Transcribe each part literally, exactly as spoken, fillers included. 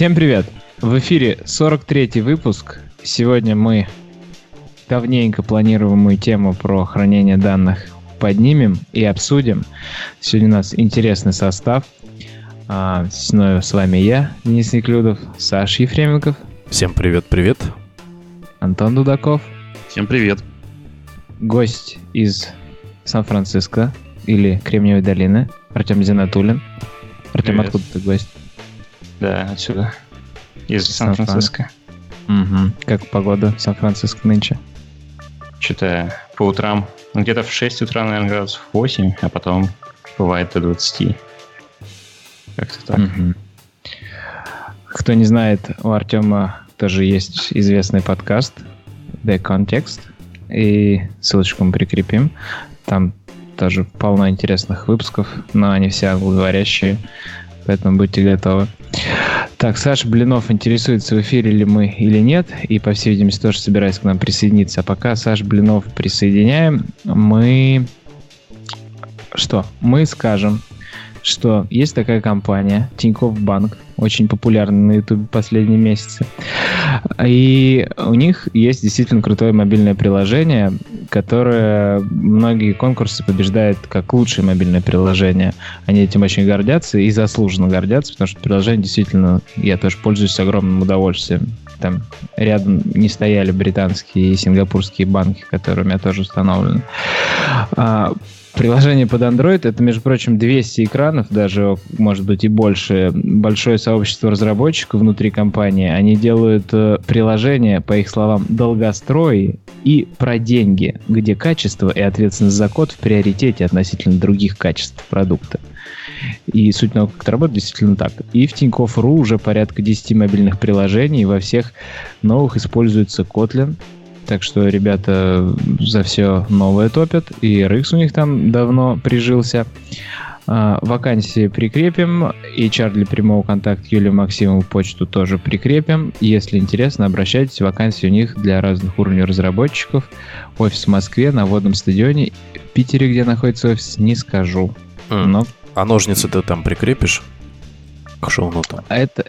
Всем привет! В эфире сорок третий выпуск. Сегодня мы давненько планируемую тему про хранение данных поднимем и обсудим. Сегодня у нас интересный состав. Снова с вами я, Денис Неклюдов, Саша Ефременков. Всем привет-привет. Антон Дудаков. Всем привет. Гость из Сан-Франциско или Кремниевой долины, Артем Зинатуллин. Артем, привет. Откуда ты гость? Да, отсюда. Из Сан-Франциско. Угу. Как погода в Сан-Франциско нынче? Что-то по утрам, ну, где-то в шесть утра, наверное, градусов восемь, а потом бывает до двадцати. Как-то так. Угу. Кто не знает, у Артема тоже есть известный подкаст The Context, и ссылочку мы прикрепим. Там тоже полно интересных выпусков, но они все англоговорящие, поэтому будьте готовы. Так, Саша Блинов интересуется, в эфире ли мы или нет, и, по всей видимости, тоже собирается к нам присоединиться. А пока Саша Блинов присоединяем, мы... Что? Мы скажем, что есть такая компания, Тинькофф Банк, очень популярна на Ютубе последние месяцы, и у них есть действительно крутое мобильное приложение, которое многие конкурсы побеждает как лучшее мобильное приложение. Они этим очень гордятся и заслуженно гордятся, потому что приложение действительно, я тоже пользуюсь с огромным удовольствием. Там рядом не стояли британские и сингапурские банки, которые у меня тоже установлены. Приложение под Android — это, между прочим, двести экранов, даже, может быть, и больше. Большое сообщество разработчиков внутри компании. Они делают приложения, по их словам, долгострои и про деньги, где качество и ответственность за код в приоритете относительно других качеств продукта. И суть того, как это работает, действительно так. И в Тинькофф точка ру уже порядка десяти мобильных приложений, и во всех новых используется Kotlin. Так что ребята за все новое топят, и эр икс у них там давно прижился. Вакансии прикрепим, эйч ар для прямого контакта Юлию Максимову почту тоже прикрепим. Если интересно, обращайтесь, вакансии у них для разных уровней разработчиков. Офис в Москве, на Водном стадионе, в Питере, где находится офис, не скажу. Mm. Но... А ножницы ты там прикрепишь к шоу-нотам? А это...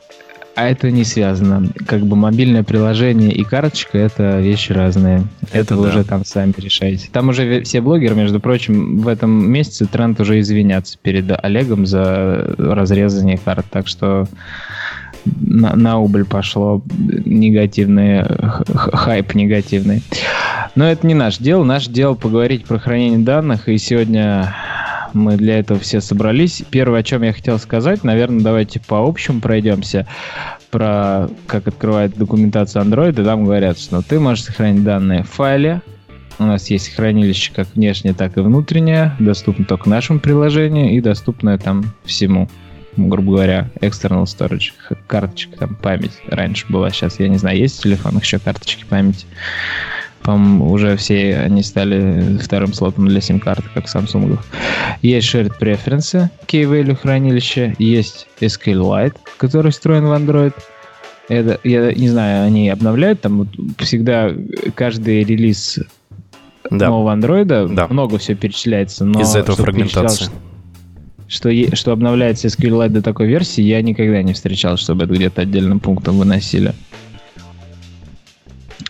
А это не связано. Как бы мобильное приложение и карточка — это вещи разные. Это, это вы да. уже там сами решаете. Там уже все блогеры, между прочим, в этом месяце тренд уже извиняться перед Олегом за разрезание карт. Так что на, на убыль пошло негативный, хайп негативный. Но это не наше дело. Наше дело поговорить про хранение данных. И сегодня... Мы для этого все собрались. Первое, о чем я хотел сказать, наверное, давайте по общему пройдемся. Про как открывает документацию Android, и там говорят, что ты можешь сохранить данные в файле. У нас есть хранилище как внешнее, так и внутреннее. Доступно только нашему приложению и доступное там всему. Грубо говоря, external storage. Карточка, там память раньше была, сейчас я не знаю, есть в телефонах еще карточки памяти. По-моему, уже все они стали вторым слотом для сим-карты, как в Samsung. Есть SharedPreferences, key-value хранилище, есть SQLite, который встроен в Android. Это, я не знаю, они обновляют, там вот всегда каждый релиз да. нового Android, да. много всего перечисляется, но... Из-за этого фрагментации. Что, что обновляется SQLite до такой версии, я никогда не встречал, чтобы это где-то отдельным пунктом выносили.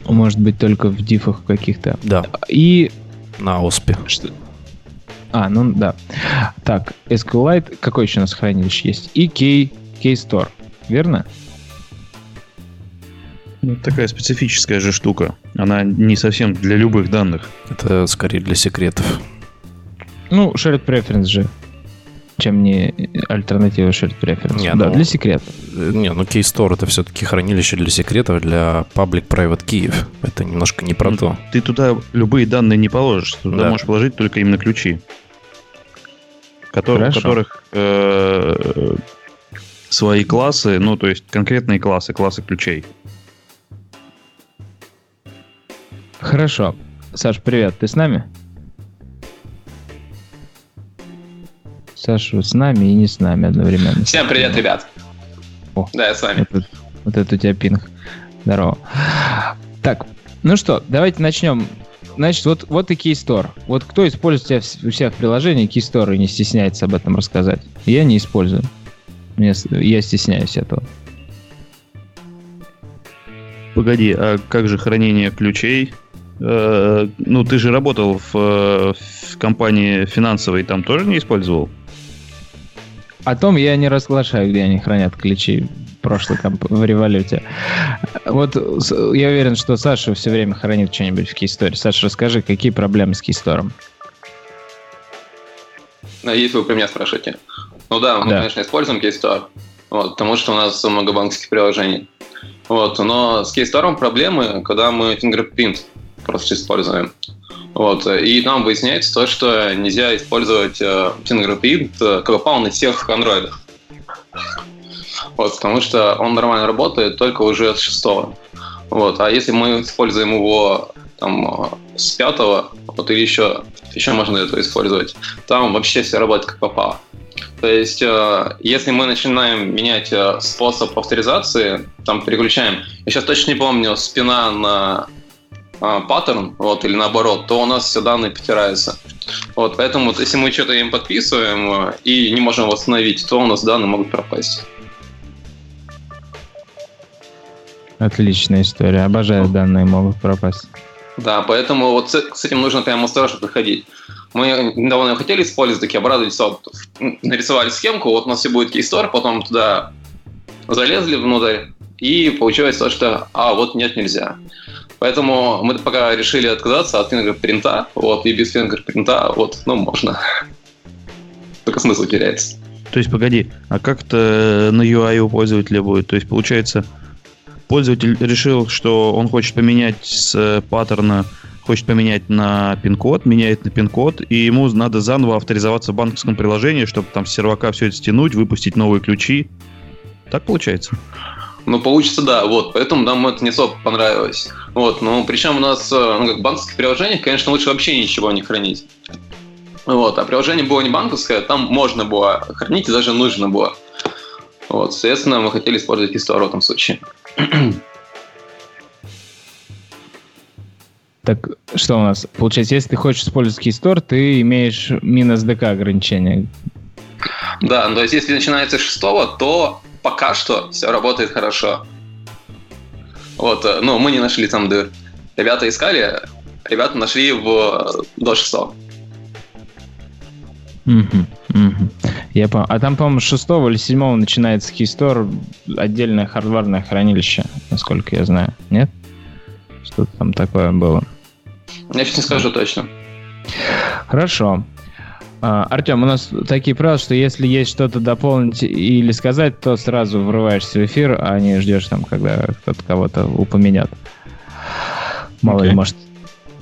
Может быть, только в дифах каких-то. Да. И... На оспе. Что? А, ну да. Так, SQLite. Какой еще у нас хранилище есть? И Key, Keystore. Верно? Ну, такая специфическая же штука. Она не совсем для любых данных. Это скорее для секретов. Ну, Shared Preference же. Чем не альтернатива Shared Preference. Не, да, ну, для секретов. Не, ну Keystore — это все-таки хранилище для секретов, для Public Private Key. Это немножко не про ну, то. Ты туда любые данные не положишь. Туда да. можешь положить только именно ключи. Которые, которых э, свои классы, ну, то есть конкретные классы, классы ключей. Хорошо. Саш, привет, ты с нами? Саша с нами и не с нами одновременно. Всем привет, ребят. О, да, я с вами. Вот, вот это у тебя пинг. Здорово. Так, ну что, давайте начнем. Значит, вот, вот и Keystore. Вот кто использует у себя в приложении Keystore и не стесняется об этом рассказать? Я не использую. Я стесняюсь этого. Погоди, а как же хранение ключей? Э, ну, ты же работал в, в компании финансовой, там тоже не использовал? О том я не разглашаю, где они хранят ключи в прошлой комп- в революте. Вот я уверен, что Саша все время хранит что-нибудь в Keystore. Саша, расскажи, какие проблемы с Keystore? Если вы про меня спрашиваете. Ну да, мы, да. конечно, используем Keystore, вот, потому что у нас много банковских приложений. Вот, но с Keystore проблемы, когда мы fingerprint просто используем. Вот, и нам выясняется то, что нельзя использовать э, fingerprint, э, как упал на всех андроидах. Вот, потому что он нормально работает только уже с шестого. Вот, а если мы используем его там, с пятого, вот или еще, еще можно это использовать, там вообще все работает как попало. То есть, э, если мы начинаем менять э, способ авторизации, там переключаем, я сейчас точно не помню, спина на паттерн, вот, или наоборот, то у нас все данные потираются. Вот, поэтому вот, если мы что-то им подписываем и не можем восстановить, то у нас данные могут пропасть. Отличная история. Обожаю, данные могут пропасть. Да, поэтому вот с, с этим нужно прямо осторожно подходить. Мы недавно хотели использовать, такие обрадовались, вот, нарисовали схемку, вот у нас все будет Keystore, потом туда залезли внутрь, и получилось то, что а, вот нет, нельзя. Поэтому мы пока решили отказаться от фингерпринта, вот, и без фингерпринта, вот, ну, можно. Только смысл теряется. То есть, погоди, а как это на ю ай у пользователя будет? То есть, получается, пользователь решил, что он хочет поменять с паттерна, хочет поменять на пин-код, меняет на пин-код, и ему надо заново авторизоваться в банковском приложении, чтобы там с сервака все это стянуть, выпустить новые ключи. Так получается? Ну, получится, да, вот, поэтому нам это не особо понравилось. Вот, ну, причем у нас, ну, как в банковских приложениях, конечно, лучше вообще ничего не хранить. Вот, а приложение было не банковское, там можно было хранить и даже нужно было. Вот, соответственно, мы хотели использовать Keystore в этом случае. Так, что у нас? Получается, если ты хочешь использовать Keystore, ты имеешь минус ди кей ограничение. Да, ну, то есть, если начинается с шестого, то... Пока что все работает хорошо. Вот, ну, мы не нашли там дыр. Ребята искали, ребята нашли в до шестого. Mm-hmm, mm-hmm. Я понял. А там, по-моему, с шестого или седьмого начинается Keystore, отдельное хардварное хранилище, насколько я знаю, нет? Что-то там такое было. Я сейчас не скажу точно. Хорошо. Артем, у нас такие правила, что если есть что-то дополнить или сказать, то сразу врываешься в эфир, а не ждешь там, когда кто-то кого-то упомянет. Мало okay. ли, может,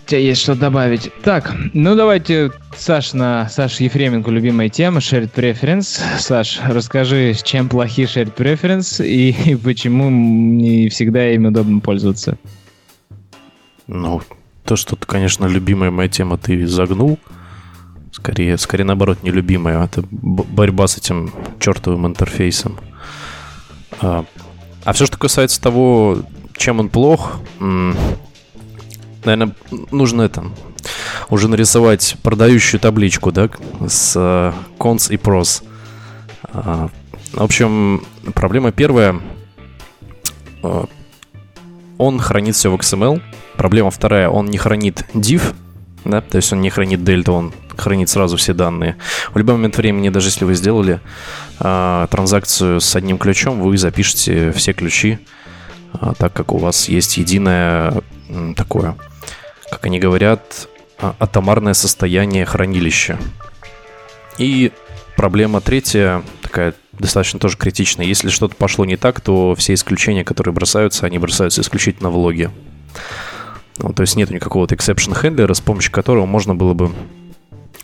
у тебя есть что добавить. Так, ну давайте, Саш, на Сашу Ефременко любимая тема, Shared Preference. Саш, расскажи, чем плохи Shared Preference и, и почему не всегда им удобно пользоваться. Ну, то, что ты, конечно, любимая моя тема, ты загнул. Скорее, скорее, наоборот, нелюбимая. Это борьба с этим чертовым интерфейсом. А, а все, что касается того, чем он плох, м- наверное, нужно это, уже нарисовать продающую табличку, да, с а, cons и pros. А, в общем, проблема первая. А, он хранит все в икс эм эль. Проблема вторая. Он не хранит div. Да? То есть он не хранит дельта, он хранит сразу все данные. В любой момент времени, даже если вы сделали э, транзакцию с одним ключом, вы запишете все ключи, э, так как у вас есть единое э, такое, как они говорят, э, атомарное состояние хранилища. И проблема третья, такая достаточно тоже критичная. Если что-то пошло не так, то все исключения, которые бросаются, они бросаются исключительно в логе. Ну, то есть нет никакого exception handler, с помощью которого можно было бы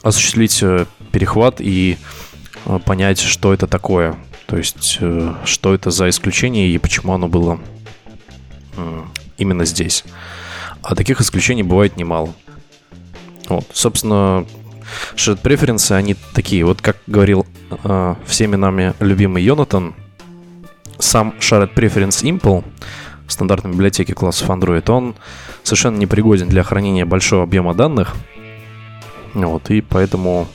осуществить перехват и понять, что это такое. То есть, что это за исключение и почему оно было именно здесь. А таких исключений бывает немало. Вот. Собственно, shared preferences, они такие. Вот как говорил всеми нами любимый Jonathan, сам shared preference impl в стандартной библиотеке классов Android, он совершенно непригоден для хранения большого объема данных. Вот, и поэтому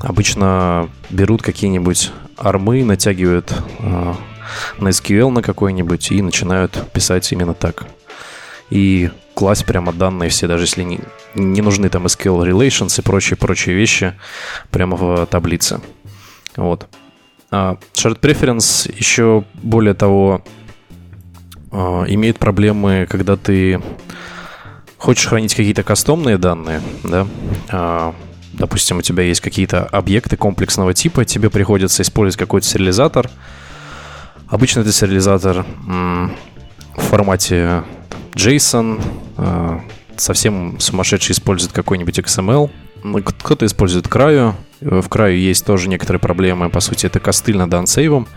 обычно берут какие-нибудь армы, натягивают э, на эс кью эль на какой-нибудь и начинают писать именно так. И класть прямо данные все, даже если не, не нужны там эс кью эль relations и прочие-прочие вещи прямо в таблице. Вот. Uh, Shared Preference еще более того uh, имеет проблемы, когда ты хочешь хранить какие-то кастомные данные, да? uh, допустим, у тебя есть какие-то объекты комплексного типа, тебе приходится использовать какой-то сериализатор. Обычно это сериализатор м- в формате JSON, uh, совсем сумасшедший использует какой-нибудь икс эм эль. Кто-то использует Kryo. В Kryo есть тоже некоторые проблемы. По сути, это костыль над ансейвом.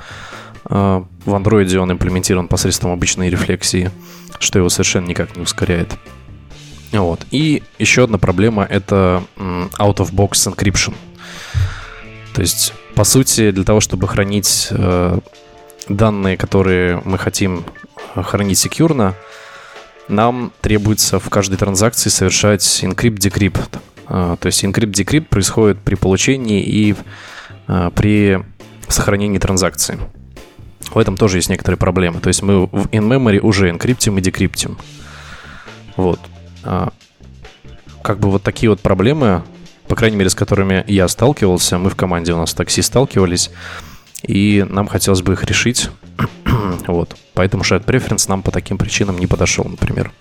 В Android он имплементирован посредством обычной рефлексии, что его совершенно никак не ускоряет. Вот. И еще одна проблема — это out-of-box encryption. То есть, по сути, для того, чтобы хранить данные, которые мы хотим хранить секьюрно, нам требуется в каждой транзакции совершать encrypt-decrypt. Uh, то есть encrypt-decrypt происходит при получении и uh, при сохранении транзакции. В этом тоже есть некоторые проблемы. То есть мы в in-memory уже энкриптим и декриптим. Вот. Uh, как бы вот такие вот проблемы, по крайней мере, с которыми я сталкивался, мы в команде у нас в такси сталкивались, и нам хотелось бы их решить. Вот. Поэтому shared preference нам по таким причинам не подошел, например.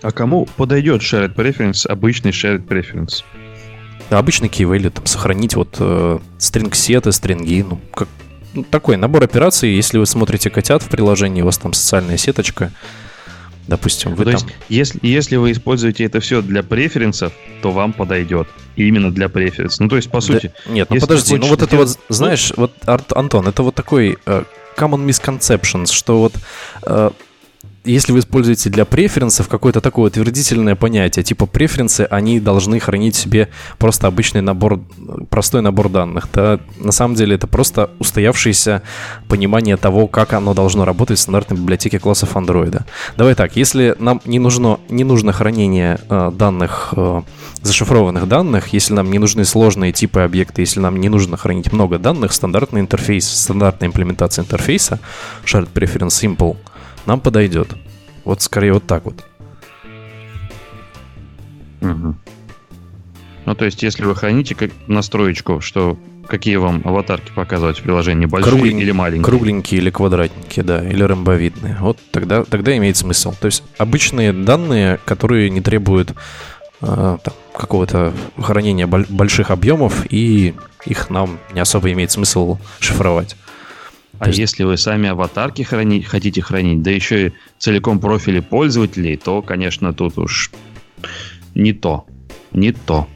А кому подойдет shared preference, обычный shared preference? Да, обычный key-value, там, сохранить вот э, стринг-сеты, стринги, ну, как, ну, такой набор операций. Если вы смотрите котят в приложении, у вас там социальная сеточка, допустим, вы ну, там... То есть, если, если вы используете это все для преференсов, то вам подойдет. Именно для преференсов. Ну, то есть, по сути... Да, нет, ну подожди, ну вот это делать... вот, знаешь, вот, Антон, это вот такой э, common misconceptions, что вот... Э, если вы используете для преференсов какое-то такое утвердительное понятие, типа преференсы, они должны хранить в себе просто обычный набор, простой набор данных. Да? На самом деле это просто устоявшееся понимание того, как оно должно работать в стандартной библиотеке классов Android. Давай так, если нам не нужно, не нужно хранение э, данных, э, зашифрованных данных, если нам не нужны сложные типы объекта, если нам не нужно хранить много данных, стандартный интерфейс, стандартная имплементация интерфейса, shared preference simple, нам подойдет. Вот скорее вот так вот. Угу. Ну, то есть, если вы храните как настроечку, что какие вам аватарки показывать в приложении, большие Круглень... или маленькие? Кругленькие или квадратненькие, да, или ромбовидные. Вот тогда, тогда имеет смысл. То есть, обычные данные, которые не требуют э, там, какого-то хранения больших объемов, и их нам не особо имеет смысл шифровать. А то есть... если вы сами аватарки хранить, хотите хранить, да еще и целиком профили пользователей, то, конечно, тут уж не то. Не то.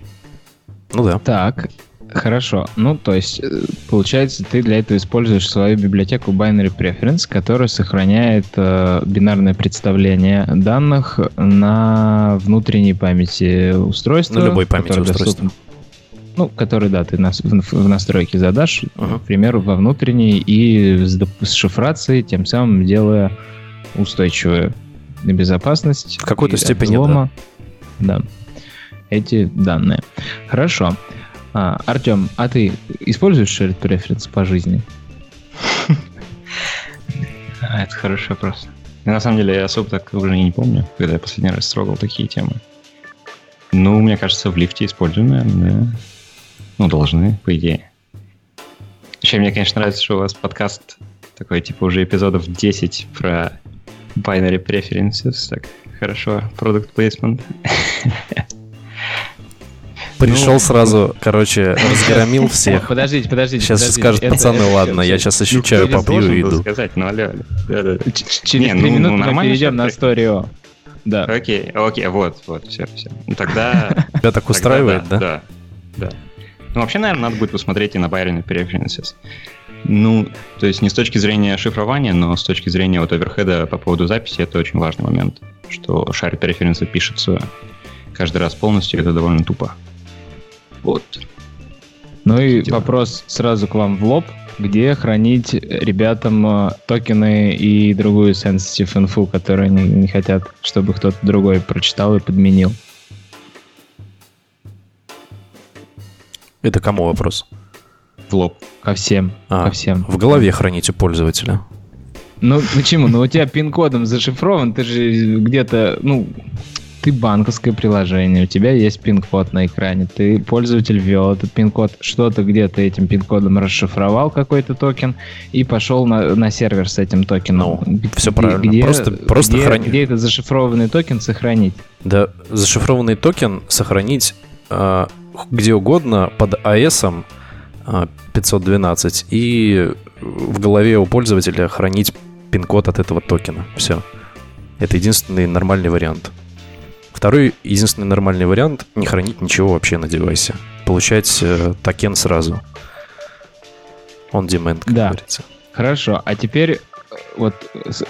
Ну да. Так, хорошо. Ну, то есть, получается, ты для этого используешь свою библиотеку Binary Preference, которая сохраняет э, бинарное представление данных на внутренней памяти устройства. На любой памяти устройства. Доступ... Ну, который, да, ты в настройке задашь, uh-huh. к примеру, во внутренней и с шифрацией, тем самым делая устойчивую безопасность. В какой-то степени, да. Да, эти данные. Хорошо. А, Артем, а ты используешь shared preference по жизни? Это хороший вопрос. На самом деле, я особо так уже не помню, когда я последний раз строгал такие темы. Ну, мне кажется, в лифте используем, наверное, да. Ну, должны, по идее. Еще мне, конечно, нравится, что у вас подкаст такой, типа, уже эпизодов десять про binary preferences. Так, хорошо, product placement. Пришел ну, сразу, короче, разгромил всех. Подождите, подождите. Сейчас подождите, скажут, это, пацаны, это, ладно, это, я сейчас еще ну, чаю попью и иду. Сказать, ну, алло, алло. Через Не, ну, три минуты ну, мы перейдем на Storio. Да. Окей, окей, вот, вот, все, все. Ну, тогда... Тебя так устраивает, да? Да, да. Ну, вообще, наверное, надо будет посмотреть и на binary preferences. Ну, то есть не с точки зрения шифрования, но с точки зрения вот оверхеда по поводу записи, это очень важный момент, что shared preferences пишется каждый раз полностью, это довольно тупо. Вот. Ну и вопрос сразу к вам в лоб. Где хранить ребятам токены и другую sensitive инфу, которые не, не хотят, чтобы кто-то другой прочитал и подменил? Это кому вопрос? В лоб. Ко всем. А, ко всем. В голове хранить у пользователя. Ну, почему? Ну, у тебя пин-кодом зашифрован, ты же где-то, ну, ты банковское приложение, у тебя есть пин-код на экране, ты пользователь ввел этот пин-код, что-то где-то этим пин-кодом расшифровал какой-то токен и пошел на, на сервер с этим токеном. Ну, где, все правильно. Где, просто, просто где, храни... где этот зашифрованный токен сохранить? Да, зашифрованный токен сохранить э, где угодно под эй эс э, пятьсот двенадцать и в голове у пользователя хранить пин-код от этого токена. Все. Это единственный нормальный вариант. Второй единственный нормальный вариант – не хранить ничего вообще на девайсе. Получать э, токен сразу. On demand, как да. говорится. Хорошо. А теперь вот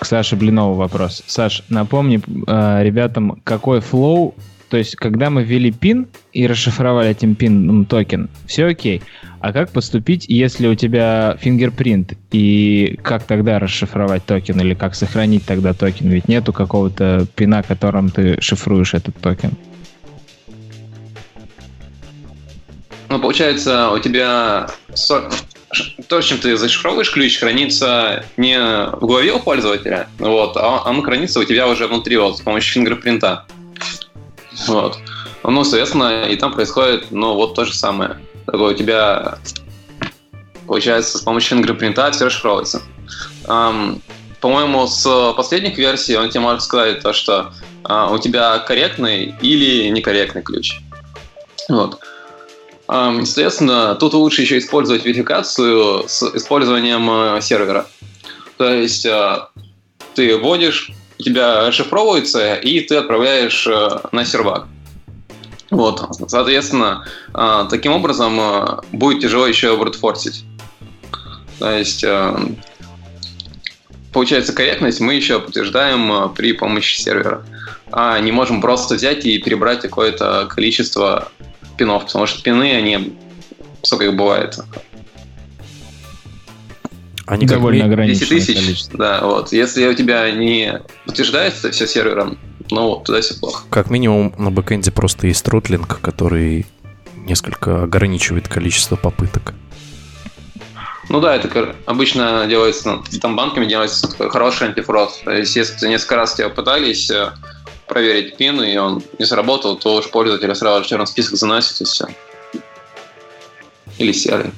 к Саше Блинову вопрос. Саш, напомни э, ребятам, какой флоу, то есть когда мы ввели пин и расшифровали этим пином токен, все окей. А как поступить, если у тебя фингерпринт? И как тогда расшифровать токен? Или как сохранить тогда токен? Ведь нету какого-то пина, которым ты шифруешь этот токен. Ну, получается, у тебя то, чем ты зашифровываешь ключ, хранится не в голове у пользователя, вот, а он хранится у тебя уже внутри, вот, с помощью фингерпринта. Вот. Ну, соответственно, и там происходит, ну, вот то же самое. Такое у тебя, получается, с помощью фингерпринта все расшифровывается. Эм, по-моему, с последних версий он тебе может сказать то, что э, у тебя корректный или некорректный ключ. Вот. Эм, соответственно, тут лучше еще использовать верификацию с использованием э, сервера. То есть э, ты вводишь, у тебя расшифровывается, и ты отправляешь э, на сервак. Вот, соответственно, таким образом будет тяжело еще брутфорсить. То есть, получается, корректность мы еще подтверждаем при помощи сервера. А не можем просто взять и перебрать какое-то количество пинов, потому что пины, они, сколько их бывает? Они довольно ограниченное количество. Да, вот. Если у тебя не подтверждается все сервером, ну вот, туда все плохо. Как минимум на бэкэнде просто есть тротлинг, который несколько ограничивает количество попыток. Ну да, это обычно делается, там банками делается хороший антифрод. То есть если несколько раз тебя пытались проверить пин, и он не сработал, то уж пользователя сразу в черный список заносит, и все. Или серый.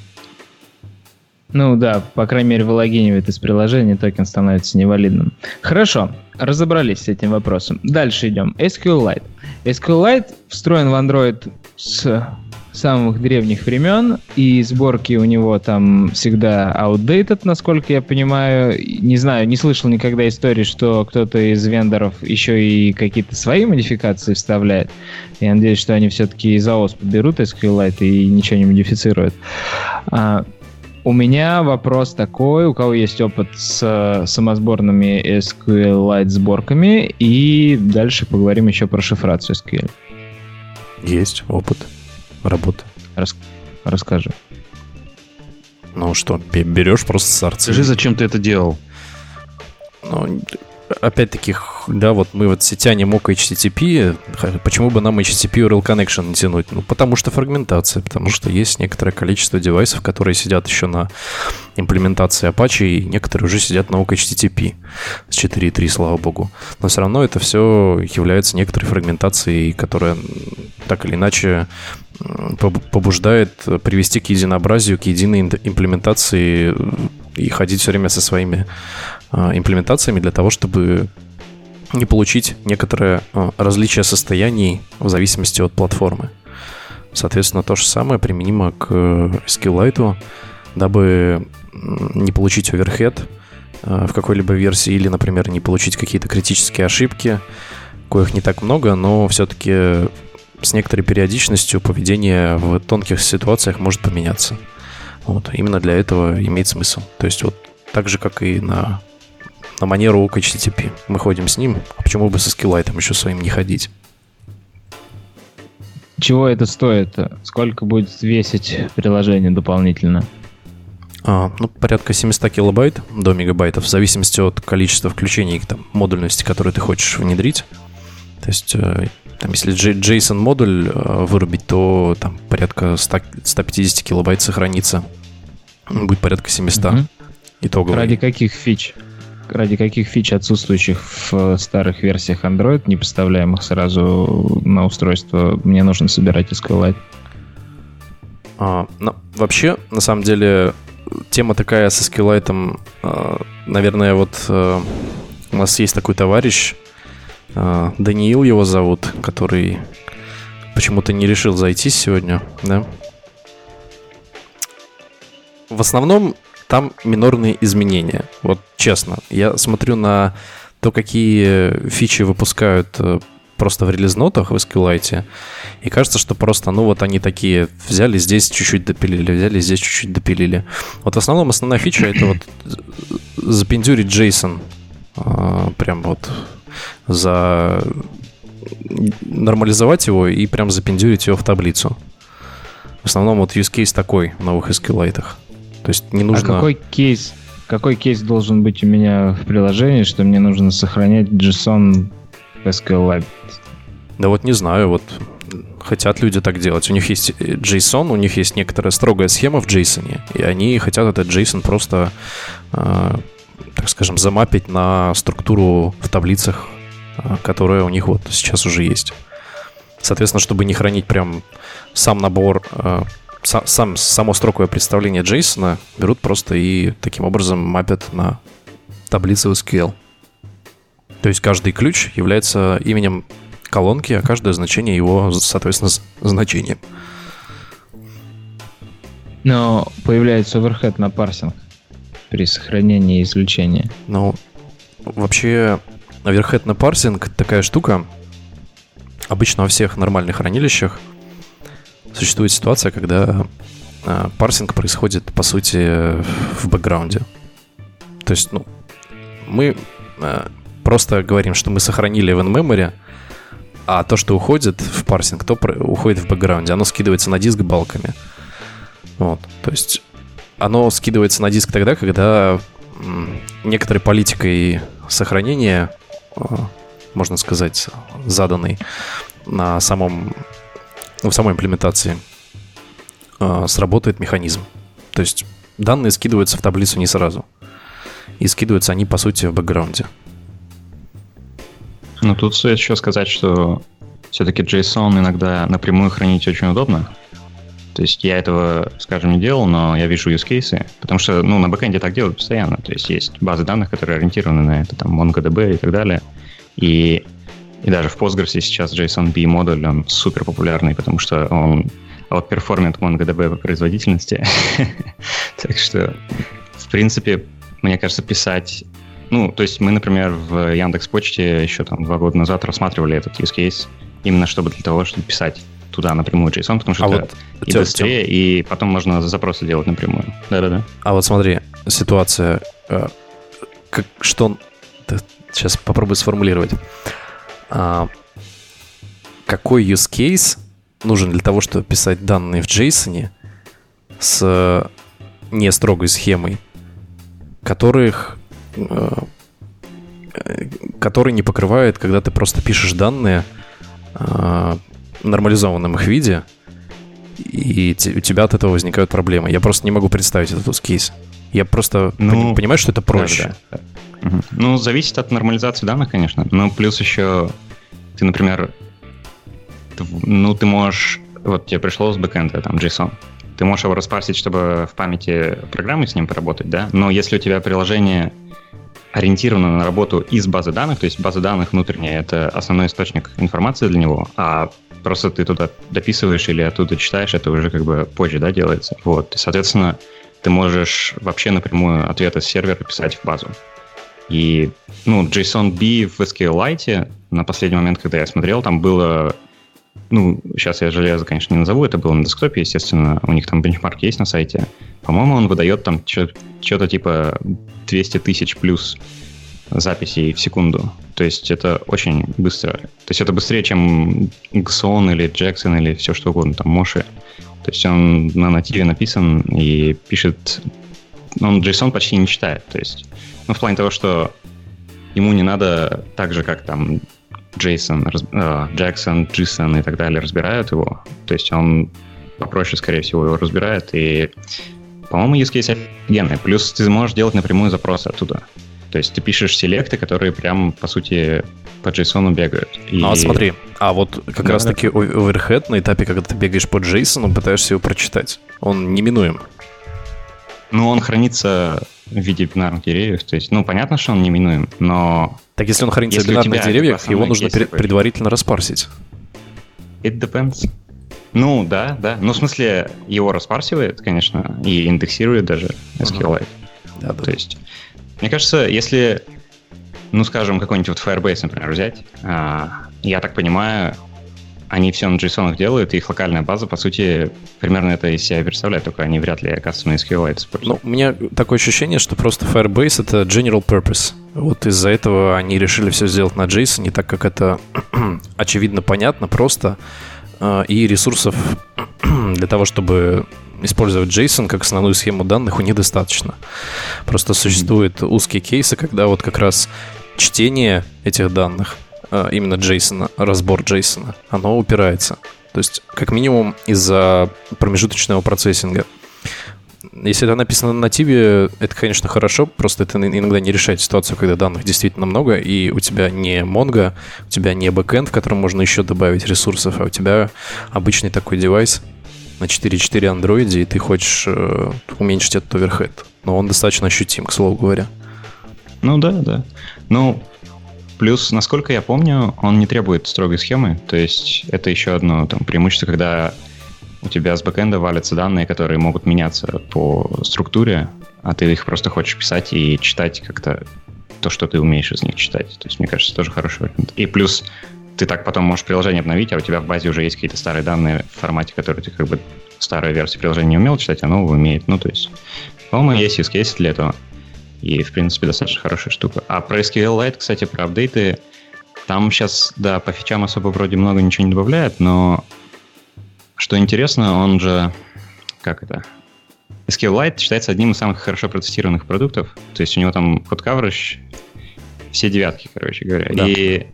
Ну да, по крайней мере, вылогинивает из приложения, токен становится невалидным. Хорошо, разобрались с этим вопросом. Дальше идем. SQLite. SQLite встроен в Android с самых древних времен, и сборки у него там всегда outdated, насколько я понимаю. Не знаю, не слышал никогда истории, что кто-то из вендоров еще и какие-то свои модификации вставляет. Я надеюсь, что они все-таки из АОС поберут SQLite и ничего не модифицируют. У меня вопрос такой, у кого есть опыт с самосборными SQLite сборками, и дальше поговорим еще про шифрацию эс кью эль. Есть опыт работы. Рас... Расскажи. Ну что, берешь просто сорцы. Скажи, зачем ты это делал? Ну, опять-таки, да, вот мы вот сетянем OkHttp, почему бы нам эйч ти ти пи ю ар эл connection не тянуть? Ну, потому что фрагментация, потому что есть некоторое количество девайсов, которые сидят еще на имплементации Apache, и некоторые уже сидят на OkHttp с четыре точка три, слава богу. Но все равно это все является некоторой фрагментацией, которая так или иначе побуждает привести к единообразию, к единой имплементации и ходить все время со своими имплементациями для того, чтобы не получить некоторое различие состояний в зависимости от платформы. Соответственно, то же самое применимо к SQLite, дабы не получить оверхед в какой-либо версии или, например, не получить какие-то критические ошибки, коих не так много, но все-таки с некоторой периодичностью поведение в тонких ситуациях может поменяться. Вот. Именно для этого имеет смысл. То есть вот так же, как и на, на манеру OkHttp. Мы ходим с ним, а почему бы со SQLite еще своим не ходить? Чего это стоит? Сколько будет весить приложение дополнительно? А, ну, порядка семьсот килобайт до мегабайтов, в зависимости от количества включений и там, модульности, которую ты хочешь внедрить. То есть, там, если JSON-модуль вырубить, то там порядка сто пятьдесят килобайт сохранится. Будет порядка семьсот. Mm-hmm. Итоговый. Ради каких фич? ради каких фич, отсутствующих в старых версиях Android, не поставляемых сразу на устройство, мне нужно собирать SQLite? А, ну, вообще, на самом деле, тема такая с SQLite, наверное, вот у нас есть такой товарищ, Даниил его зовут, который почему-то не решил зайти сегодня, да? В основном там минорные изменения. Вот честно, я смотрю на то, какие фичи выпускают просто в релизнотах в SQLite, и кажется, что просто, ну вот они такие, взяли здесь чуть-чуть допилили, взяли здесь чуть-чуть допилили. Вот в основном основная фича — это вот запендюрить JSON прям вот за... нормализовать его и прям запендюрить его в таблицу. В основном вот use case такой в новых SQLite. То есть не нужно... А какой кейс, какой кейс должен быть у меня в приложении, что мне нужно сохранять JSON в SQLite? Да вот не знаю, вот хотят люди так делать. У них есть JSON, у них есть некоторая строгая схема в JSON, и они хотят этот JSON просто, э, так скажем, замапить на структуру в таблицах, которая у них вот сейчас уже есть. Соответственно, чтобы не хранить прям сам набор... Э, Сам, само строковое представление JSON берут просто и таким образом мапят на таблицы в эс ку эль. То есть каждый ключ является именем колонки, а каждое значение его, соответственно, значением. Но появляется оверхед на парсинг при сохранении и извлечении. Ну, вообще, оверхед на парсинг такая штука. Обычно во всех нормальных хранилищах существует ситуация, когда э, парсинг происходит, по сути, в бэкграунде. То есть, ну, мы э, просто говорим, что мы сохранили в in-memory, а то, что уходит в парсинг, то про- уходит в бэкграунде. Оно скидывается на диск балками. Вот, то есть оно скидывается на диск тогда, когда м- некоторой политикой сохранения, э, можно сказать, заданной на самом... в самой имплементации э, сработает механизм. То есть данные скидываются в таблицу не сразу. И скидываются они, по сути, в бэкграунде. Ну, тут стоит еще сказать, что все-таки JSON иногда напрямую хранить очень удобно. То есть я этого, скажем, не делал, но я вижу юзкейсы, потому что, ну, на бэкэнде так делают постоянно. То есть есть базы данных, которые ориентированы на это, там, MongoDB и так далее. И... И даже в Postgres сейчас JSONB модуль, он супер популярный, потому что он outperformит MongoDB по производительности. Так что, в принципе, мне кажется, писать... Ну, то есть мы, например, в Яндекс.Почте еще там два года назад рассматривали этот use case именно чтобы для того, чтобы писать туда напрямую JSON, потому что а это вот, и тем, быстрее, тем. И потом можно запросы делать напрямую. Да-да-да. А вот смотри, ситуация... Э, как, что... Сейчас попробую сформулировать. Uh, какой use case нужен для того, чтобы писать данные в JSON с uh, не строгой схемой, которых, uh, который не покрывает, когда ты просто пишешь данные uh, в нормализованном их виде, и те, у тебя от этого возникают проблемы. Я просто не могу представить этот use case. Я просто ну, пони- понимаю, что это проще. Да, да. Угу. Ну, зависит от нормализации данных, конечно. Ну, плюс еще ты, например, ты, ну, ты можешь... Вот тебе пришло с бэкэнда там JSON. Ты можешь его распарсить, чтобы в памяти программы с ним поработать, да? Но если у тебя приложение ориентировано на работу из базы данных, то есть база данных внутренняя — это основной источник информации для него, а просто ты туда дописываешь или оттуда читаешь, это уже как бы позже, да, делается. Вот, и, соответственно... ты можешь вообще напрямую ответы с сервера писать в базу. И, ну, JSONB в SQLite на последний момент, когда я смотрел, там было... Ну, сейчас я железо, конечно, не назову, это было на десктопе, естественно. У них там бенчмарк есть на сайте. По-моему, он выдает там что-то типа двести тысяч плюс записей в секунду. То есть это очень быстро. То есть это быстрее, чем джи эс о эн или Jackson или все что угодно, там, Моши. То есть он на нативе написан и пишет... Он JSON почти не читает. То есть, ну, в плане того, что ему не надо так же, как там JSON, äh, Jackson, JSON и так далее разбирают его. То есть он попроще, скорее всего, его разбирает. И, по-моему, use case офигенный. Плюс ты можешь делать напрямую запрос оттуда. То есть ты пишешь селекты, которые прям, по сути, по JSON бегают. И... А вот смотри, а вот как да, раз-таки да. оверхед на этапе, когда ты бегаешь по JSON, пытаешься его прочитать. Он неминуем. Ну, он хранится в виде бинарных деревьев. То есть, ну, понятно, что он неминуем, но... Так если он хранится если в бинарных деревьях, его нужно пер- предварительно распарсить. It depends. Ну, да, да. Ну, в смысле, его распарсивает, конечно, и индексирует даже SQLite. Да, да. То есть... Мне кажется, если, ну, скажем, какой-нибудь вот Firebase, например, взять, а, я так понимаю, они все на JSON делают, и их локальная база, по сути, примерно это из себя представляет, только они вряд ли кастомные SQLite используют. Ну, у меня такое ощущение, что просто Firebase — это general purpose. Вот из-за этого они решили все сделать на JSON, не так как это очевидно, понятно, просто, и ресурсов для того, чтобы... использовать JSON как основную схему данных у них достаточно. Просто существуют узкие кейсы, когда вот как раз чтение этих данных, именно JSON, разбор JSON, оно упирается. То есть, как минимум, из-за промежуточного процессинга. Если это написано на нативе, это, конечно, хорошо, просто это иногда не решает ситуацию, когда данных действительно много, и у тебя не Mongo, у тебя не бэкэнд, в котором можно еще добавить ресурсов, а у тебя обычный такой девайс, на четыре точка четыре андроиде, и ты хочешь э, уменьшить этот оверхед. Но он достаточно ощутим, к слову говоря. Ну да, да. Ну, плюс, насколько я помню, он не требует строгой схемы. То есть это еще одно там преимущество, когда у тебя с бэкэнда валятся данные, которые могут меняться по структуре, а ты их просто хочешь писать и читать как-то то, что ты умеешь из них читать. То есть, мне кажется, тоже хороший вариант. И плюс... Ты так потом можешь приложение обновить, а у тебя в базе уже есть какие-то старые данные в формате, которые ты как бы старая версия приложения не умел читать, а новую умеет. Ну, то есть, по-моему, есть use case для этого. И, в принципе, достаточно хорошая штука. А про SQLite, кстати, про апдейты, там сейчас, да, по фичам особо вроде много ничего не добавляет, но что интересно, он же... Как это? SQLite считается одним из самых хорошо протестированных продуктов. То есть у него там код coverage, все девятки, короче говоря. Да. И...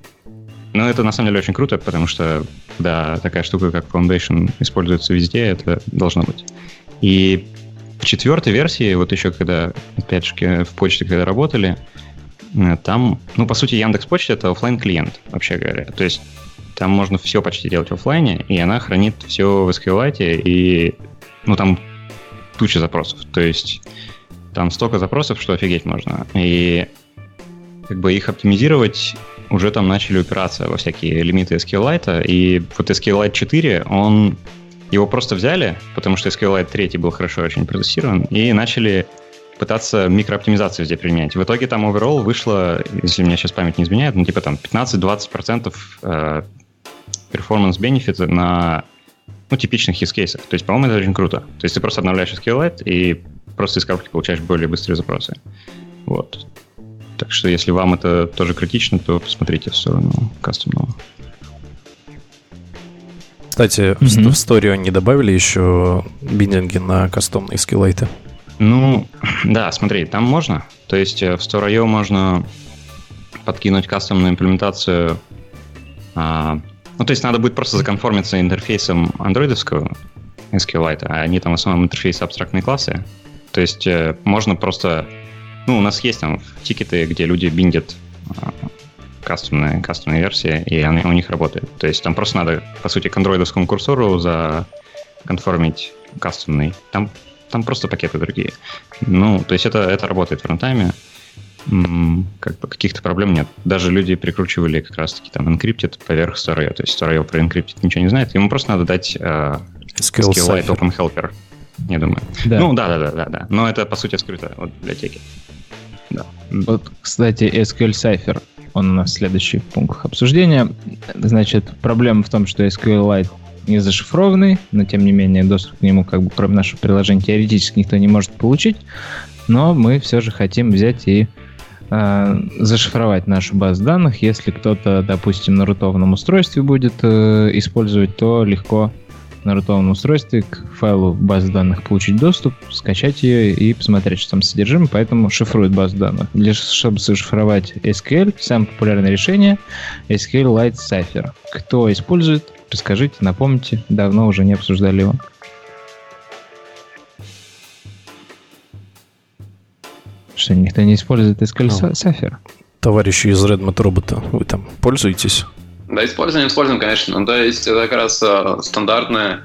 Ну, это на самом деле очень круто, потому что, да, такая штука, как Foundation, используется везде, это должно быть. И в четвертой версии, вот еще когда, опять же, в почте, когда работали, там, ну, по сути, Яндекс.Почта — это офлайн-клиент, вообще говоря. То есть там можно все почти делать в офлайне, и она хранит все в SQLite, и, ну, там туча запросов. То есть там столько запросов, что офигеть можно. И как бы их оптимизировать... уже там начали упираться во всякие лимиты SQLite, и вот SQLite четыре, он, его просто взяли, потому что SQLite три был хорошо очень протестирован, и начали пытаться микрооптимизацию здесь применять. В итоге там overall вышло, если меня сейчас память не изменяет, ну типа там пятнадцать-двадцать процентов э, performance-бенефита на ну, типичных use cases. То есть, по-моему, это очень круто. То есть ты просто обновляешь SQLite и просто из коробки получаешь более быстрые запросы. Вот. Так что, если вам это тоже критично, то посмотрите в сторону кастомного. Кстати, mm-hmm. в Storio не добавили еще биндинги на кастомные SQLite? Ну, да, смотри, там можно. То есть в Storio можно подкинуть кастомную имплементацию. А, ну, то есть надо будет просто законформиться интерфейсом андроидовского SQLite, а они там в основном интерфейс абстрактные классы. То есть можно просто... Ну, у нас есть там тикеты, где люди биндят э, кастомные, кастомные версии, и они, у них работает. То есть там просто надо, по сути, к андроидовскому курсору законформить кастомный. Там, там просто пакеты другие. Ну, то есть это, это работает в рантайме. М-м, как бы каких-то проблем нет. Даже люди прикручивали как раз-таки там encrypted поверх Storio. То есть Storio про encrypted ничего не знает. Ему просто надо дать э, SQLite Open Helper. Я думаю. Да. Ну, да-да-да. Но это, по сути, скрыто от библиотеки. Да. Вот, кстати, SQLCipher, он у нас в следующих пунктах обсуждения. Значит, проблема в том, что SQLite не зашифрованный, но, тем не менее, доступ к нему, как бы, кроме нашего приложения, теоретически никто не может получить, но мы все же хотим взять и э, зашифровать нашу базу данных. Если кто-то, допустим, на рутованном устройстве будет э, использовать, то легко на рутовом устройстве к файлу базы данных получить доступ, скачать ее и посмотреть, что там содержимое, поэтому шифрует базу данных. Для, чтобы зашифровать эс кью эль, самое популярное решение SQLite Cipher. Кто использует, расскажите, напомните, давно уже не обсуждали его. что никто не использует SQLCipher. Товарищи из Redmond робота, вы там пользуетесь? Да, используем, используем, конечно. Ну, то есть это как раз а, стандартная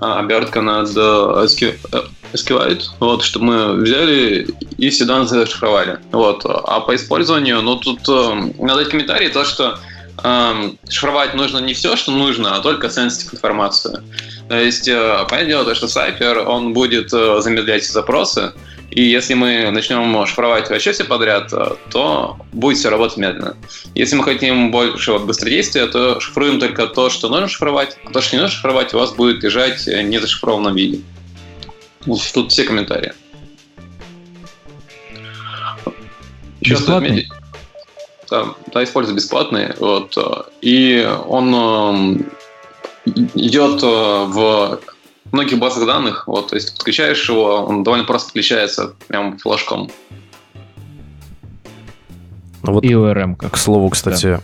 а, обертка над а, SQLite, вот, что мы взяли и всегда зашифровали. Вот. А по использованию, ну, тут а, надо дать комментарий, то, что а, шифровать нужно не все, что нужно, а только sensitive информацию. То есть, а, понятное дело, то, что Cipher, он будет а, замедлять запросы, и если мы начнем шифровать вообще все подряд, то будет все работать медленно. Если мы хотим большего быстродействия, то шифруем только то, что нужно шифровать, а то, что не нужно шифровать, у вас будет лежать в незашифрованном виде. Тут все комментарии. Бесплатный? Да, да, использую бесплатный. Вот. И он идет в... в многих базах данных, вот, то есть ты подключаешь его, он довольно просто подключается прям флажком. Ну, вот, и ОРМ, как. К слову, кстати,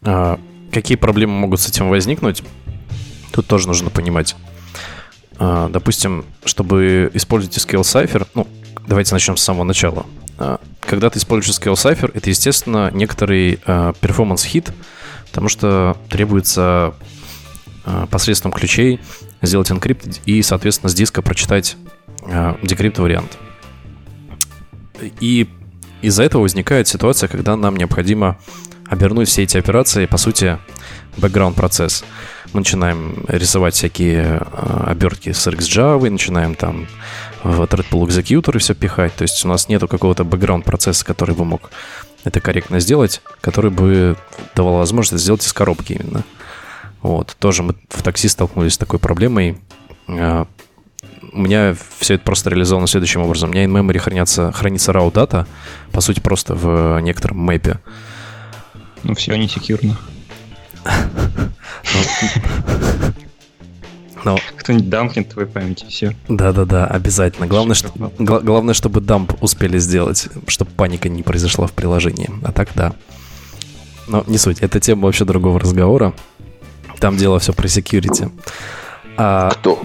да. Какие проблемы могут с этим возникнуть? Тут тоже нужно понимать. Допустим, чтобы использовать SQLCipher, ну, давайте начнем с самого начала. Когда ты используешь SQLCipher, это, естественно, некоторый перформанс-хит, потому что требуется посредством ключей сделать encrypt и, соответственно, с диска прочитать decrypt-вариант. И из-за этого возникает ситуация, когда нам необходимо обернуть все эти операции, по сути, бэкграунд-процесс. Мы начинаем рисовать всякие обертки с RxJava, начинаем там в threadpool executor и все пихать. То есть у нас нету какого-то бэкграунд-процесса, который бы мог это корректно сделать, который бы давал возможность сделать из коробки именно. Вот, тоже мы в такси столкнулись с такой проблемой. У меня все это просто реализовано следующим образом. У меня in-memory хранятся, хранится raw data, по сути, просто в некотором мэпе. Ну, все не секьюрно. Кто-нибудь дампнет твоей памяти, все. Да-да-да, обязательно. Главное, чтобы дамп успели сделать, чтобы паника не произошла в приложении. А так, да. Но не суть, это тема вообще другого разговора. Там дело все про security. А... Кто?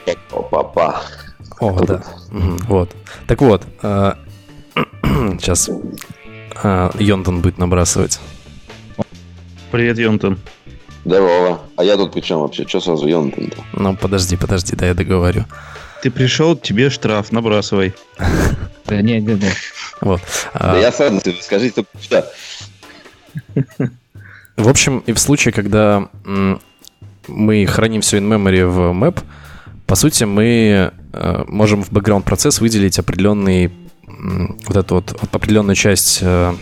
Папа. О, Кто да. Угу. Вот. Так вот. А... Сейчас а... Йонтон будет набрасывать. Привет, Йонтон. Здорово. А я тут при чем вообще? Че сразу Йонтон-то? Ну, подожди, подожди, да я договорю. Ты пришел, тебе штраф, набрасывай. Да нет, нет, нет. Вот. Да я сразу, скажите только что. В общем, и в случае, когда... мы храним все in-memory в map, по сути, мы э, можем в бэкграунд-процесс выделить определенный, м, вот эту вот, вот определенную часть э,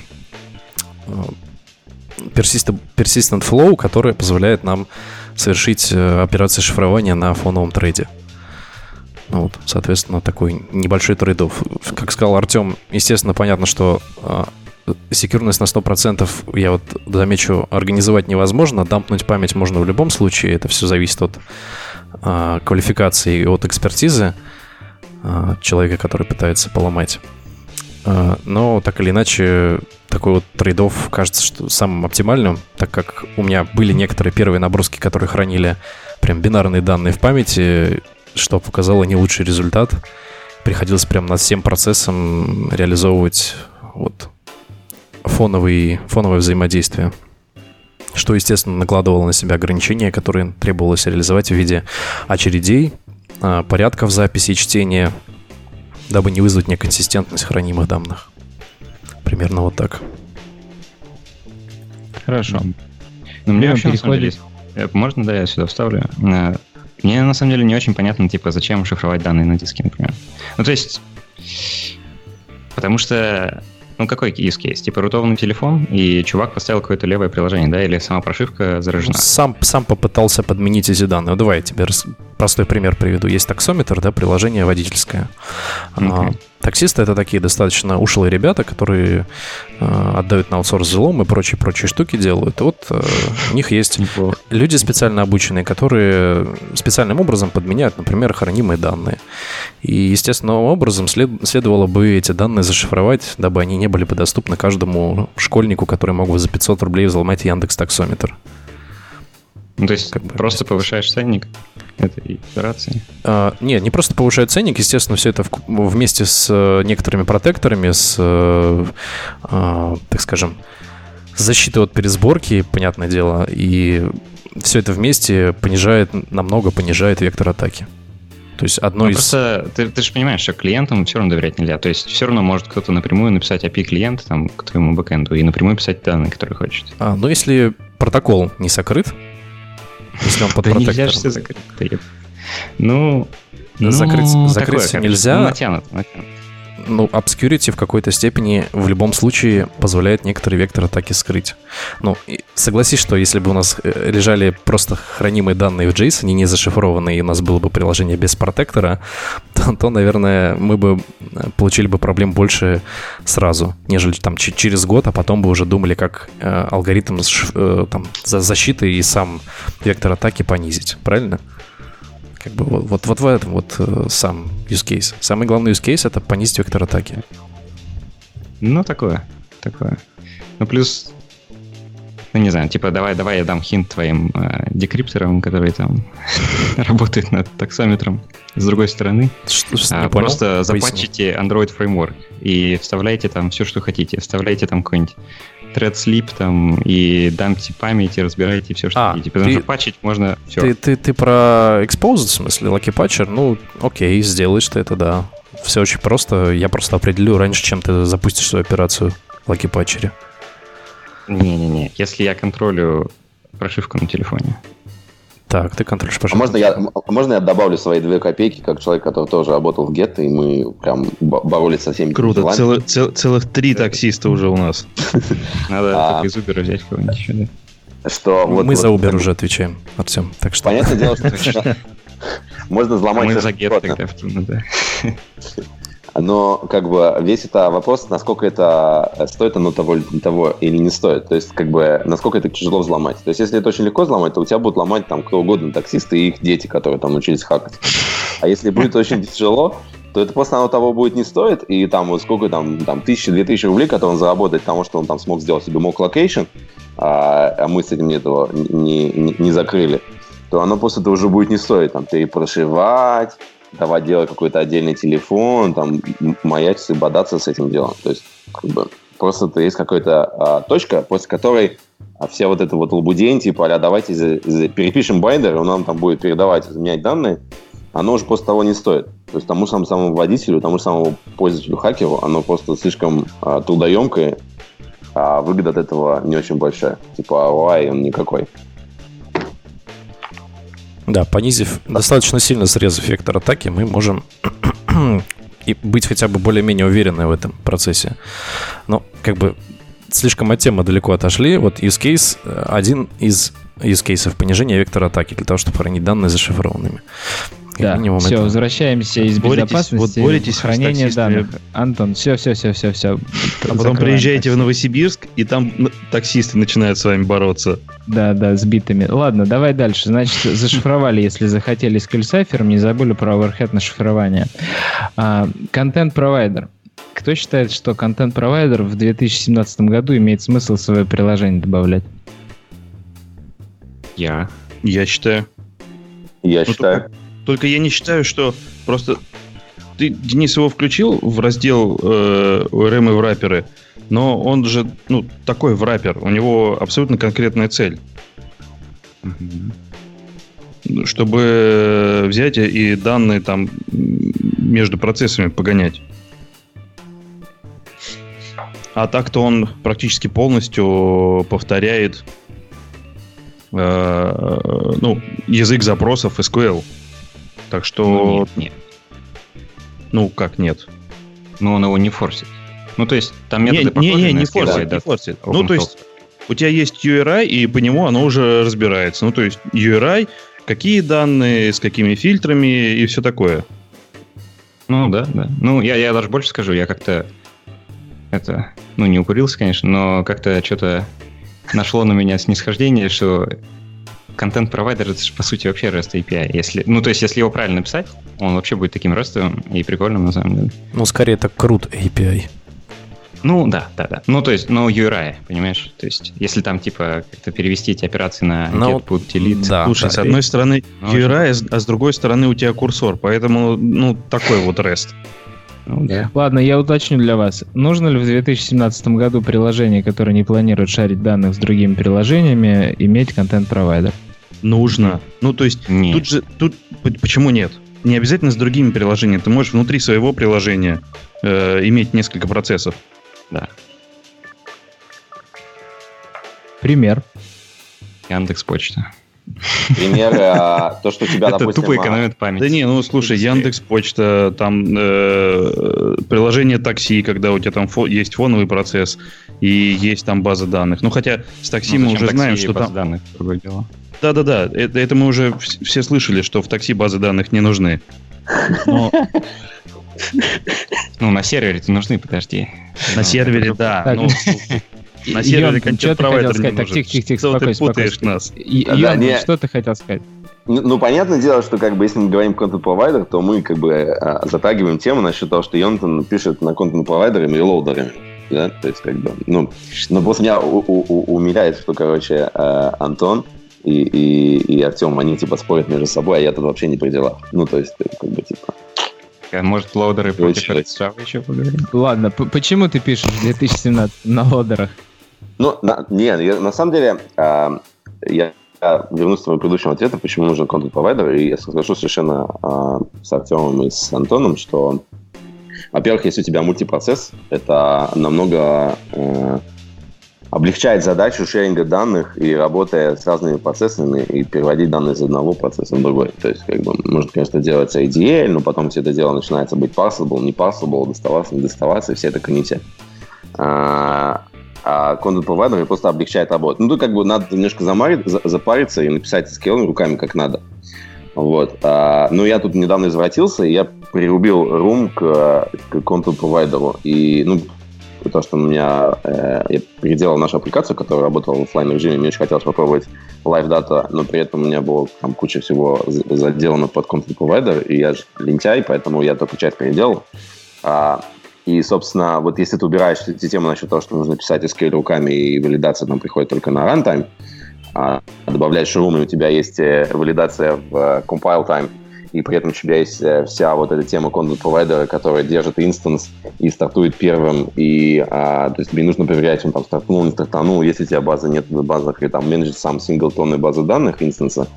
persistent, persistent flow, которая позволяет нам совершить э, операции шифрования на фоновом трейде. Ну, вот, соответственно, такой небольшой трейд-офф. Как сказал Артем, естественно, понятно, что э, секьюрность на сто процентов, я вот замечу, организовать невозможно. Дампнуть память можно в любом случае. Это все зависит от э, квалификации и от экспертизы э, человека, который пытается поломать. Э, но так или иначе, такой вот трейд-офф кажется что самым оптимальным, так как у меня были некоторые первые наброски, которые хранили прям бинарные данные в памяти, что показало не лучший результат. Приходилось прям над всем процессом реализовывать вот... Фоновые, фоновое взаимодействие, что, естественно, накладывало на себя ограничения, которые требовалось реализовать в виде очередей, порядков записи и чтения, дабы не вызвать неконсистентность хранимых данных. Примерно вот так. Хорошо. Но мне вообще, переходит... деле, можно, да, я сюда вставлю? Мне, на самом деле, не очень понятно, типа, зачем шифровать данные на диске, например. Ну, то есть... Потому что... Ну, какой кейс-кейс? Типа рутованный телефон, и чувак поставил какое-то левое приложение, да? Или сама прошивка заражена? Сам, сам попытался подменить эти данные. Ну, давай я тебе рас... простой пример приведу. Есть таксометр, да, приложение водительское. Okay. А, таксисты — это такие достаточно ушлые ребята, которые а, отдают на аутсорс взлом и прочие-прочие штуки делают. Вот а, у них есть люди специально обученные, которые специальным образом подменяют, например, хранимые данные. И, естественно, образом след... следовало бы эти данные зашифровать, дабы они не были бы доступны каждому школьнику, который мог бы за пятьсот рублей взломать Яндекс.Таксометр. Ну, то есть как бы просто повышаешь ценник этой итерации? А, нет, не просто повышает ценник. Естественно, все это в, вместе с некоторыми протекторами, с, э, э, так скажем, защитой от пересборки, понятное дело. И все это вместе понижает, намного понижает вектор атаки. То есть одно ну, из... Просто ты, ты же понимаешь, что клиентам все равно доверять нельзя. То есть все равно может кто-то напрямую написать эй пи ай клиента там, к твоему бэкэнду и напрямую писать данные, которые хочет. А, ну если протокол не сокрыт, если он под протектором... Да нельзя же все закрыть. Ну, закрыть все нельзя. Натянут, натянут. Ну, obscurity в какой-то степени в любом случае позволяет некоторый вектор атаки скрыть. Ну, согласись, что если бы у нас лежали просто хранимые данные в JSON, не зашифрованные, и у нас было бы приложение без протектора, то, то, наверное, мы бы получили бы проблем больше сразу, нежели там ч- через год, а потом бы уже думали, как э, алгоритм шиф- э, там, за защиты и сам вектор атаки понизить. Правильно? Как бы вот, вот, вот в этом вот э, сам use case. Самый главный use case — это понизить вектор атаки. Ну, такое. Такое. Ну, плюс, ну, не знаю, типа, давай, давай я дам хинт твоим э, декрипторам, которые там работают над таксометром. С другой стороны, что, что, а, просто запатчите Android фреймворк и вставляйте там все, что хотите. Вставляйте там какой-нибудь thread sleep там и дампте памяти, разбирайте все, что а, хотите. Потому ты, что патчить можно все. Ты, ты, ты про exposed, в смысле, lucky patcher? Ну, окей, сделаешь ты это, да. Все очень просто. Я просто определю раньше, чем ты запустишь свою операцию в lucky patcher. Не-не-не. Если я контролю прошивку на телефоне. Так, ты контролишь, пожалуйста. А можно я, можно я добавлю свои две копейки, как человек, который тоже работал в Get, и мы прям боролись со всеми Круто, делами. Цел, цел, целых три таксиста уже у нас. Надо из Uber взять кого-нибудь еще, да? Мы за Uber уже отвечаем, Артем. Понятное дело, что можно взломать... Мы за Get тогда активно, да. Но как бы весь это вопрос, насколько это стоит оно того, того или не стоит. То есть как бы насколько это тяжело взломать. То есть если это очень легко взломать, то у тебя будут ломать там кто угодно, таксисты и их дети, которые там учились хакать. А если будет очень тяжело, то это просто оно того будет не стоит. И там вот сколько там, там тысячи, две тысячи рублей, которые он заработает, потому что он там смог сделать себе mock location, а мы с этим этого не, не, не закрыли, то оно просто это уже будет не стоит. Там перепрошивать... давать делать какой-то отдельный телефон, там, маячиться и бодаться с этим делом. То есть, как бы, просто есть какая-то а, точка, после которой а, все вот это вот лабудень, типа, а-ля, давайте за, за, перепишем байдер, и он нам там будет передавать, изменять данные, оно уже просто того не стоит. То есть тому же самому водителю, тому же самому пользователю-хакеру, оно просто слишком а, трудоемкое, а выгода от этого не очень большая. Типа, ой, он никакой. Да, понизив, достаточно сильно срезав вектор атаки, мы можем и быть хотя бы более-менее уверены в этом процессе. Но как бы слишком от темы далеко отошли. Вот use case, один из use cases понижения вектора атаки для того, чтобы хранить данные зашифрованными. Да, все, это... возвращаемся из боритесь, безопасности вот боритесь хранения данных. Антон, все-все-все-все-все. А потом закрываем. Приезжаете в Новосибирск, и там таксисты начинают с вами бороться. Да-да, с битами. Ладно, давай дальше. Значит, зашифровали, если захотели, SQLCipher, не забыли про оверхед на шифрование. Контент-провайдер. Кто считает, что контент-провайдер в две тысячи семнадцатом году имеет смысл свое приложение добавлять? Я. Я считаю. Я ну, считаю. Только... Только я не считаю, что просто... Ты, Денис, его включил в раздел э, о эр эм и в рапперы, но он же ну, такой враппер. У него абсолютно конкретная цель. Mm-hmm. Чтобы взять и данные там между процессами погонять. А так-то он практически полностью повторяет э, ну, язык запросов эс ку эль. Так что... Ну, нет, нет. Ну, как нет? Ну, он его не форсит. Ну, то есть, там методы не, похожи не, не, на не форсит, не да, форсит. Ну, то есть, у тебя есть ю ар ай, и по нему оно уже разбирается. Ну, то есть, ю ар ай, какие данные, с какими фильтрами и все такое. Ну, да, да. Ну, я, я даже больше скажу, я как-то... Это... Ну, не укурился, конечно, но как-то что-то нашло на меня снисхождение, что... Контент-провайдер — это же, по сути, вообще REST эй пи ай. Если, ну, то есть, если его правильно писать, он вообще будет таким REST-овым и прикольным, на самом деле. Ну, скорее, это крут эй пи ай. Ну, да, да, да. Ну, то есть, но ю ар ай, понимаешь? То есть, если там, типа, как-то перевести эти операции на ну, get, put, delete... Да, слушай, да, с одной и... стороны ю ар ай, а с другой стороны у тебя курсор, поэтому, ну, такой вот REST. Ну, да. Ладно, я уточню для вас. Нужно ли в две тысячи семнадцатом году приложение, которое не планирует шарить данных с другими приложениями, иметь контент-провайдер? Нужно. Ну, то есть, нет. тут же... тут Почему нет? Не обязательно с другими приложениями. Ты можешь внутри своего приложения э, иметь несколько процессов. Да. Пример. Яндекс.Почта. Пример, а, то, что у тебя, допустим... Это тупо экономит память. Да не, ну, слушай, Яндекс.Почта, там э, приложение такси, когда у тебя там фо- есть фоновый процесс и есть там база данных. Ну, хотя с такси ну, мы уже такси знаем, что там... Данных, другое дело. Да-да-да, это, это мы уже все слышали, что в такси базы данных не нужны. Но... Ну, на сервере-то нужны, подожди. На сервере, да. На сервере контент-провайдер не нужен. Что ты путаешь нас? Йон, что ты хотел сказать? Ну, понятное дело, что как бы если мы говорим контент-провайдер, то мы как бы затрагиваем тему насчет того, что Йонатан пишет на контент-провайдерами и лоудерами. Да, то есть как бы... Ну, просто меня умиляет, что, короче, Антон... И, и, и Артем, они типа спорят между собой, а я тут вообще не при делах. Ну, то есть, как бы, типа... Может, лоудеры против Java еще поговорим? Ладно, п- почему ты пишешь две тысячи семнадцатом на лоудерах? Ну, на, нет, я, на самом деле, э, я вернусь к твоему предыдущему ответу, почему нужен контент-провайдер, и я соглашусь совершенно э, с Артемом и с Антоном, что, во-первых, если у тебя мультипроцесс, это намного... Э, облегчает задачу шеринга данных и работая с разными процессами и переводить данные из одного процесса в другой. То есть, как бы, можно, конечно, делать ай ди эль, но потом все это дело начинается быть parsable, не parsable, доставаться, не доставаться, и вся эта канитель. А контент-провайдер просто облегчает работу. Ну, тут, как бы, надо немножко замарить, запариться и написать скиллами руками как надо. Вот. А, но ну, я тут недавно извратился, и я прирубил Room к, к контент-провайдеру. И, ну, потому что у меня э, я переделал нашу аппликацию, которая работала в офлайн режиме, мне очень хотелось попробовать LiveData, но при этом у меня было там куча всего заделано под контент-провайдер, и я же лентяй, поэтому я только часть переделал. А, и, собственно, вот если ты убираешь эти темы насчет того, что нужно писать эс кью эль руками, и валидация там приходит только на runtime, а добавляешь room, и у тебя есть валидация в uh, compile time, и при этом у тебя есть вся вот эта тема контент-провайдера, которая держит инстанс и стартует первым, и а, то есть тебе нужно проверять, он там стартнул, не стартанул, если у тебя базы нет, базы закрыты, там менеджер сам синглтонной базы данных инстанса,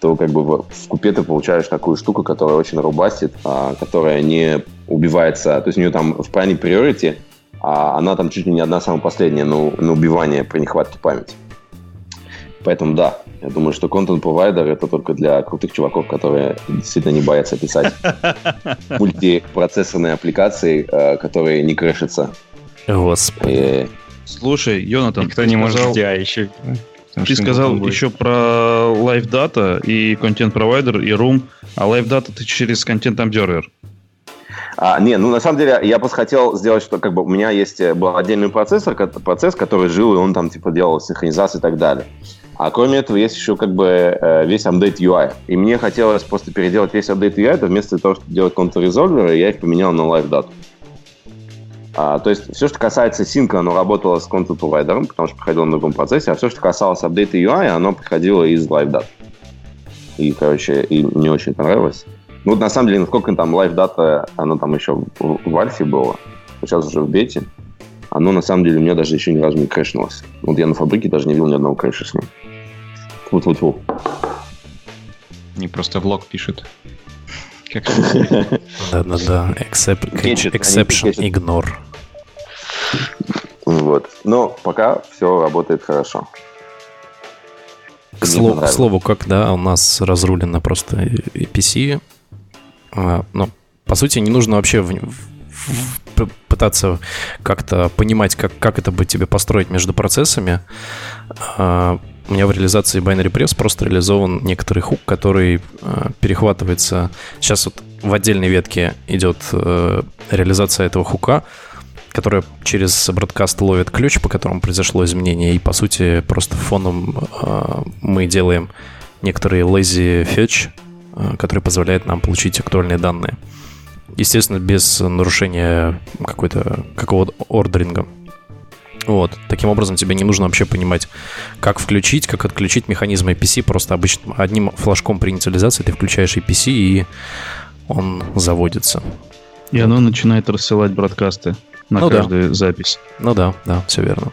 то как бы в купе ты получаешь такую штуку, которая очень рубастит, а, которая не убивается, то есть у нее там в плане priority, а она там чуть ли не одна самая последняя на, на убивание при нехватке памяти. Поэтому да, я думаю, что контент-провайдер это только для крутых чуваков, которые действительно не боятся писать мультипроцессорные аппликации, которые не крышатся. Господи. Слушай, Йонатан, никто не может еще. Ты сказал еще про LiveData и контент-провайдер и Room, а LiveData ты через контент-обдервер. А, не, ну на самом деле я просто хотел сделать, что как бы у меня есть был отдельный процессор, процесс, который жил, и он там типа делал синхронизацию и так далее. А кроме этого есть еще как бы весь update ю ай. И мне хотелось просто переделать весь update ю ай, то вместо того, чтобы делать контур-резольверы, я их поменял на LiveData. А, то есть все, что касается синка, оно работало с контур-провайдером, потому что проходило на другом процессе, а все, что касалось update ю ай, оно приходило из LiveData. И, короче, и мне очень понравилось. Ну, вот на самом деле, насколько там LiveData, оно там еще в, в альфе было, сейчас уже в бете, оно на самом деле у меня даже еще ни разу не крэшнулось. Вот я на фабрике даже не видел ни одного крэша с ним. Фу-фу-фу. Не просто влог пишет. Да-да-да, exception ignore. Вот. Но пока все работает хорошо. К слову, к слову, как, да, у нас разрулено просто пи си. А, ну, по сути, не нужно вообще в, в, в, пытаться как-то понимать, как, как это бы тебе построить между процессами. А, у меня в реализации Binary Prefs просто реализован некоторый хук, который а, перехватывается. Сейчас вот в отдельной ветке идет а, реализация этого хука, которая через бродкаст ловит ключ, по которому произошло изменение, и, по сути, просто фоном э, мы делаем некоторый lazy fetch, э, который позволяет нам получить актуальные данные. Естественно, без нарушения какой-то, какого-то ордеринга. Вот. Таким образом, тебе не нужно вообще понимать, как включить, как отключить механизмы и пи си. Просто обычным одним флажком при инициализации ты включаешь и пи си, и он заводится. И вот. Оно начинает рассылать бродкасты на ну каждую да. запись. Ну да, да, все верно.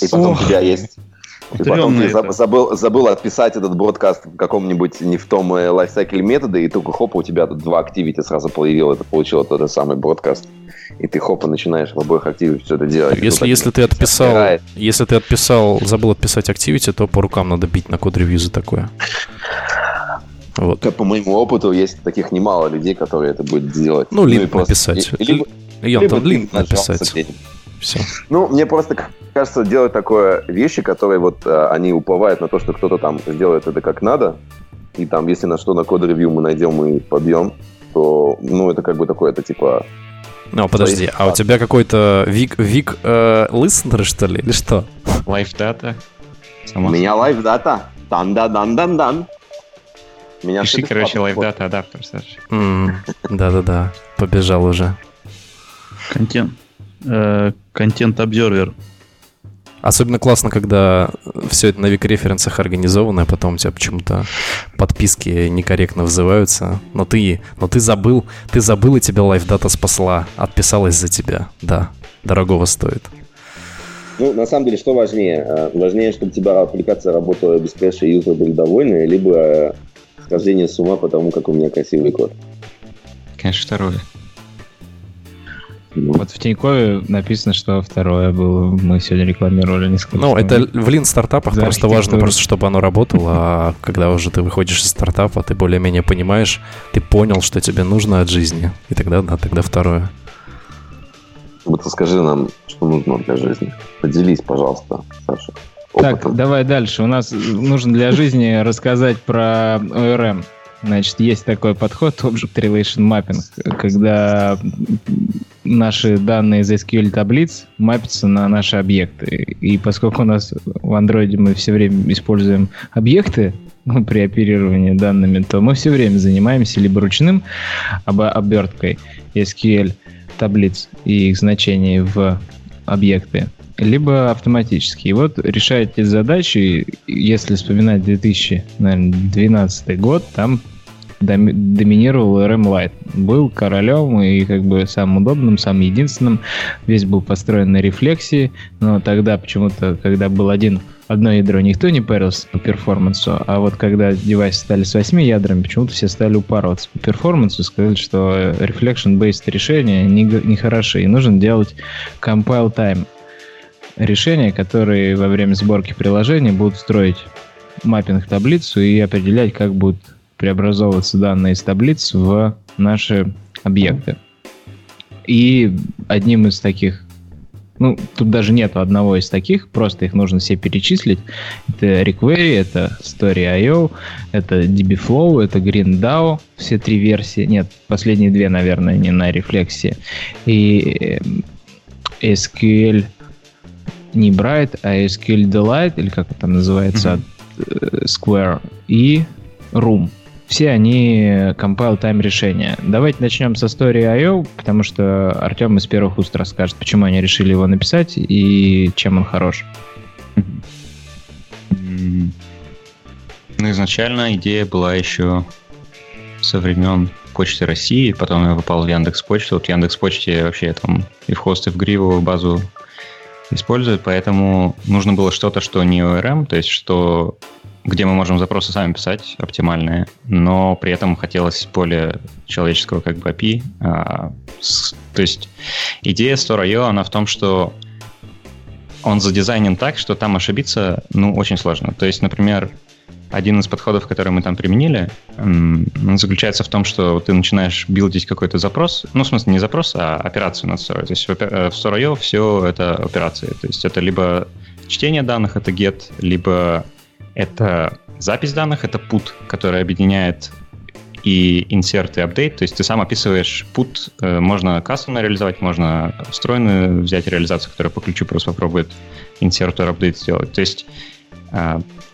И потом у тебя есть... И потом ты забыл, забыл отписать этот бродкаст в каком-нибудь не в том лайфсайкле метода, и только хоп, у тебя тут два активити сразу появилось, это получило тот же самый бродкаст. И ты хоп, и начинаешь в обоих активити все это делать. Если, если, ты отписал, если ты отписал, забыл отписать активити, то по рукам надо бить на код-ревью за такое. Вот. По моему опыту есть таких немало людей, которые это будут делать. Ну, линк ну, написать. Либо, либо линк написать. Все. Ну, мне просто кажется, делать такое вещи, которые вот э, они уповают на то, что кто-то там сделает это как надо, и там, если на что на код-ревью мы найдем и побьем, то, ну, это как бы такое-то типа... Ну, подожди, а у тебя какой-то Вик, Вик э, Лиснер, что ли, или что? LiveData. У меня LiveData. Дан-дан-дан-дан-дан. Меня пиши, короче, LiveData адаптер, Саша. Mm, да-да-да, побежал уже. Контент. Контент-обзервер. Особенно классно, когда все это на вик-референсах организовано, а потом у тебя почему-то подписки некорректно вызываются. Но ты, но ты забыл, ты забыл, и тебя LiveData спасла, отписалась за тебя. Да, дорогого стоит. Ну, на самом деле, что важнее? Важнее, чтобы у тебя аппликация работала без кэша, и юзеры были довольны, либо схождение с ума, потому как у меня красивый код. Конечно, второе. Вот в Тинькове написано, что второе было. Мы сегодня рекламировали несколько. Ну, это в лин-стартапах да, просто важно, просто, чтобы оно работало. А когда уже ты выходишь из стартапа, ты более-менее понимаешь, ты понял, что тебе нужно от жизни. И тогда, да, тогда второе. Вот расскажи нам, что нужно для жизни. Поделись, пожалуйста, Саша, опытом. Так, давай дальше. У нас нужно для жизни рассказать про о эр эм. Значит, есть такой подход, Object Relation Mapping, когда наши данные из эс кью эль таблиц мапятся на наши объекты. И поскольку у нас в Android мы все время используем объекты ну, при оперировании данными, то мы все время занимаемся либо ручным оберткой эс кью эль таблиц и их значений в объекты, либо автоматически. И вот решает эти задачи, если вспоминать две тысячи двенадцатый год, там доминировал RealmLite. Был королем и как бы самым удобным, самым единственным. Весь был построен на рефлексии, но тогда почему-то, когда был один, одно ядро, никто не парился по перформансу, а вот когда девайсы стали с восьми ядрами, почему-то все стали упарываться по перформансу, сказали, что reflection-based решения не, не хороши, и нужно делать compile time. Решения, которые во время сборки приложения будут строить маппинг-таблицу и определять, как будут преобразовываться данные из таблиц в наши объекты. И одним из таких, ну, тут даже нету одного из таких, просто их нужно все перечислить. Это Requery, это Storio, это dbflow, это greenDAO, все три версии. Нет, последние две, наверное, не на рефлексии. И эс кью эль не Bright, а эс кью эль Delight, или как это там называется, mm-hmm. Square, и Room. Все они compile-time решения. Давайте начнем со Story.io, потому что Артем из первых уст расскажет, почему они решили его написать и чем он хорош. Mm-hmm. Ну, изначально идея была еще со времен Почты России, потом я попал в Яндекс.Почту. Вот в Яндекс.Почте вообще там и в хост, и в гриву базу используют, поэтому нужно было что-то, что не о эр эм, то есть что, где мы можем запросы сами писать, оптимальные, но при этом хотелось более человеческого как бы эй пи ай. А, с, то есть идея Storio, она в том, что он задизайнен так, что там ошибиться, ну, очень сложно. То есть, например, один из подходов, который мы там применили, заключается в том, что ты начинаешь билдить какой-то запрос, ну, в смысле, не запрос, а операцию над Storio. То есть в Storio все это операции. То есть это либо чтение данных, это get, либо это запись данных, это put, который объединяет и insert, и update. То есть ты сам описываешь put, можно кастомно реализовать, можно встроенную взять реализацию, которая по ключу просто попробует insert or update сделать. То есть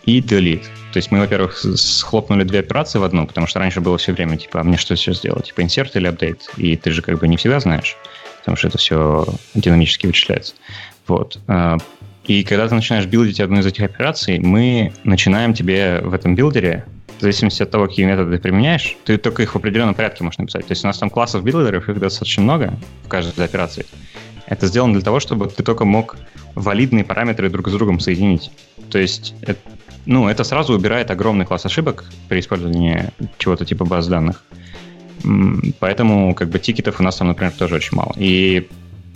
и delete. То есть мы, во-первых, схлопнули две операции в одну, потому что раньше было все время, типа, а мне что сейчас делать? Типа, insert или update? И ты же как бы не всегда знаешь, потому что это все динамически вычисляется. Вот. И когда ты начинаешь билдить одну из этих операций, мы начинаем тебе в этом билдере, в зависимости от того, какие методы ты применяешь, ты только их в определенном порядке можешь написать. То есть у нас там классов билдеров, их достаточно много в каждой операции. Это сделано для того, чтобы ты только мог валидные параметры друг с другом соединить. То есть это, ну, это сразу убирает огромный класс ошибок при использовании чего-то типа баз данных. Поэтому как бы тикетов у нас там, например, тоже очень мало. И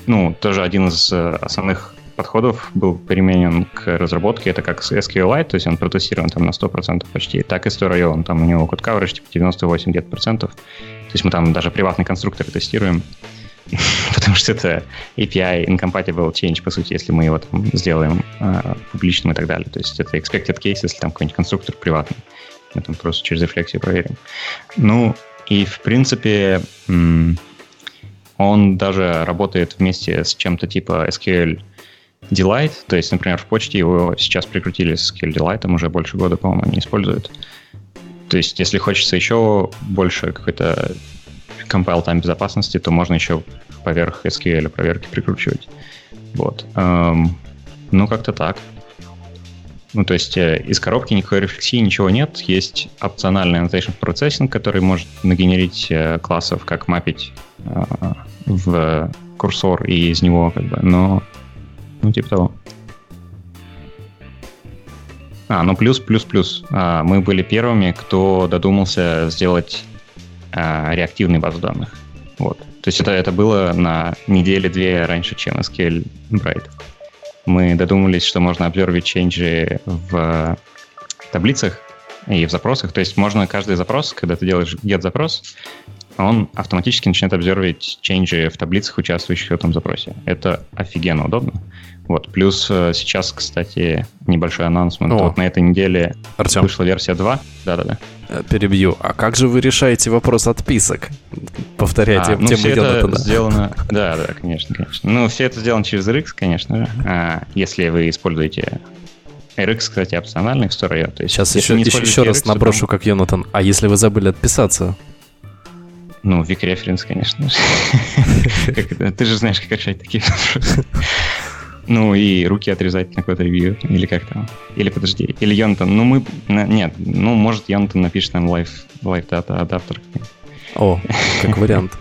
ну, тоже один из основных подходов был применен к разработке. Это как SQLite, то есть он протестирован там на сто процентов почти. Так и Storio, он там у него код coverage типа девяносто восемь где-то процентов. То есть мы там даже приватные конструкторы тестируем. Потому что это эй пи ай incompatible change, по сути, если мы его там сделаем э, публичным и так далее. То есть это expected case, если там какой-нибудь конструктор приватный. Мы там просто через рефлексию проверим. Ну, и в принципе м- он даже работает вместе с чем-то типа SQLDelight. То есть, например, в почте его сейчас прикрутили с SQLDelight, там уже больше года, по-моему, они используют. То есть если хочется еще больше какой-то compile-time безопасности, то можно еще поверх эс кью эль проверки прикручивать. Вот. Эм, ну, как-то так. Ну, то есть э, из коробки никакой рефлексии, ничего нет. Есть опциональный annotation processing, который может нагенерить э, классов, как мапить э, в курсор и из него, как бы, но ну, типа того. А, ну, плюс-плюс-плюс. А, мы были первыми, кто додумался сделать реактивной базы данных. Вот. То есть это, это было на неделе-две раньше, чем SQLBrite. Мы додумались, что можно обсервить ченджи в таблицах и в запросах. То есть можно каждый запрос, когда ты делаешь get-запрос, он автоматически начинает обсервить ченджи в таблицах, участвующих в этом запросе. Это офигенно удобно. Вот. Плюс сейчас, кстати, небольшой анонсмент. Вот на этой неделе Артем. Вышла версия два. Да-да-да. Перебью. А как же вы решаете вопрос отписок? Повторяйте. А, ну, все это туда. Сделано... Да, да, конечно, конечно. Ну, все это сделано через эр икс, конечно же. А, если вы используете... эр икс, кстати, опциональный в Storio. То есть, сейчас еще, еще, еще раз эр икс, наброшу, там... как Jonathan. А если вы забыли отписаться? Ну, вик референс, конечно же. Ты же знаешь, как решать такие вопросы. Ну, и руки отрезать на какой-то ревью. Или как там? Или, подожди, или Jonathan. Ну, мы... Нет, ну, может, Jonathan напишет нам LiveData адаптер. О, как вариант.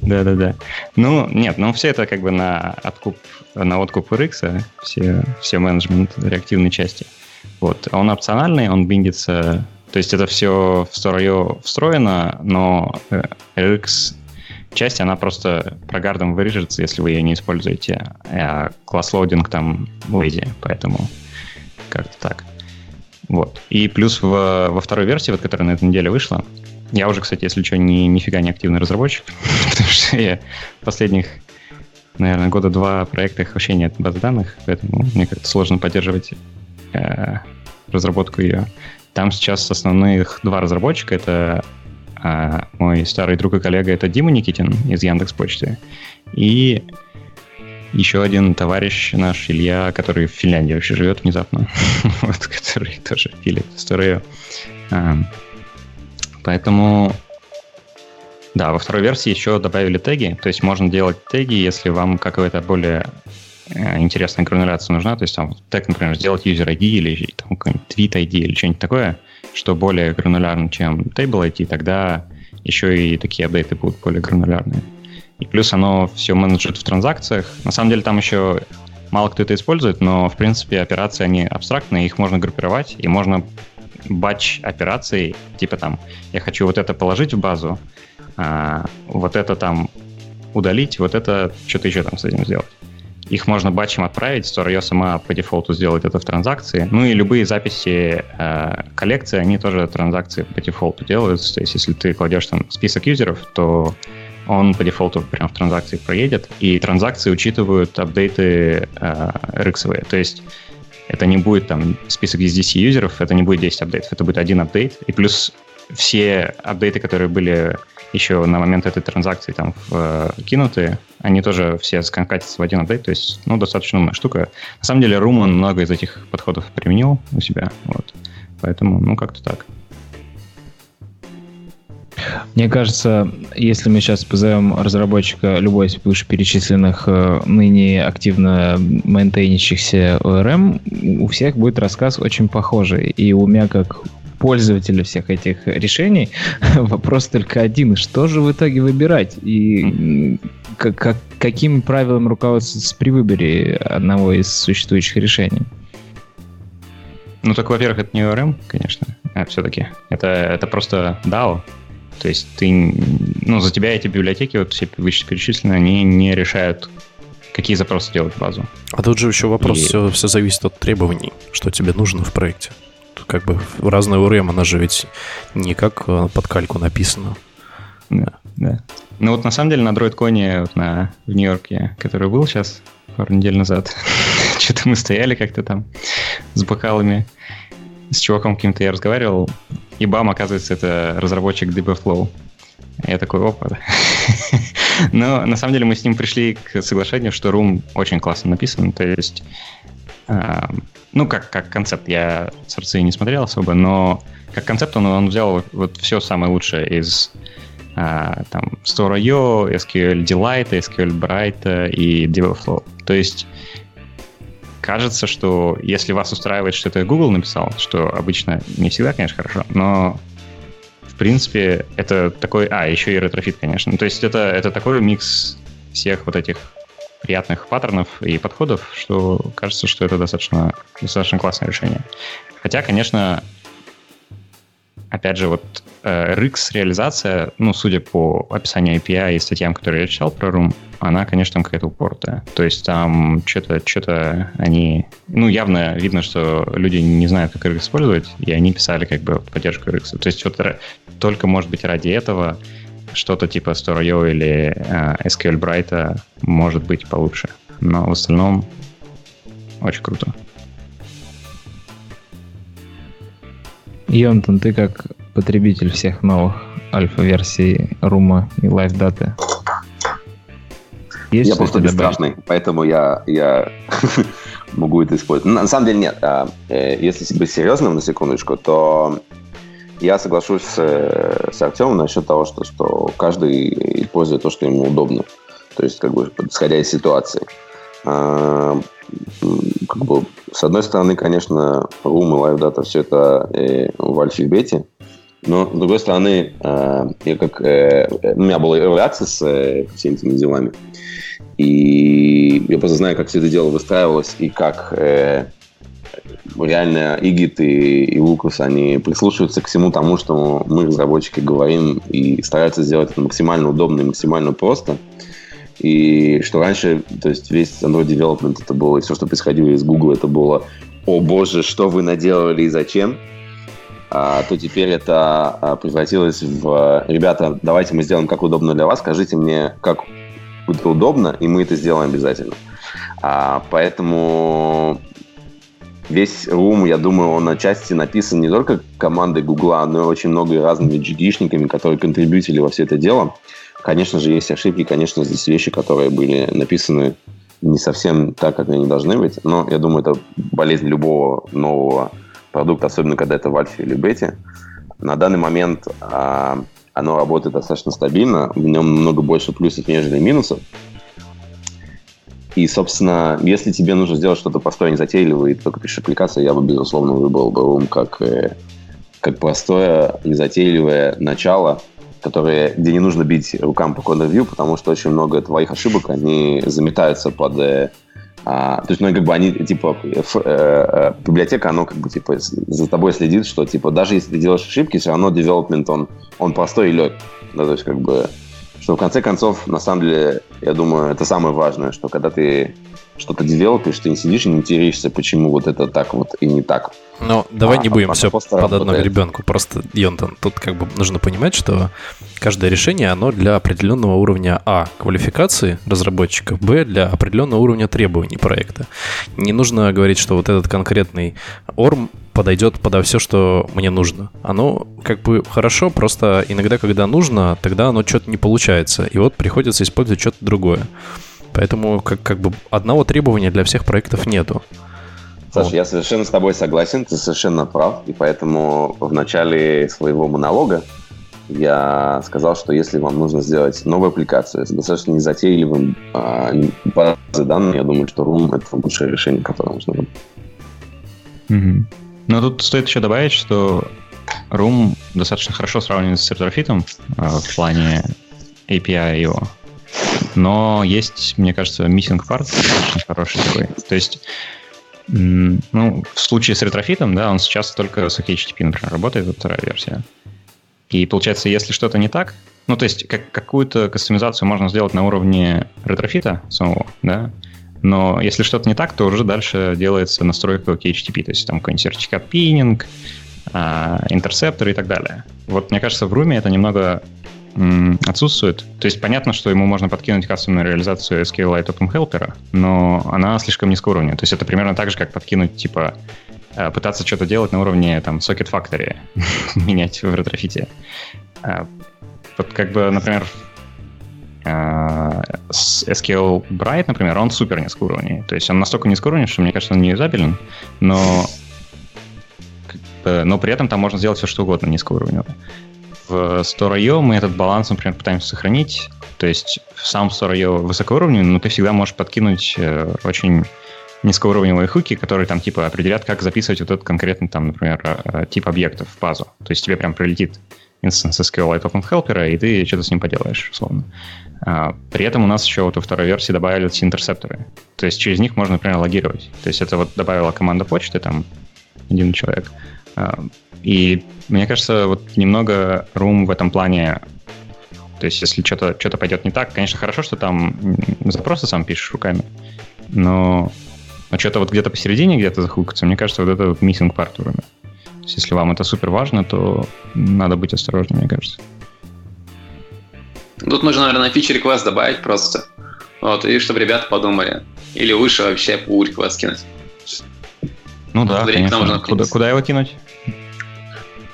Да-да-да. Ну, нет, ну, все это как бы на откуп, на откуп эр икс, все, все менеджмент реактивной части. Вот. Он опциональный, он биндится... То есть это все в Storio встроено, но эр икс... часть, она просто прогардом вырежется, если вы ее не используете. А класс-лоудинг там в виде, поэтому как-то так. Вот. И плюс в, во второй версии, вот, которая на этой неделе вышла, я уже, кстати, если что, ни, нифига не активный разработчик, потому что я последних, наверное, года два проектах вообще нет баз данных, поэтому мне как-то сложно поддерживать э, разработку ее. Там сейчас основных два разработчика — это А мой старый друг и коллега — это Дима Никитин из Яндекс.Почты. И еще один товарищ наш, Илья, который в Финляндии вообще живет внезапно, вот, который тоже пилит Storio. А, поэтому, да, во второй версии еще добавили теги. То есть можно делать теги, если вам какая-то более интересная грануляция нужна. То есть там тег, например, сделать user ай ди или там, какой-нибудь tweet ай ди или что-нибудь такое, что более гранулярно, чем Table ай ди, тогда еще и такие апдейты будут более гранулярные. И плюс оно все менеджит в транзакциях. На самом деле там еще мало кто это использует, но, в принципе, операции, они абстрактные, их можно группировать, и можно батч операций, типа там, я хочу вот это положить в базу, а вот это там удалить, вот это что-то еще там с этим сделать. Их можно батчем отправить, Storio сама по дефолту сделает это в транзакции. Ну и любые записи э, коллекции, они тоже транзакции по дефолту делаются. То есть если ты кладешь там список юзеров, то он по дефолту прямо в транзакции проедет. И транзакции учитывают апдейты э, эр икс-овые. То есть это не будет там список эс ди си юзеров, это не будет десять апдейтов, это будет один апдейт. И плюс все апдейты, которые были еще на момент этой транзакции там э, кинуты, они тоже все скатятся в один апдейт, то есть, ну, достаточно умная штука. На самом деле, Room, он много из этих подходов применил у себя, вот. Поэтому, ну, как-то так. Мне кажется, если мы сейчас позовем разработчика любой из вышеперечисленных ныне активно мейнтейнящихся о эр эм, у всех будет рассказ очень похожий. И у меня, как пользователя всех этих решений, вопрос только один. Что же в итоге выбирать? И как, как, каким правилам руководствоваться при выборе одного из существующих решений? Ну, так, во-первых, это не о эр эм, конечно, а все-таки. Это, это просто дао. То есть ты, ну, за тебя эти библиотеки, вот все вышеперечисленные, они не решают, какие запросы делать в базу. А тут же еще вопрос, и... все, все зависит от требований, что тебе нужно в проекте. Тут как бы разная о эр эм, она же ведь не как под кальку написана. Да, да. Ну вот на самом деле на DroidCon вот на, в Нью-Йорке, который был сейчас пару недель назад, что-то мы стояли как-то там с бокалами, с чуваком каким-то я разговаривал, и бам, оказывается, это разработчик dbflow. Я такой, опа. Но на самом деле мы с ним пришли к соглашению, что Room очень классно написан. То есть, э, ну, как, как концепт, я сорцы не смотрел особо, но как концепт он, он взял вот все самое лучшее из э, там, Storio, SQLDelight, SQLBrite и dbflow. То есть кажется, что если вас устраивает, что это Google написал, что обычно не всегда, конечно, хорошо, но в принципе это такой... А, еще и Retrofit, конечно. То есть это, это такой микс всех вот этих приятных паттернов и подходов, что кажется, что это достаточно, достаточно классное решение. Хотя, конечно, опять же, вот эр икс-реализация, ну, судя по описанию эй пи ай и статьям, которые я читал про Room, она, конечно, там какая-то упоротая. То есть там что-то, что-то они... Ну, явно видно, что люди не знают, как эр икс использовать, и они писали как бы поддержку эр икс. То есть что-то только, может быть, ради этого что-то типа Storio или э, SQLBrite может быть получше. Но в остальном очень круто. Йонтон, ты как потребитель всех новых альфа-версий Room и LiveData? Есть я просто бесстрашный, добавить? Поэтому я, я могу это использовать. На самом деле нет. Если быть серьезным, на секундочку, то я соглашусь с, с Артемом насчет того, что, что каждый пользует то, что ему удобно. То есть, как бы, исходя из ситуации. Как бы, с одной стороны, конечно, Room и LiveData, все это в альфе-бете. Но, с другой стороны, я как, у меня была реакция с всеми этими делами. И я просто знаю, как все это дело выстраивалось, и как реально Yigit и Лукас, они прислушиваются к всему тому, что мы, разработчики, говорим, и стараются сделать это максимально удобно и максимально просто. И что раньше, то есть весь Android Development, это было, и все, что происходило из Google, это было «О боже, что вы наделали и зачем?», а, то теперь это превратилось в «Ребята, давайте мы сделаем как удобно для вас, скажите мне, как это удобно, и мы это сделаем обязательно». А, поэтому весь Room, я думаю, он отчасти написан не только командой Google, но и очень много разными джи ди-шниками, которые контрибьютили во все это дело. Конечно же, есть ошибки, конечно, здесь вещи, которые были написаны не совсем так, как они должны быть, но я думаю, это болезнь любого нового продукта, особенно когда это в альфе или бете. На данный момент а, оно работает достаточно стабильно, в нем намного больше плюсов, нежели минусов. И, собственно, если тебе нужно сделать что-то простое, незатейливое, и только пишешь аппликацию, я бы, безусловно, выбрал бы Room как, как простое, незатейливое начало, которые, где не нужно бить рукам по код-ревью, потому что очень много твоих ошибок, они заметаются под... Э, а, то есть, ну, как бы они, типа, ф, э, библиотека, она как бы, типа, за тобой следит, что, типа, даже если ты делаешь ошибки, все равно девелопмент, он, он простой и легкий. Да, то есть, как бы, что в конце концов, на самом деле, я думаю, это самое важное, что когда ты что-то девелопишь, ты не сидишь и не теряешься, почему вот это так вот и не так. Но давай а, не будем все под одного ребенку. Просто, Йонтон, тут как бы нужно понимать, что каждое решение, оно для определенного уровня а. квалификации разработчиков, б. для определенного уровня требований проекта. Не нужно говорить, что вот этот конкретный орм подойдет подо все, что мне нужно. Оно как бы хорошо, просто иногда, когда нужно, тогда оно что-то не получается. И вот приходится использовать что-то другое. Поэтому как, как бы одного требования для всех проектов нету. Саша, вот. Я совершенно с тобой согласен, ты совершенно прав. И поэтому в начале своего монолога я сказал, что если вам нужно сделать новую аппликацию с достаточно незатейливым а, базой данных, я думаю, что Room — это лучшее решение, которое нужно будет. Mm-hmm. Но тут стоит еще добавить, что Room достаточно хорошо сравнен с Retrofit'ом а, в плане эй пи ай его. Но есть, мне кажется, missing part достаточно хороший такой. То есть, ну, в случае с Retrofit'ом, да, он сейчас только с OkHttp, например, работает, это вторая версия. И получается, если что-то не так, ну, то есть, как, какую-то кастомизацию можно сделать на уровне ретрофита самого, да, но если что-то не так, то уже дальше делается настройка OkHttp, то есть там какой-нибудь сертификат пининг, интерсептор и так далее. Вот, мне кажется, в Room это немного м- отсутствует. То есть понятно, что ему можно подкинуть кастомную реализацию SQLite Open Helper, но она слишком низкого уровня. То есть это примерно так же, как подкинуть, типа, пытаться что-то делать на уровне там Socket Factory, менять в ретрофите. Вот как бы, например, SQLBrite, например, он супер низкоуровневый. То есть он настолько низкоуровневый, что, мне кажется, он не юзабелен, но, но при этом там можно сделать все, что угодно низкоуровневое. В Storio мы этот баланс, например, пытаемся сохранить. То есть сам Storio высокоуровневый, но ты всегда можешь подкинуть очень низкоуровневые хуки, которые там типа определят, как записывать вот этот конкретный там, например, тип объектов в базу. То есть тебе прям прилетит инстанс SQLite Open Helper, и ты что-то с ним поделаешь, условно. А, при этом у нас еще вот во второй версии добавили эти интерсепторы. То есть через них можно, например, логировать. То есть это вот добавила команда почты, там, один человек. А, и мне кажется, вот немного Room в этом плане. То есть если что-то, что-то пойдет не так, конечно, хорошо, что там запросы сам пишешь руками, но... Но что-то вот где-то посередине, где-то захукаться, мне кажется, вот это вот missing part уровня. То есть, если вам это супер важно, то надо быть осторожным, мне кажется. Тут нужно, наверное, фичер-реквест добавить просто. Вот, и чтобы ребята подумали. Или выше вообще pull-реквест кинуть. Ну да, время, конечно. Куда, куда его кинуть?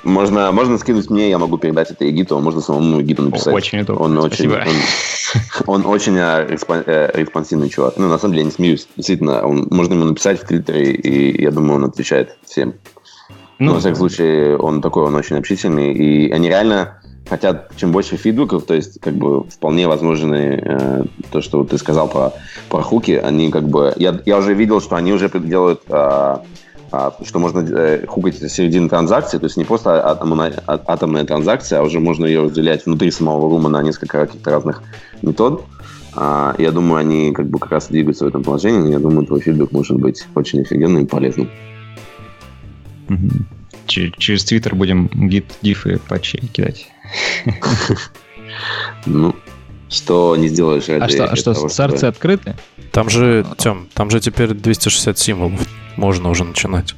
Можно, можно скинуть мне, я могу передать это Егиту, можно самому Егиту написать. Очень удобно, он очень, он, он очень респонсивный чувак. Ну, на самом деле, я не смеюсь. Действительно, он, можно ему написать в Твиттере, и я думаю, он отвечает всем. Ну, во всяком случае, он такой, он очень общительный. И они реально хотят, чем больше фидбэков, то есть, как бы, вполне возможны э, то, что ты сказал про, про хуки. Они как бы... Я, я уже видел, что они уже делают... Э, что можно хукать середину транзакции, то есть не просто атомная, атомная транзакция, а уже можно ее разделять внутри самого рума на несколько каких-то разных метод. Я думаю, они как бы как раз двигаются в этом положении. Я думаю, твой фидбэк может быть очень офигенным и полезным. Mm-hmm. Ч- через Twitter будем гит, дифы, патчи кидать. Ну, что не сделаешь ради этого. А что, сорцы открыты? Там же, Тём, там же теперь двести шестьдесят символов. Можно уже начинать.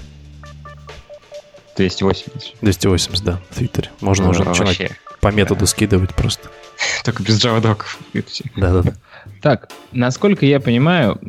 двести восемьдесят двести восемьдесят, да, в Твиттере. Можно ну, уже вообще. Начинать по методу да. скидывать просто. Только без джавадоков. Да-да-да. Так, насколько я понимаю,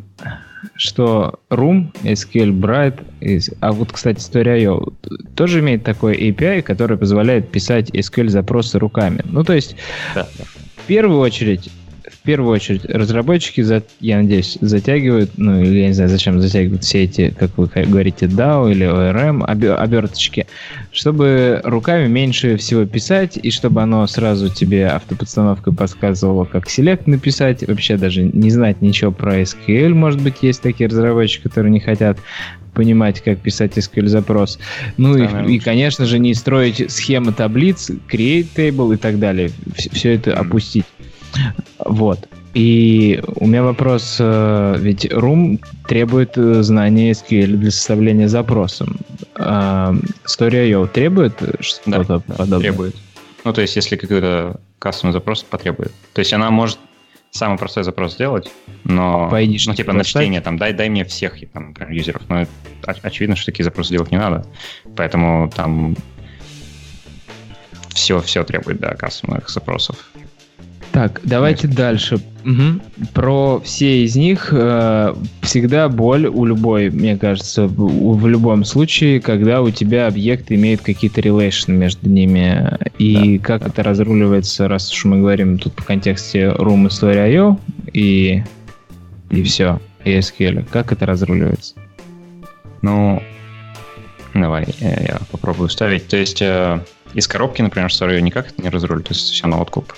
что Room, SQLBrite, а вот, кстати, Storio тоже имеет такой эй пи ай, который позволяет писать эс кью эль-запросы руками. Ну, то есть, да. в первую очередь... В первую очередь, разработчики, я надеюсь, затягивают, ну, или я не знаю, зачем затягивают все эти, как вы говорите, дао или о эр эм, оберточки, чтобы руками меньше всего писать, и чтобы оно сразу тебе автоподстановкой подсказывало, как селект написать, вообще даже не знать ничего про эс кью эль, может быть, есть такие разработчики, которые не хотят понимать, как писать эс кью эль-запрос. Ну да, и, и, конечно же, не строить схемы таблиц, create table и так далее, все это mm-hmm. опустить. Вот. И у меня вопрос, ведь Room требует знания эс кью эль для составления запроса. Storio требует что-то да, подобное? Требует. Ну, то есть, если какой-то кастомный запрос потребует. То есть, она может самый простой запрос сделать, но... Пойдишь, ну, типа, на чтение, там, дай, дай мне всех, там, например, юзеров. Но очевидно, что такие запросы делать не надо. Поэтому там все-все требует, да, кастомных запросов. Так, давайте Конечно. дальше. Угу. Про все из них э, всегда боль у любой, мне кажется, в, в любом случае, когда у тебя объекты имеют какие-то релейшн между ними. И да, как да. это разруливается, раз уж мы говорим тут в контексте Room и Storio, и, и все, и эс кью эль. Как это разруливается? Ну, давай, я, я попробую вставить. То есть э, из коробки, например, Storio никак это не разрулит, то есть все на откуп.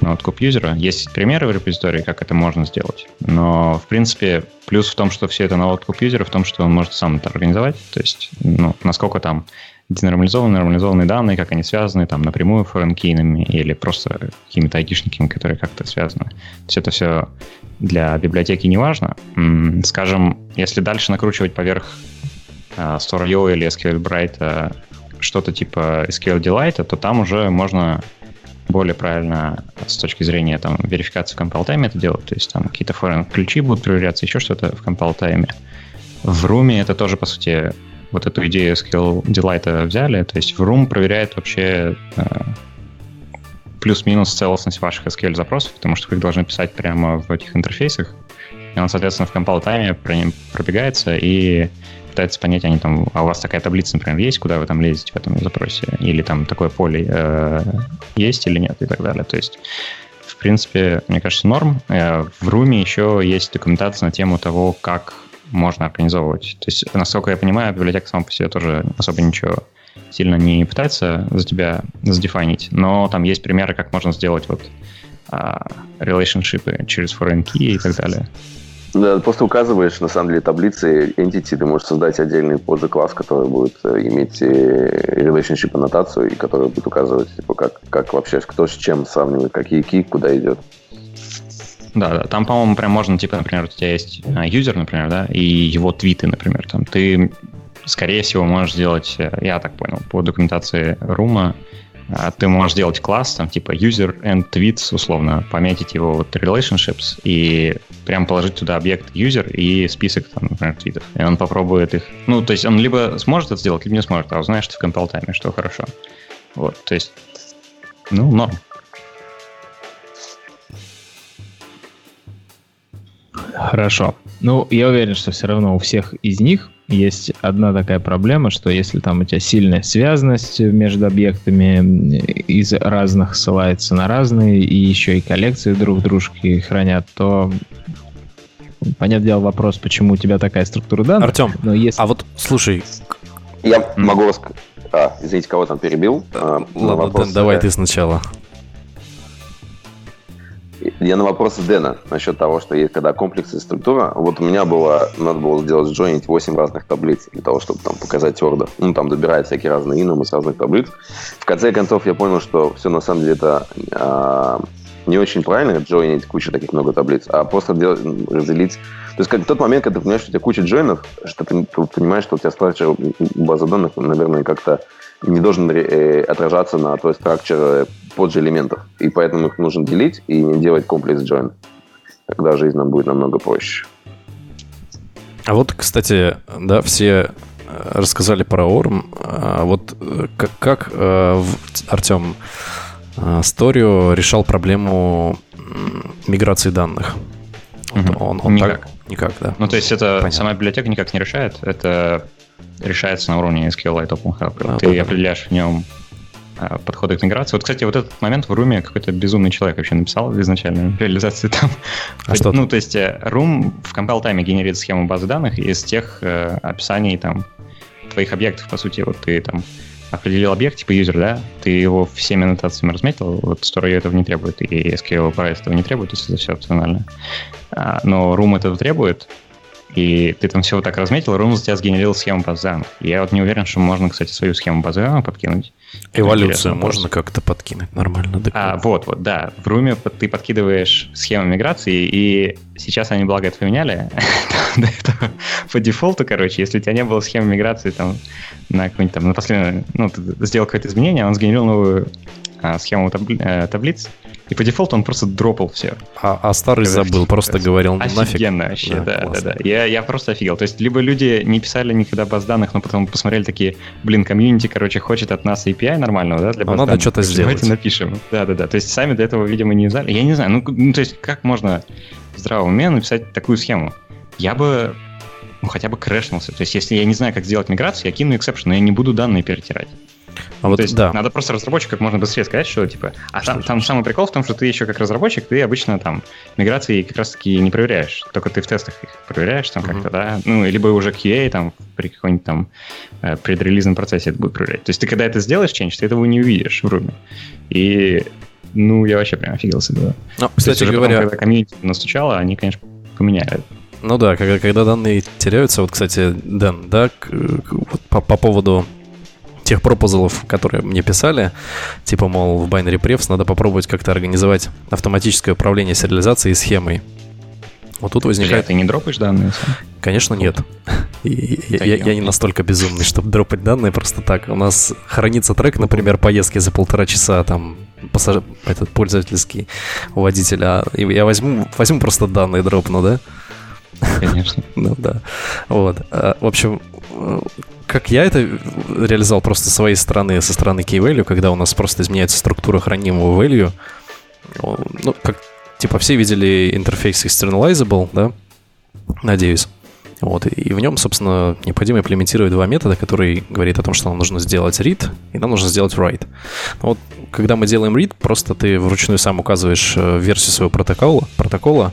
на откуп юзера. Есть примеры в репозитории, как это можно сделать. Но, в принципе, плюс в том, что все это на откуп юзера, в том, что он может сам это организовать. То есть, ну, насколько там денормализованные, нормализованные данные, как они связаны, там, напрямую форен-кейнами или просто какими-то айтишниками, которые как-то связаны. То есть это все для библиотеки не важно. Скажем, если дальше накручивать поверх uh, Storio или SQLBrite uh, что-то типа SQLDelight, то там уже можно более правильно с точки зрения там, верификации в compile-тайме это делать. То есть там какие-то foreign-ключи будут проверяться, еще что-то в compile-тайме. В Room это тоже, по сути, вот эту идею SQLDelight взяли. То есть в Room проверяет вообще э, плюс-минус целостность ваших эс кью эль-запросов, потому что вы их должны писать прямо в этих интерфейсах. И он, соответственно, в compile-тайме про ним пробегается и пытается понять, они там, а у вас такая таблица, например, есть, куда вы там лезете в этом запросе, или там такое поле э, есть или нет, и так далее. То есть, в принципе, мне кажется, норм. Э, в Руме еще есть документация на тему того, как можно организовывать. То есть, насколько я понимаю, библиотека сама по себе тоже особо ничего сильно не пытается за тебя задефайнить, но там есть примеры, как можно сделать вот э, relationship через foreign key и так далее. Да, просто указываешь, на самом деле, таблицы entity, ты можешь создать отдельный позже класс, который будет иметь relationship аннотацию, и который будет указывать, типа, как, как вообще, кто с чем сравнивает, какие key, куда идет. Да, да, там, по-моему, прям можно, типа, например, у тебя есть юзер, например, да, и его твиты, например, там, ты, скорее всего, можешь сделать, я так понял, по документации Рума, ты можешь делать класс, там, типа user and tweets, условно, пометить его вот relationships и прям положить туда объект user и список, там, например, твитов. И он попробует их... Ну, то есть он либо сможет это сделать, либо не сможет, а узнаешь, что в compile-тайме, что хорошо. Вот, то есть... Ну, норм. Хорошо. Ну, я уверен, что все равно у всех из них есть одна такая проблема, что если там у тебя сильная связанность между объектами из разных ссылается на разные, и еще и коллекции друг дружки хранят, то, понятное дело, вопрос, почему у тебя такая структура данных. Артем, но если... а вот слушай... Я mm-hmm. могу вас... А, извините, кого там перебил? Ладно, на вопрос... давай ты сначала. Я на вопрос Дэна насчет того, что есть когда комплексная структура. Вот у меня было, надо было сделать джойнить восемь разных таблиц для того, чтобы там показать ордер. Ну, там добирает всякие разные иномы с разных таблиц. В конце концов я понял, что все на самом деле это а, не очень правильно джойнить кучу таких много таблиц, а просто делать, разделить. То есть как, в тот момент, когда ты понимаешь, что у тебя куча джойнов, что ты, ты понимаешь, что у тебя structure базы данных, наверное, как-то не должен отражаться на твой structure поджи элементов, и поэтому их нужно делить и не делать комплекс join. Тогда жизнь нам будет намного проще. А вот, кстати, да, все рассказали про Орм. А вот как, как Артем Storio решал проблему миграции данных? Угу. Он, он никак. Так, никак, да. Ну, то есть это Понятно. Сама библиотека никак не решает? Это решается на уровне эс кью элайт OpenHub. Ты определяешь в нем подходы к миграции. Вот, кстати, вот этот момент в Room какой-то безумный человек вообще написал изначально реализации там. А что? Ну, то есть Room в compile-тайме генерит схему базы данных из тех э, описаний там твоих объектов, по сути. Вот ты там определил объект, типа юзер, да? Ты его всеми аннотациями разметил. Вот Storio этого не требует, и SQLBrite этого не требует, то есть это все опционально. А, но Room этого требует, и ты там все вот так разметил, Room за тебя сгенерил схему базы данных. Я вот не уверен, что можно, кстати, свою схему базы данных подкинуть. Эволюцию можно как-то подкинуть нормально. А, вот, вот, да. В Room ты подкидываешь схему миграции, и сейчас они, благо, это поменяли. До этого по дефолту, короче, если у тебя не было схемы миграции там на какой-нибудь там, на последнем, ну, ты сделал какое-то изменение, он сгенерил новую а, схему табли- таблиц, И по дефолту он просто дропал все. А, а старый это забыл, все, просто говорил нафиг. Офигенно вообще, да, да, да, да. Я, я просто офигел. То есть либо люди не писали никогда баз данных, но потом посмотрели такие, блин, комьюнити, короче, хочет от нас эй пи ай нормального, да, для баз данных. Надо что-то сделать. Давайте напишем. Да, да, да. То есть сами до этого, видимо, не знали. Я не знаю, ну, ну то есть как можно в здравом уме написать такую схему? Я бы... ну, хотя бы крэшнулся. То есть, если я не знаю, как сделать миграцию, я кину эксепшн, но я не буду данные перетирать. А вот, то есть, да. Надо просто разработчику как можно быстрее сказать, что типа... А что там, там самый прикол в том, что ты еще как разработчик, ты обычно там миграции как раз-таки не проверяешь. Только ты в тестах их проверяешь там uh-huh. как-то, да? Ну, либо уже кью эй там при каком-нибудь там предрелизном процессе это будет проверять. То есть, ты когда это сделаешь, change, ты этого не увидишь в Ruby. И, ну, я вообще прям офигелся. Да. Но, кстати есть, говоря... Потом, когда комьюнити настучало, они, конечно, поменяли. Ну да, когда, когда данные теряются, вот, кстати, Дэн, да, к, к, вот по, по поводу тех пропозалов, которые мне писали, типа, мол, в Binary Prefs надо попробовать как-то организовать автоматическое управление сериализацией и схемой. Вот тут возникает... Ты не дропаешь данные? Конечно, нет. Я, я, я не настолько безумный, чтобы дропать данные просто так. У нас хранится трек, например, поездки за полтора часа, там, пассаж... этот пользовательский у водителя. Я возьму, возьму просто данные дропну, да? Конечно. Ну да. Вот. А, в общем, как я это реализовал просто со своей стороны, со стороны key value, когда у нас просто изменяется структура хранимого value. Ну, как, типа, все видели интерфейс externalizable, да? Надеюсь. Вот. И в нем, собственно, необходимо имплементировать два метода, которые говорят о том, что нам нужно сделать read, и нам нужно сделать write. Вот, когда мы делаем read, просто ты вручную сам указываешь версию своего протокола, протокола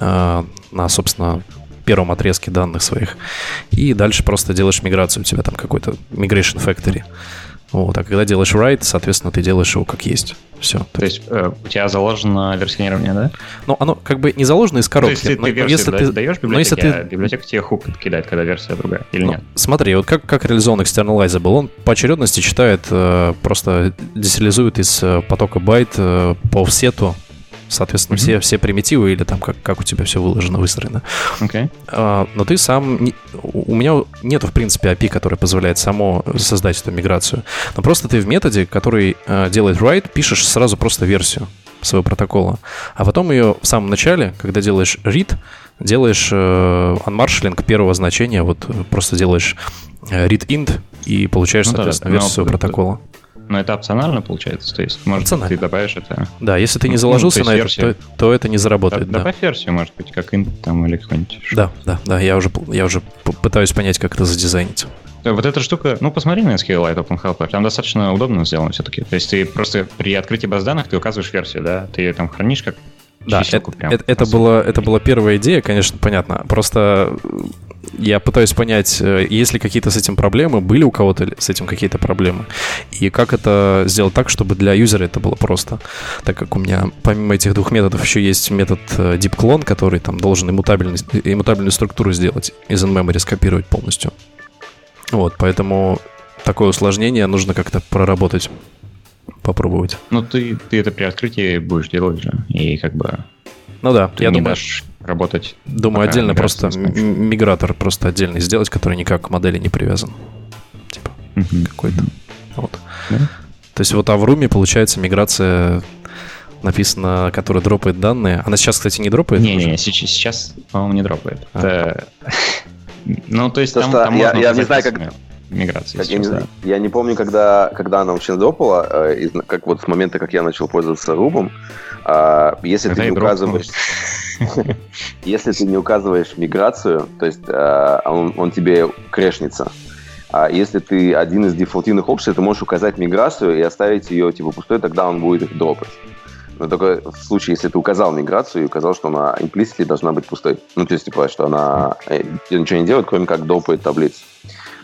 э, на, собственно, первом отрезке данных своих, и дальше просто делаешь миграцию, у тебя там какой-то migration factory. Вот, а когда делаешь write, соответственно, ты делаешь его как есть. Все. То есть э, у тебя заложено версионирование, да? Ну, оно как бы не заложено из коробки. То есть, но, ты версию если да, ты даешь библиотеке, а ты... библиотека тебе хук кидает, когда версия другая, или ну, нет? Смотри, вот как, как реализован externalizable, он по очередности читает, э, просто десериализует из потока байт э, по офсету, соответственно, mm-hmm. все, все примитивы или там как, как у тебя все выложено, выстроено. Okay. А, но ты сам... Не, у меня нету, в принципе, эй пи ай, которая позволяет само создать эту миграцию. Но просто ты в методе, который а, делает write, пишешь сразу просто версию своего протокола. А потом ее в самом начале, когда делаешь read, делаешь э, unmarshalling первого значения, вот просто делаешь read-int и получаешь, ну, соответственно, да, версию своего протокола. Но это опционально получается, то есть, может, ты добавишь это... Да, если ты не заложился ну, на версию. это, то, то это не заработает. Д- да. Добавь версию, может быть, как int там или какой-нибудь... Да, да, да, я уже, я уже пытаюсь понять, как это задизайнить. Вот эта штука, ну, посмотри на SQLite OpenHelp, там достаточно удобно сделано все-таки. То есть ты просто при открытии баз данных ты указываешь версию, да, ты ее там хранишь как... Да, это, это, это, была, это была первая идея, конечно, понятно. Просто я пытаюсь понять, есть ли какие-то с этим проблемы, были у кого-то с этим какие-то проблемы, и как это сделать так, чтобы для юзера это было просто. Так как у меня помимо этих двух методов еще есть метод deepclone, который там должен иммутабельную структуру сделать, из in-memory скопировать полностью. Вот, поэтому такое усложнение нужно как-то проработать. Попробовать. Ну, ты, ты это при открытии будешь делать же. И как бы... Ну да, я думаю... работать. Думаю, отдельно просто м- мигратор просто отдельно сделать, который никак к модели не привязан. Типа mm-hmm. какой-то. Вот. Yeah. То есть вот а в Руме, получается, миграция... написано, которая дропает данные. Она сейчас, кстати, не дропает? Не-не-не, сейчас, сейчас, по-моему, не дропает. А. Это... ну, то есть то, там, там я, можно... Я не знаю, как... миграции. Как, я, не, да. я не помню, когда, когда она вообще дропала, э, из, как вот с момента, как я начал пользоваться рубом, э, если когда ты не указываешь, если ты не указываешь миграцию, то есть э, он, он тебе крэшнется. А если ты один из дефолтивных опций, ты можешь указать миграцию и оставить ее типа пустой, тогда он будет их дропать. Но только в случае, если ты указал миграцию и указал, что она implicitly должна быть пустой. Ну, то есть, типа, что она э, ничего не делает, кроме как дропает таблицу.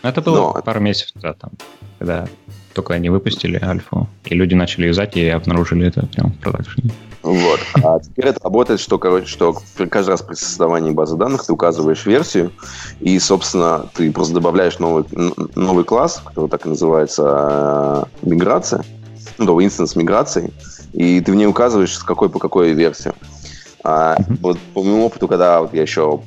Это было Но... пару месяцев назад, там, когда только они выпустили альфу, и люди начали юзать, и обнаружили это прямо в продакшене. Вот. А теперь это работает, что, короче, что каждый раз при создавании базы данных ты указываешь версию, и, собственно, ты просто добавляешь новый, новый класс, который так и называется миграция, ну, инстанс миграции, и ты в ней указываешь, с какой по какой версии. Uh-huh. Вот по моему опыту, когда вот я еще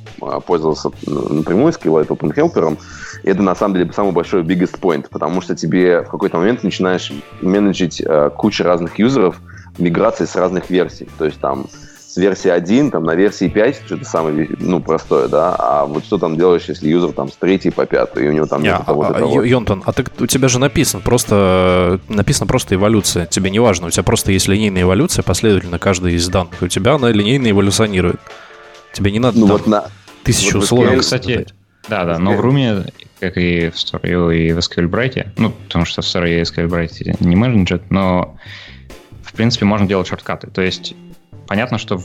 пользовался напрямую SQLite OpenHelper, это на самом деле самый большой biggest point, потому что тебе в какой-то момент начинаешь менеджить э, кучу разных юзеров, миграции с разных версий. То есть там с версии один там, на версии пять, что-то самое ну, простое, да, а вот что там делаешь, если юзер там с третьей по пятую, и у него там нет того-то того. Йонтон, а ты, у тебя же написано просто, написано просто эволюция, тебе не важно, у тебя просто есть линейная эволюция, последовательно каждая из данных, и у тебя она линейно эволюционирует. Тебе не надо ну, там, вот на, тысячу вот условий. Кстати, да-да, но в Room'е, как и в Storio и в SQLBrite, ну, потому что в Storio и SQLBrite не менеджат, но в принципе можно делать шорткаты, то есть понятно, что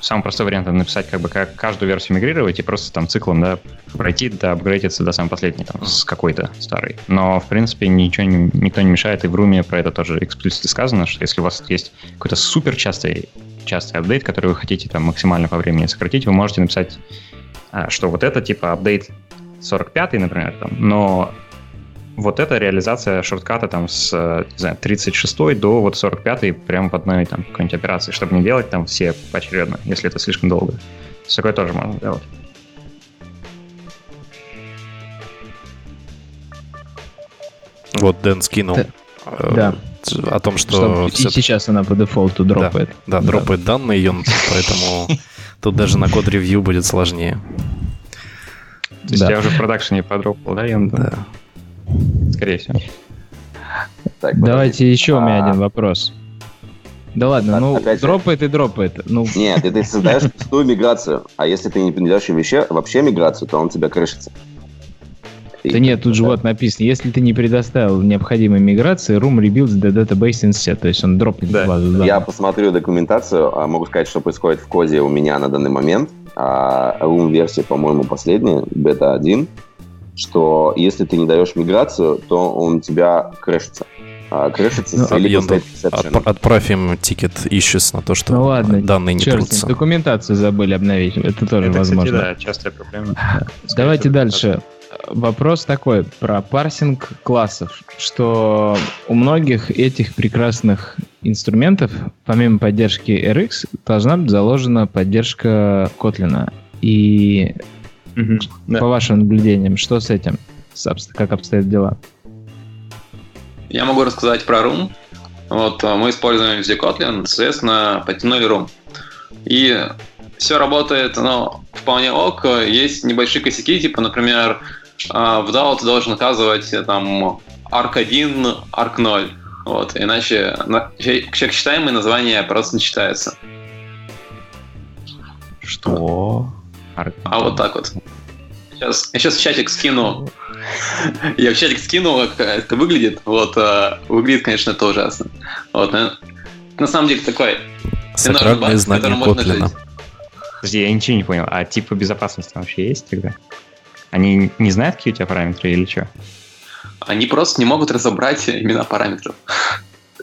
самый простой вариант — это написать, как бы, как каждую версию мигрировать и просто там циклом, да, пройти, да, апгрейдиться до самой последней, там, с какой-то старой. Но, в принципе, ничего не, никто не мешает, и в Room'е про это тоже эксплицитно сказано, что если у вас есть какой-то супер частый, частый апдейт, который вы хотите там максимально по времени сократить, вы можете написать, что вот это, типа, апдейт сорок пятый, например, там, но вот это реализация шортката там с, не знаю, тридцать шестой до вот сорок пятой прямо в одной там какой-нибудь операции, чтобы не делать там все поочередно, если это слишком долго. Такое тоже можно делать. Вот Дэн скинул да. э, о том, что... И все... сейчас она по дефолту дропает. Да, да, да. дропает данные, Йон, поэтому тут даже на код-ревью будет сложнее. То есть я уже в продакшене подропал, да, Йон? Да. Скорее всего. Так, давайте подожди. еще а... у меня один вопрос. Да ладно, а, ну опять дропает и дропает. Ну. Нет, ты создаешь пустую миграцию, а если ты не понимаешь вообще миграцию, то он тебя крышится. И... Да нет, тут же да. вот написано, если ты не предоставил необходимой миграции, room rebuilds the database instead, то есть он дропнет да. базу данных. Я посмотрю документацию, могу сказать, что происходит в коде у меня на данный момент. Room версия, по-моему, последняя, бета один. Что если ты не даешь миграцию, то он тебя крышится. А, крышится ну, с элементом exception. Отправь им тикет ищет на то, что ну, ладно, данные не трутся. Документацию забыли обновить. Это тоже это, возможно. Кстати, да, частая проблема. Давайте дальше. Вопрос такой про парсинг классов. Что у многих этих прекрасных инструментов, помимо поддержки эр икс, должна быть заложена поддержка Kotlin. И... Угу, да. По вашим наблюдениям, что с этим? Как обстоят дела? Я могу рассказать про Room. Вот, мы используем везде Kotlin, соответственно, подтянули Room. И все работает, но ну, вполне ок. Есть небольшие косяки, типа, например, в дао ты должен указывать там арк один, арк ноль. Вот, иначе человек читаемое название просто не читается. Что? А, а вот так вот. Сейчас, я сейчас в чатик скину. Я в чатик скину, как это выглядит. Вот, а, выглядит, конечно, это ужасно. Вот, на, на самом деле, такой сакральное знание Котлина. Подожди, я ничего не понял. А типы безопасности вообще есть тогда? Они не знают, какие у тебя параметры или что? Они просто не могут разобрать имена параметров.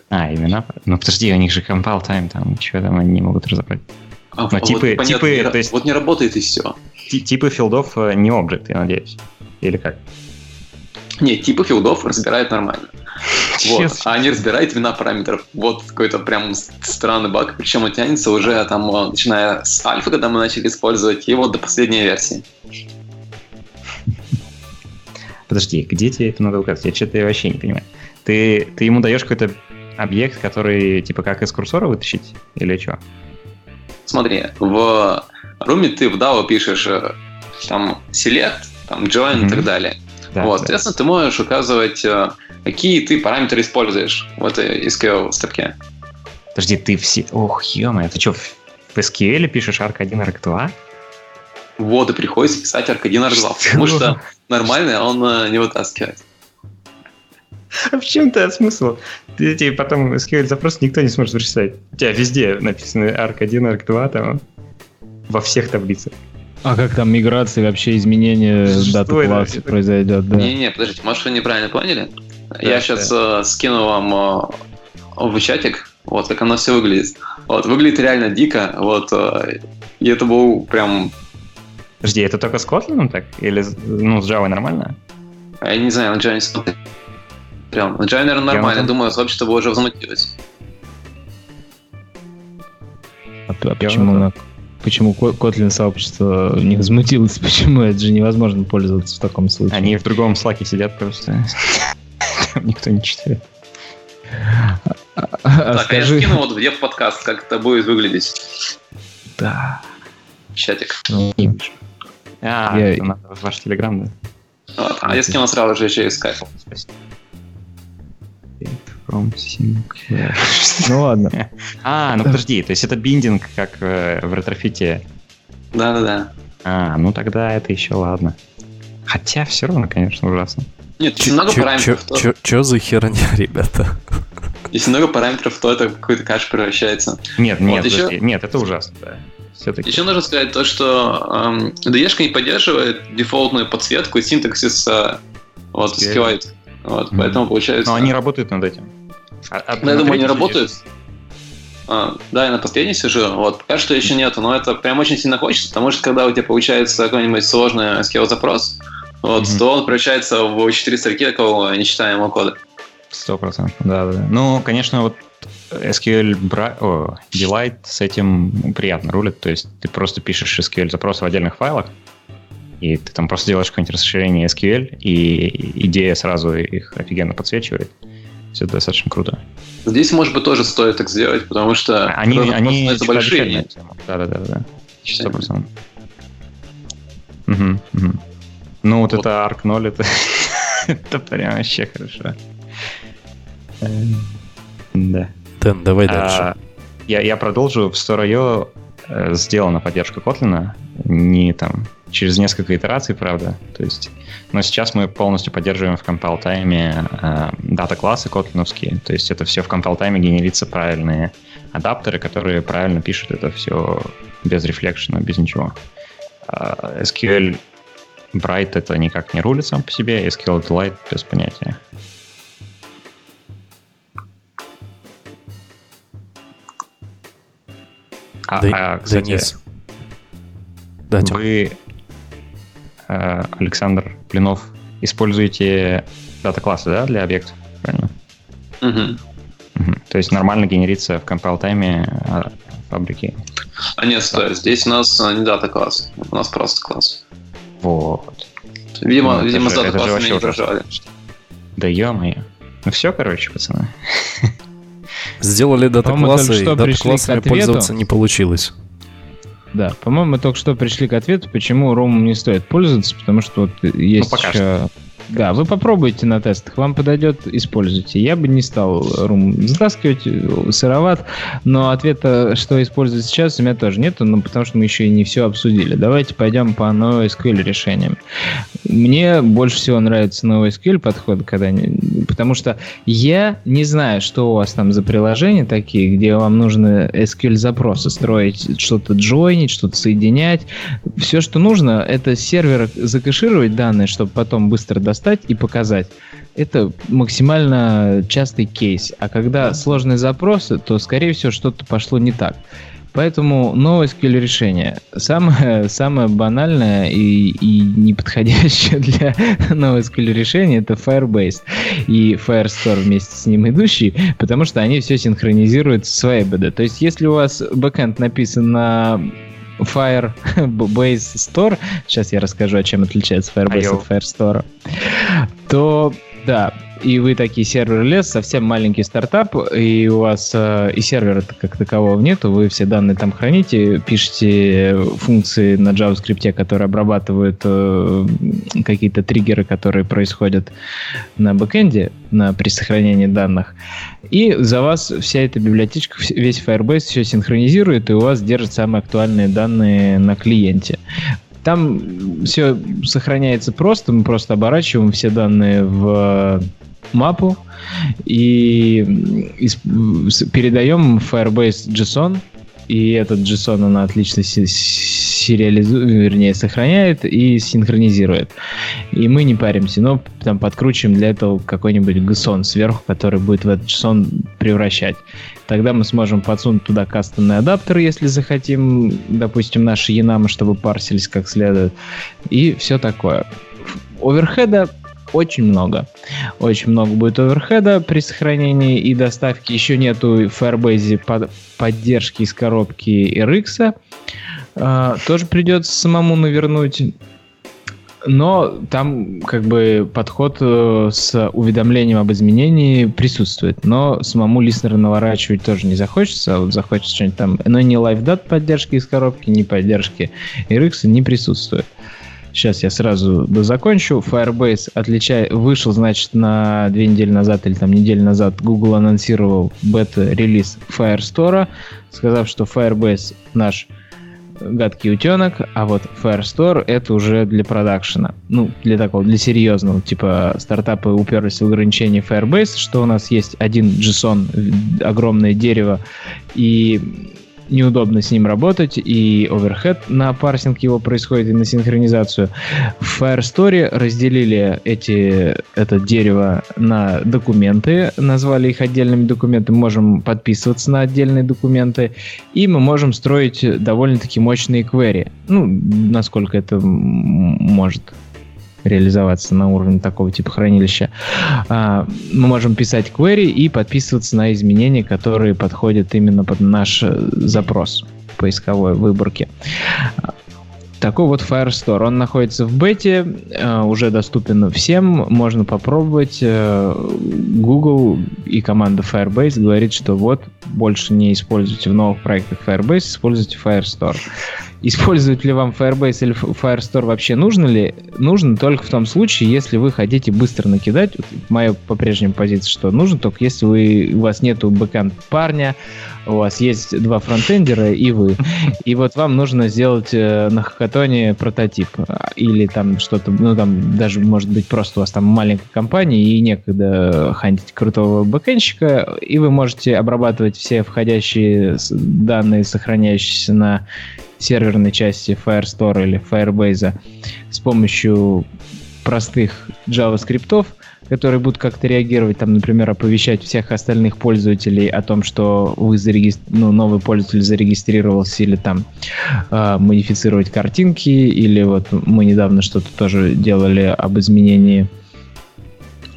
А, имена? Ну, подожди, у них же compile time там. Чего там они не могут разобрать? А, вот, типы, понятно, типы, не, то есть, вот не работает и все. Типы филдов не объект, я надеюсь. Или как? Нет, типы филдов разбирают нормально. Вот. А они разбирают имена параметров. Вот какой-то прям странный баг. Причем он тянется уже там, начиная с альфа, когда мы начали использовать, и вот до последней версии. Подожди, где тебе это надо указать? Я что-то вообще не понимаю. Ты, ты ему даешь какой-то объект, который типа как из курсора вытащить? Или что? Смотри, в Room'е ты в дао пишешь там select, там join mm-hmm. и так далее. Да, вот, да. Соответственно, ты можешь указывать, какие ты параметры используешь в этой эс кью эль-степке. Подожди, ты все... Ох, ё-моё, ты что, в эс кью эль пишешь арк один, арк два? Вот, и приходится писать арк один, арк два, потому что нормально он не вытаскивает. А в чем-то смысл? Эти потом эс кью эль-запросы никто не сможет прочитать. У тебя везде написаны арк один, арк два, там, во всех таблицах. А как там миграции, вообще изменения даты класса произойдет? Да. Не-не, подождите, может, вы неправильно поняли? Да, Я да. сейчас э, скину вам э, в чатик, вот, как оно все выглядит. Вот, выглядит реально дико, вот, э, и это был прям... Подожди, это только с Kotlin так? Или, ну, с Java нормально? Я не знаю, на Java не смотрит. Прям. Java, наверное, нормально. Я думаю, сообщество бы уже взмутилось. А, а почему, на, почему Kotlin сообщество не взмутилось? Почему? Это же невозможно пользоваться в таком случае. Они в другом слаке сидят просто. Там никто не читает. Так, скажи... а я скину вот в дев-подкаст, как это будет выглядеть. Да. Чатик. Ну, а, я... это надо в ваш телеграм, да? Вот. А я скину сразу же через скайп. Спасибо. Ну ладно. А, ну подожди, то есть это биндинг, как в ретрофите. Да-да-да. А, ну тогда это еще ладно. Хотя все равно, конечно, ужасно. Нет, если много параметров, то... Че за херня, ребята? Если много параметров, то это в какой-то каш превращается. Нет, нет, нет, это ужасно, да. Все-таки. Еще нужно сказать то, что ди и-шка не поддерживает дефолтную подсветку и синтаксис вот SQLite. Вот, mm-hmm. Поэтому получается... Но они работают над этим. А, а ну, я думаю, они работают. А, да, я на последней сижу. Вот. Пока что еще нету, но это прям очень сильно хочется, потому что когда у тебя получается какой-нибудь сложный эс кью эль-запрос, вот, mm-hmm. то он превращается в четыре строки такого нечитаемого кода. Сто процентов, да, да. Ну, конечно, вот эс кью эль Delight с этим приятно рулит. То есть ты просто пишешь эс кью эль-запросы в отдельных файлах, и ты там просто делаешь какое-нибудь расширение эс кью эль, и идея сразу их офигенно подсвечивает. Все достаточно круто. Здесь, может быть, тоже стоит так сделать, потому что... Они, они это большие. Да-да-да. сто процентов. Угу, угу. Ну, вот, вот. Это арк ноль, это, это прям вообще хорошо. Да. Тен, давай дальше. А, я, я продолжу. В Storio сделана поддержка Kotlin. Не там... Через несколько итераций, правда. То есть, но сейчас мы полностью поддерживаем в компайл-тайме э, дата-классы котлиновские. То есть это все в компайл-тайме генерится правильные адаптеры, которые правильно пишут это все без рефлекшена, без ничего. Э, SQLBrite это никак не рулит сам по себе, SQLDelight без понятия. А, да, а кстати, Денис. Вы... Александр Блинов, используете дата-классы, да, для объектов, правильно? Угу. Угу. То есть нормально генерится в компайл-тайме фабрики? А нет, стой, да. Здесь у нас не дата-класс, у нас просто класс. Вот. Видимо, ну, видимо с дата-классами не проживали. Да ё-моё. Ну все, короче, пацаны. Сделали дата-классы, и дата-классами пользоваться не получилось. Да, по-моему, мы только что пришли к ответу, почему Room не стоит пользоваться, потому что вот есть... Ну, пока что. Да, вы попробуйте на тестах, вам подойдет, используйте. Я бы не стал Room затаскивать, сыроват, но ответа, что использовать сейчас, у меня тоже нету, ну, потому что мы еще и не все обсудили. Давайте пойдем по NoSQL решениям. Мне больше всего нравится NoSQL подход, когда... потому что я не знаю, что у вас там за приложения такие, где вам нужно эс кью эль-запросы строить, что-то джойнить, что-то соединять. Все, что нужно, это с сервера закэшировать данные, чтобы потом быстро достать и показать. Это максимально частый кейс. А когда сложные запросы, то, скорее всего, что-то пошло не так. Поэтому NoSQL решение. Самое, самое банальное и, и неподходящее для NoSQL решения — это Firebase и Firestore вместе с ним идущий, потому что они все синхронизируют с ай би ди. То есть, если у вас бэкэнд написан на Firebase Store, сейчас я расскажу, о чем отличается Firebase Айо. От Firestore, то да, и вы такие сервер-лес, совсем маленький стартап, и у вас э, и сервера как такового нету, вы все данные там храните, пишете функции на JavaScript, которые обрабатывают э, какие-то триггеры, которые происходят на бэкэнде, на, при сохранении данных, и за вас вся эта библиотечка, весь Firebase все синхронизирует, и у вас держит самые актуальные данные на клиенте. Там все сохраняется просто, мы просто оборачиваем все данные в мапу и передаем Firebase JSON, и этот JSON она отлично сериализует, вернее, сохраняет и синхронизирует. И мы не паримся, но там подкручиваем для этого какой-нибудь джейсон сверху, который будет в этот JSON превращать. Тогда мы сможем подсунуть туда кастомный адаптер, если захотим, допустим, наши enum, чтобы парсились как следует, и все такое. Оверхеда очень много. Очень много будет оверхеда при сохранении и доставке. Еще нету в Firebase под- поддержки из коробки эр икс. А, тоже придется самому навернуть. но там как бы подход с уведомлением об изменении присутствует, но самому листнеру наворачивать тоже не захочется, а вот захочется что-нибудь там, но ни LiveData поддержки из коробки, ни поддержки эр икс не присутствует. Сейчас я сразу закончу. Firebase отличай... вышел, значит, на две недели назад или там неделю назад Google анонсировал бета-релиз Firestore, сказав, что Firebase наш гадкий утенок, а вот Firestore это уже для продакшена. Ну, для такого, для серьезного. Типа стартапы уперлись в ограничение Firebase, что у нас есть один JSON, огромное дерево, и неудобно с ним работать, и оверхед на парсинг его происходит, и на синхронизацию. В Firestore разделили эти, это дерево на документы, назвали их отдельными документами, можем подписываться на отдельные документы, и мы можем строить довольно-таки мощные квери. Ну, насколько это может реализоваться на уровне такого типа хранилища. Мы можем писать query и подписываться на изменения, которые подходят именно под наш запрос в поисковой выборке. Такой вот Firestore. Он находится в бете, уже доступен всем, можно попробовать. Google и команда Firebase говорит, что вот, больше не используйте в новых проектах Firebase, используйте Firestore. Использовать ли вам Firebase или Firestore вообще нужно ли? Нужно только в том случае, если вы хотите быстро накидать. Моя по-прежнему позиция, что нужно только если вы, у вас нету бэкэнд-парня, у вас есть два фронтендера и вы. И вот вам нужно сделать на хакатоне прототип. Или там что-то, ну там даже может быть просто у вас там маленькая компания и некогда хантить крутого бэкэндщика, и вы можете обрабатывать все входящие данные, сохраняющиеся на серверной части Firestore или Firebase с помощью простых JavaScript, которые будут как-то реагировать, там, например, оповещать всех остальных пользователей о том, что вы зареги... ну, новый пользователь зарегистрировался, или там э, модифицировать картинки, или вот мы недавно что-то тоже делали об изменении.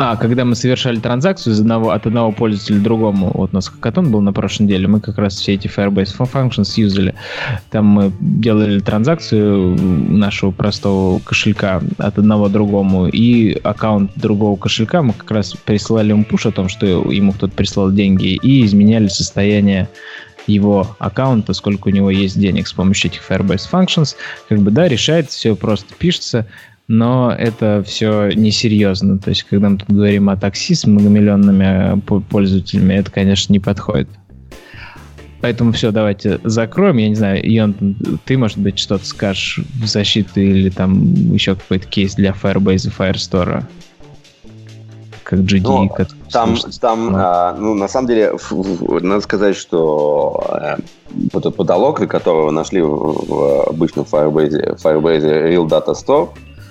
А, когда мы совершали транзакцию из одного, от одного пользователя к другому, вот у нас хакатон был на прошлой неделе, мы как раз все эти Firebase Functions юзали. Там мы делали транзакцию нашего простого кошелька от одного к другому, и аккаунт другого кошелька мы как раз присылали ему пуш о том, что ему кто-то прислал деньги, и изменяли состояние его аккаунта, сколько у него есть денег с помощью этих Firebase Functions. Как бы, да, решается, все просто пишется, но это все несерьезно. То есть, когда мы тут говорим о такси с многомиллионными пользователями, это, конечно, не подходит. Поэтому все, давайте закроем. Я не знаю, Йон, ты, может быть, что-то скажешь в защиту или там еще какой-то кейс для Firebase и Firestore? Как джи ди и. Ну, как там, там а, ну, на самом деле, ф- ф- надо сказать, что э, потолок, которого нашли в, в обычном Firebase, Firebase Real Data Store,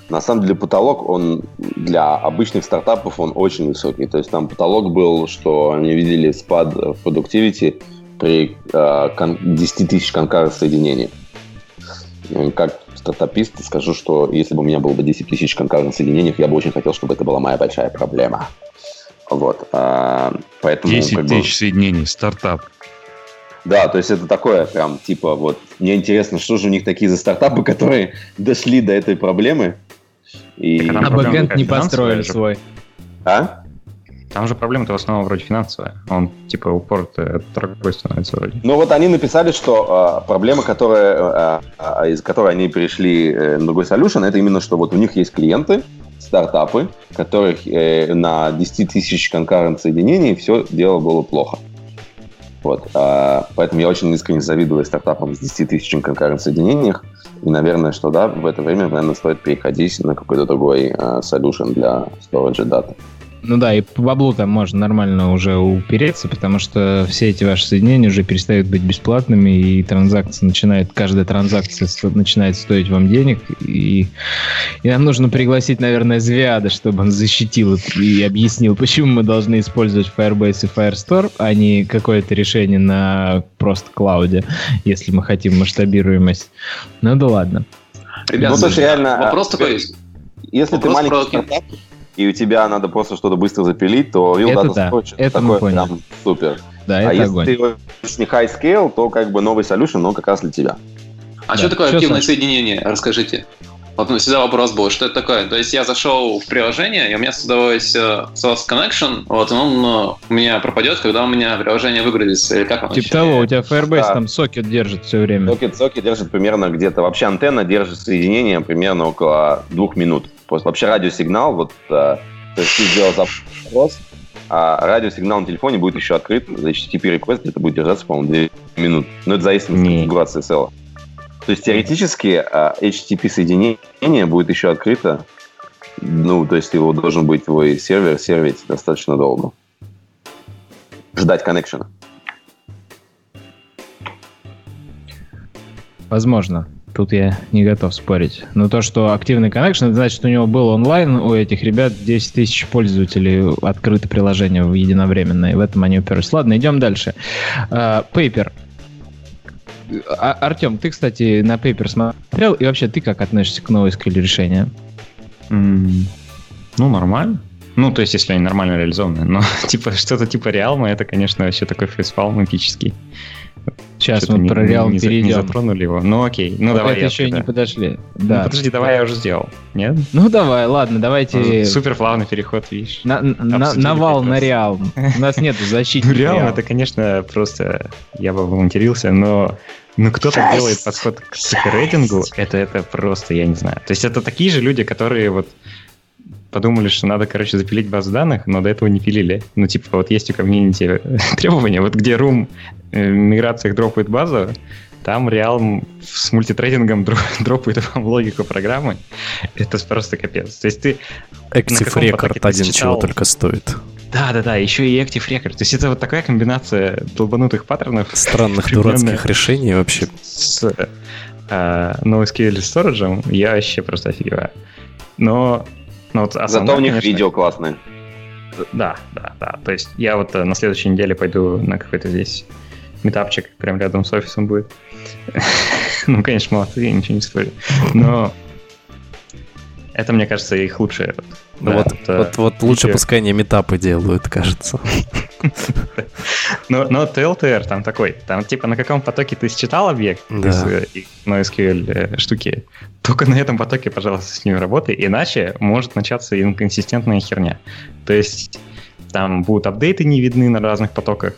на самом деле потолок, он для обычных стартапов, он очень высокий. То есть там потолок был, что они видели спад в продуктивити при э, кон- десять тысяч конкар соединений. Как стартапист скажу, что если бы у меня было бы десять тысяч конкар на соединениях, я бы очень хотел, чтобы это была моя большая проблема. Вот. Э, поэтому, десять тысяч бы... соединений, стартап. Да, то есть это такое прям, типа, вот, мне интересно, что же у них такие за стартапы, которые дошли до этой проблемы. И... А бэкэнд не построили свой. А? Там же проблема-то в основном вроде финансовая. Он типа упор дорогой становится вроде. Ну вот они написали, что э, проблема, которая, э, из которой они перешли э, на другой solution, это именно, что вот у них есть клиенты, стартапы, которых э, на десять тысяч concurrent соединений все дело было плохо. Вот. Э, поэтому я очень искренне завидую стартапам с десять тысяч concurrent соединениях. И, наверное, что да, в это время, наверное, стоит переходить на какой-то другой э, solution для storage data. Ну да, и по баблу там можно нормально уже упереться, потому что все эти ваши соединения уже перестают быть бесплатными, и транзакция начинает, каждая транзакция начинает стоить вам денег, и, и нам нужно пригласить, наверное, Звиада, чтобы он защитил и объяснил, почему мы должны использовать Firebase и Firestore, а не какое-то решение на просто клауде, если мы хотим масштабируемость. Ну да ладно. Ребята, ну, слушай, реально, вопрос такой. Если вопрос ты маленький стартап, и у тебя надо просто что-то быстро запилить, то Real Data да. Storage это такое прям супер. Да, а это если огонь. Ты очень high scale, то как бы новый solution, но как раз для тебя. А да. Что такое что активное значит? Соединение? Расскажите. Вот всегда вопрос был, что это такое. То есть я зашел в приложение, и у меня создалось source connection, вот, он у меня пропадет, когда у меня приложение выгрузится, или как оно? Типа того, у тебя Firebase да. там сокет держит все время. Сокет, сокет держит примерно где-то, вообще антенна держит соединение примерно около двух минут. Просто вообще радиосигнал, вот, то есть ты сделал запрос, а радиосигнал на телефоне будет еще открыт за эйч ти ти пи реквест, это будет держаться, по-моему, две минуты. Но это зависит от конфигурации эс эл. То есть теоретически эйч ти ти пи соединение будет еще открыто. Ну, то есть его должен быть твой сервер сервить достаточно долго. Ждать коннекшена. Возможно. Тут я не готов спорить. Но то, что активный коннекшн, значит, у него был онлайн, у этих ребят десять тысяч пользователей открыто приложение единовременно. И в этом они уперлись. Ладно, идем дальше. Paper. А, Артем, ты, кстати, на Paper смотрел, и вообще ты как относишься к новой эс ку эль решению? Mm, ну, нормально. Ну, то есть, если они нормально реализованы. Но типа что-то типа Realm, это, конечно, вообще такой фейспал магический. Сейчас что-то мы не, про Realm не, перейдем. Не затронули его. Ну, окей. Ну, вот давай. Это я еще тогда. Не подошли. Да. Ну, подожди, давай я уже сделал. Нет? Ну, давай, ладно, давайте... Ну, супер плавный переход, видишь. На, на, навал на Realm. У нас нет защиты. Ну, Realm, это, конечно, просто... Я бы волонтерился, но... Ну, кто-то Шесть. делает подход к рейтингу, это, это просто, я не знаю. То есть, это такие же люди, которые вот... Подумали, что надо, короче, запилить базу данных, но до этого не пилили. Ну, типа, вот есть у комьюнити требования, вот где Room в миграциях дропает базу, там Realm с мультитрейдингом дропает вам логику программы. Это просто капец. То есть ты... Active Record один чего только стоит. Да-да-да, еще и Active Record. То есть это вот такая комбинация долбанутых паттернов. Странных дурацких решений вообще. С NoSQL Storage я вообще просто офигеваю. Но... Ну, вот основное, зато у них, конечно, видео классное. Да, да, да. То есть я вот на следующей неделе пойду на какой-то здесь метапчик, прям рядом с офисом будет. Ну, конечно, молодцы, я ничего не спорю. Но это, мне кажется, их лучшее. Вот лучше пускай не метапы делают, кажется. Но ти эл ти ар там такой. Там типа на каком потоке ты считал объект из NoSQL штуки, только на этом потоке, пожалуйста, с ним работай, иначе может начаться инконсистентная херня. То есть там будут апдейты не видны на разных потоках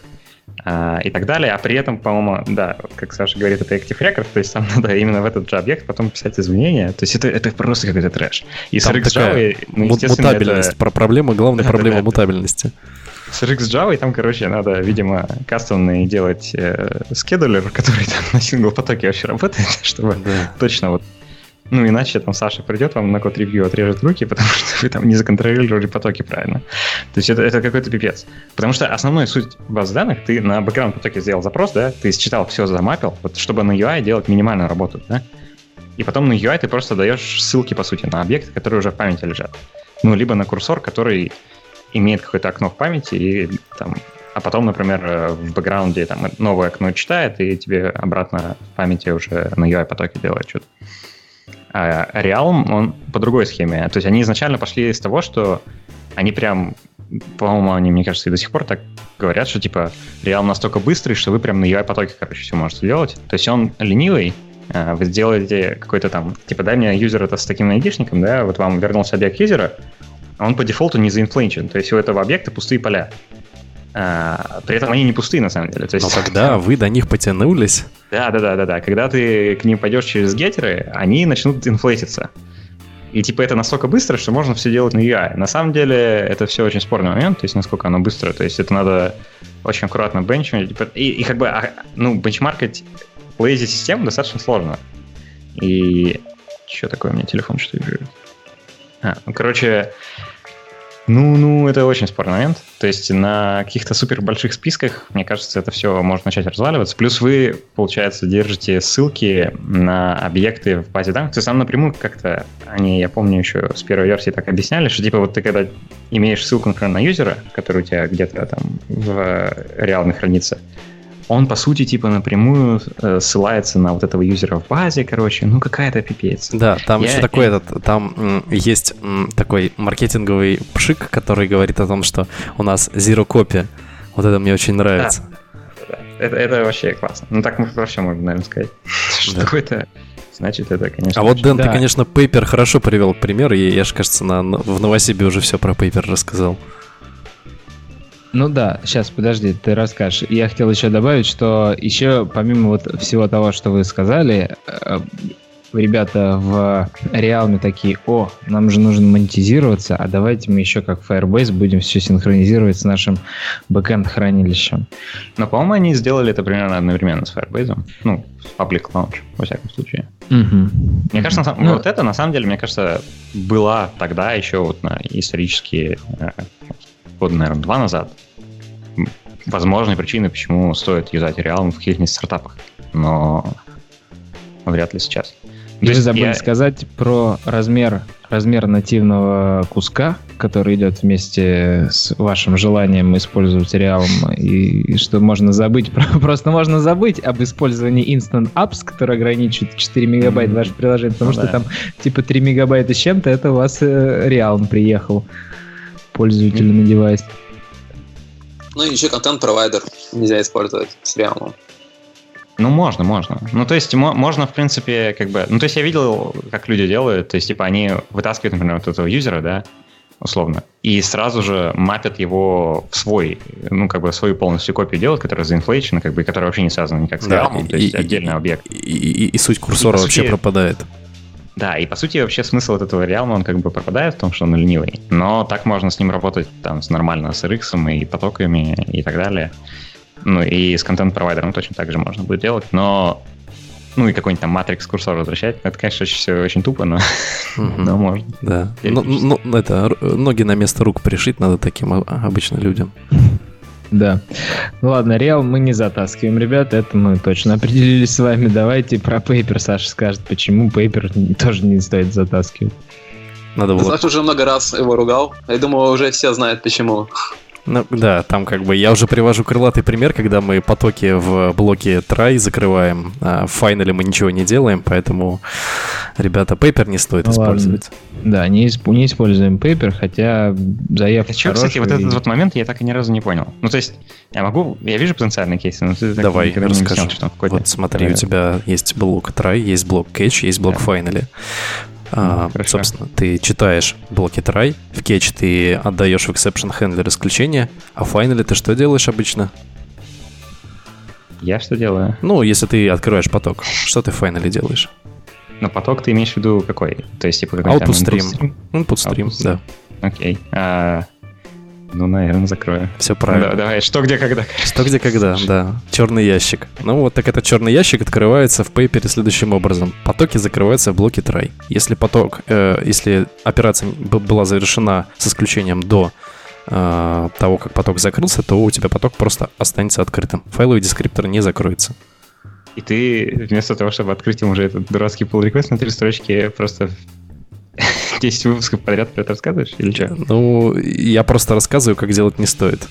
и так далее, а при этом, по-моему, да, как Саша говорит, это Active Record, то есть там надо именно в этот же объект потом писать изменения, то есть это, это просто какой-то трэш. И там с RxJava, ну, естественно, мутабельность, это... про проблемы, главная да, проблема да, да, мутабельности. С RxJava там, короче, надо, видимо, кастомный делать э, скедулер, который там на сингл-потоке вообще работает, чтобы да. точно вот... Ну, иначе там Саша придет, вам на код-ревью отрежет руки, потому что вы там не законтролировали потоки правильно. То есть это, это какой-то пипец. Потому что основная суть баз данных, ты на бэкграунд потоке сделал запрос, да, ты считал, все замапил, вот, чтобы на ю ай делать минимальную работу, да. И потом на ю ай ты просто даешь ссылки, по сути, на объекты, которые уже в памяти лежат. Ну, либо на курсор, который имеет какое-то окно в памяти, и, там, а потом, например, в бэкграунде там, новое окно читает, и тебе обратно в памяти уже на ю ай потоке делает что-то. А Realm, он по другой схеме. То есть они изначально пошли из того, что они прям, по-моему, они, мне кажется, и до сих пор так говорят, что типа Realm настолько быстрый, что вы прям на ю ай-потоке, короче, все можете делать. То есть он ленивый, вы сделаете какой-то там, типа, дай мне юзер это с таким айдишником, да, вот вам вернулся объект юзера, он по дефолту не заинфлейчен, то есть у этого объекта пустые поля. А, при этом они не пустые, на самом деле. То есть, но когда вы до них потянулись... Да-да-да, когда ты к ним пойдешь через геттеры, они начнут инфлейтиться. И типа это настолько быстро, что можно все делать на ю ай. На самом деле это все очень спорный момент, то есть насколько оно быстро. То есть это надо очень аккуратно бенчмаркать. И, и как бы, ну, бенчмаркать лейзи-систему достаточно сложно. И... Что такое у меня телефон? Что-то бежит. А, ну, короче... Ну, ну, это очень спорный момент. То есть на каких-то супер больших списках, мне кажется, это все может начать разваливаться. Плюс вы, получается, держите ссылки на объекты в базе данных. То есть там напрямую как-то они, я помню, еще с первой версии так объясняли, что типа вот ты когда имеешь ссылку, например, на юзера, который у тебя где-то там в реалме хранится, он, по сути, типа напрямую ссылается на вот этого юзера в базе, короче, ну какая-то пипец. Да, там я... еще такой этот, там есть такой маркетинговый пшик, который говорит о том, что у нас zero copy. Вот это мне очень нравится. Да. Это, это вообще классно. Ну так мы про все можем, наверное, сказать. Что это значит это, конечно... А вот, Дэн, да. ты, конечно, Paper хорошо привел пример, и я же, кажется, на, в Новосибе уже все про Paper рассказал. Ну да, сейчас, подожди, ты расскажешь. Я хотел еще добавить, что еще помимо вот всего того, что вы сказали, ребята в Realme такие: о, нам же нужно монетизироваться, а давайте мы еще как Firebase будем все синхронизировать с нашим бэкэнд-хранилищем. Но, по-моему, они сделали это примерно одновременно с Firebase. Ну, с Public Launch, во всяком случае. Mm-hmm. Мне кажется, mm-hmm. вот mm-hmm. это, на самом деле, мне кажется, была тогда еще вот на исторические... года, наверное, два назад, возможные причины, почему стоит юзать Realm в каких-нибудь стартапах, но вряд ли сейчас. Вы забыли я... сказать про размер, размер нативного куска, который идет вместе с вашим желанием использовать Realm, и, и что можно забыть, просто можно забыть об использовании Instant Apps, который ограничивает четыре мегабайта ваше приложение, потому ну, что да. там типа три мегабайта с чем-то, это у вас Realm приехал. Пользователя на девайс. Ну и еще контент-провайдер нельзя использовать с Realm. Ну, можно, можно. Ну, то есть, мо- можно, в принципе, как бы... Ну, то есть, я видел, как люди делают. То есть, типа, они вытаскивают, например, вот этого юзера, да, условно, и сразу же мапят его в свой, ну, как бы, свою полностью копию делают, которая заинфлейчена, как бы, которая вообще не связана никак с Realm, да, то есть, и, отдельный и, объект. И, и, и суть курсора и, вообще сути... пропадает. Да, и по сути вообще смысл от этого Realm, он как бы пропадает в том, что он ленивый, но так можно с ним работать там с нормально с эр икс и потоками и так далее. Ну и с контент-провайдером точно так же можно будет делать, но ну и какой-нибудь там матрикс-курсор возвращать, это, конечно, все очень тупо, но, mm-hmm. но можно. Да, но, но, это, ноги на место рук пришить надо таким обычно людям. Да. Ну ладно, Realm мы не затаскиваем, ребят, это мы точно определились с вами. Давайте про Paper Саша скажет, почему Paper тоже не стоит затаскивать. Надо было... Саша уже много раз его ругал, я думаю, уже все знают почему. Ну, да, там как бы я уже привожу крылатый пример, когда мы потоки в блоке try закрываем, а в файнале мы ничего не делаем, поэтому, ребята, Paper не стоит ну, использовать. Ладно. Да, не, исп- не используем Paper, хотя заявка хорошая. Кстати, и... вот этот вот момент я так и ни разу не понял. Ну, то есть, я могу, я вижу потенциальные кейсы, но ты так давай, никогда расскажу. Не объяснял, что там какой-то... Вот смотри, да. у тебя есть блок try, есть блок catch, есть блок да. finally. А, собственно, ты читаешь блоки try, в catch ты отдаешь в exception handler исключение, а в finally ты что делаешь обычно? Я что делаю? Ну, если ты открываешь поток, что ты в finally делаешь? Ну, поток ты имеешь в виду какой? То есть, типа, какой-то output stream. Input stream, да. Окей. А, ну, наверное, закрою. Все правильно. Да, давай, что, где, когда. Что, где, когда, да. Черный ящик. Ну вот, так этот черный ящик открывается в Paper следующим образом. Потоки закрываются в блоке try. Если поток, э, если операция была завершена с исключением до э, того, как поток закрылся, то у тебя поток просто останется открытым. Файловый дескриптор не закроется. И ты вместо того, чтобы открыть им уже этот дурацкий pull request на три строчки, просто... десять выпусков подряд про это рассказываешь или что? Ну, я просто рассказываю, как делать не стоит.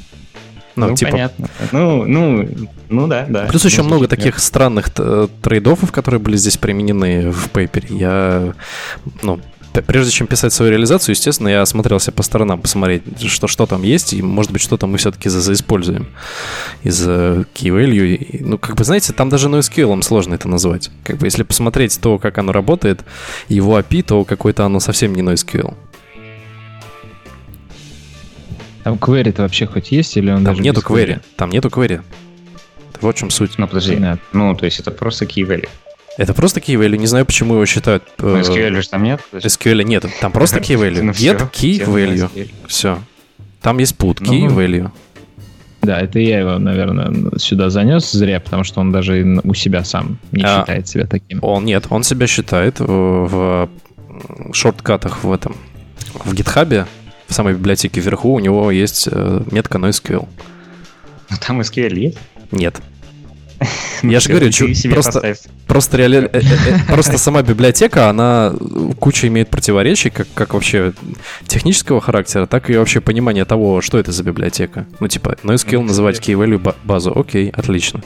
Ну, ну типа... понятно. Ну, ну, ну да, да. Плюс еще много случае, таких нет. странных трейд-оффов, которые были здесь применены в Paper. Я, ну, прежде чем писать свою реализацию, естественно, я осмотрелся по сторонам, посмотреть, что, что там есть, и, может быть, что-то мы все-таки заиспользуем из key-value. Ну, как бы, знаете, там даже NoSQL сложно это назвать. Как бы, если посмотреть то, как оно работает, его эй пи ай, то какое-то оно совсем не NoSQL. Там query-то вообще хоть есть? Или он там даже нету query. query. Там нету query. Вот в чем суть. Ну, подожди. Нет. Ну, то есть это просто key-value. Это просто key-value, не знаю, почему его считают... Ну, эс кью эль же там нет? эс кью эль нет, там просто key-value. Ну, нет key-value. Все. Там есть put, key-value. Ну, да, это я его, наверное, сюда занес зря, потому что он даже у себя сам не а, считает себя таким. Он нет, он себя считает в, в шорткатах в этом, в GitHub, в самой библиотеке вверху у него есть метка NoSQL. Но там эс кью эль есть? Нет. Ну, я же говорю, чё, просто, просто, реали... просто сама библиотека, она куча имеет противоречий, как, как вообще технического характера, так и вообще понимания того, что это за библиотека. Ну, типа, NoSQL называть key-value базу, окей, отлично.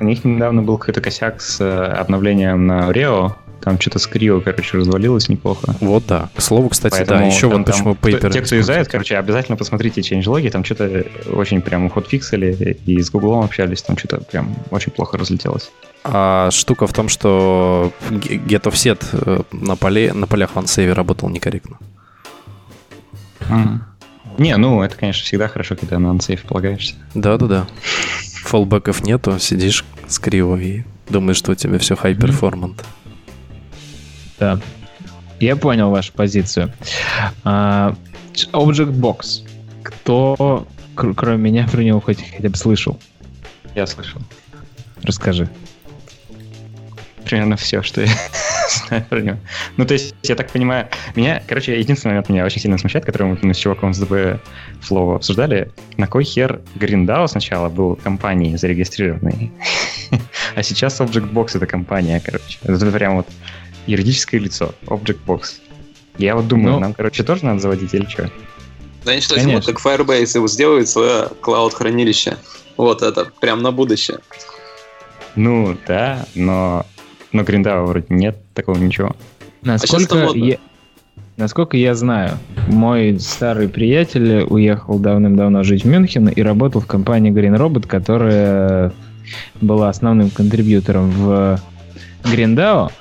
У них недавно был какой-то косяк с обновлением на Oreo, Там что-то с Kryo, короче, развалилось неплохо. Вот так. К слову, кстати, поэтому, да, еще там, вон там, почему Paper... Те, кто юзает, короче, обязательно посмотрите чейндж-логи, там что-то очень прям хотфиксили, и с Гуглом общались, там что-то прям очень плохо разлетелось. А штука в том, что getOffset на, поле, на полях в OneSave работал некорректно. Mm. Не, ну, это, конечно, всегда хорошо, когда на OneSave полагаешься. Да-да-да. Фоллбэков нету, сидишь с Kryo и думаешь, что у тебя все high-performant. Mm. Да. Я понял вашу позицию. Uh, ObjectBox. Кто, кр- кроме меня, про него хоть хотя бы слышал? Я слышал. Расскажи. Примерно все, что я знаю про него. Ну, то есть, я так понимаю, меня, короче, единственный момент меня очень сильно смущает, который мы, мы с чуваком с dbflow обсуждали, на кой хер greenDAO сначала был компанией зарегистрированной, а сейчас ObjectBox — это компания, короче. Это прям вот юридическое лицо, ObjectBox. Я вот думаю, ну, нам, короче, тоже надо заводить или что? Да ничего, Тима, как Firebase его сделает свое клауд-хранилище. Вот это, прям на будущее. Ну, да, но... Но greenDAO вроде нет такого ничего. Насколько, а я, насколько я знаю, мой старый приятель уехал давным-давно жить в Мюнхен и работал в компании Green Robot, которая была основным контрибьютором в greenDAO.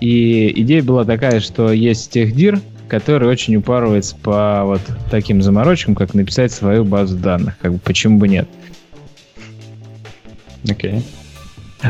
И идея была такая, что есть техдир, который очень упарывается по вот таким заморочкам, как написать свою базу данных. Как бы почему бы нет. Окей. Okay.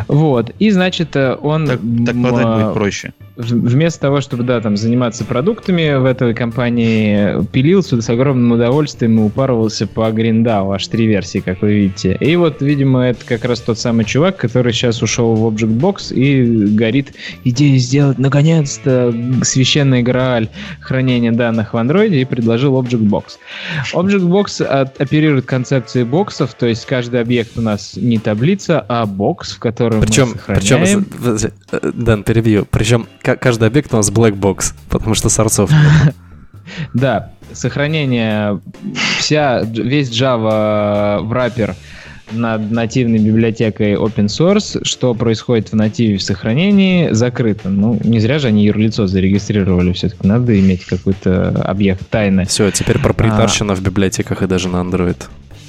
Вот. И, значит, он... Так, так продать м- будет проще. Вместо того, чтобы, да, там, заниматься продуктами в этой компании, пилился с огромным удовольствием и упарывался по greenDAO, аж три версии, как вы видите. И вот, видимо, это как раз тот самый чувак, который сейчас ушел в ObjectBox и горит идеей сделать, наконец-то, священный Грааль хранения данных в Android, и предложил ObjectBox. ObjectBox от- оперирует концепцией боксов, то есть каждый объект у нас не таблица, а бокс, в котором причем, мы сохраняем. Причем, Дэн, перебью, причем каждый объект у нас black box, потому что сорцов нет. Да, сохранение, вся, весь Java wrapper над нативной библиотекой open source, что происходит в нативе в сохранении, закрыто. Ну, не зря же они юрлицо зарегистрировали, все-таки надо иметь какой-то объект тайны. Все, теперь проприетарщина а... в библиотеках и даже на Android.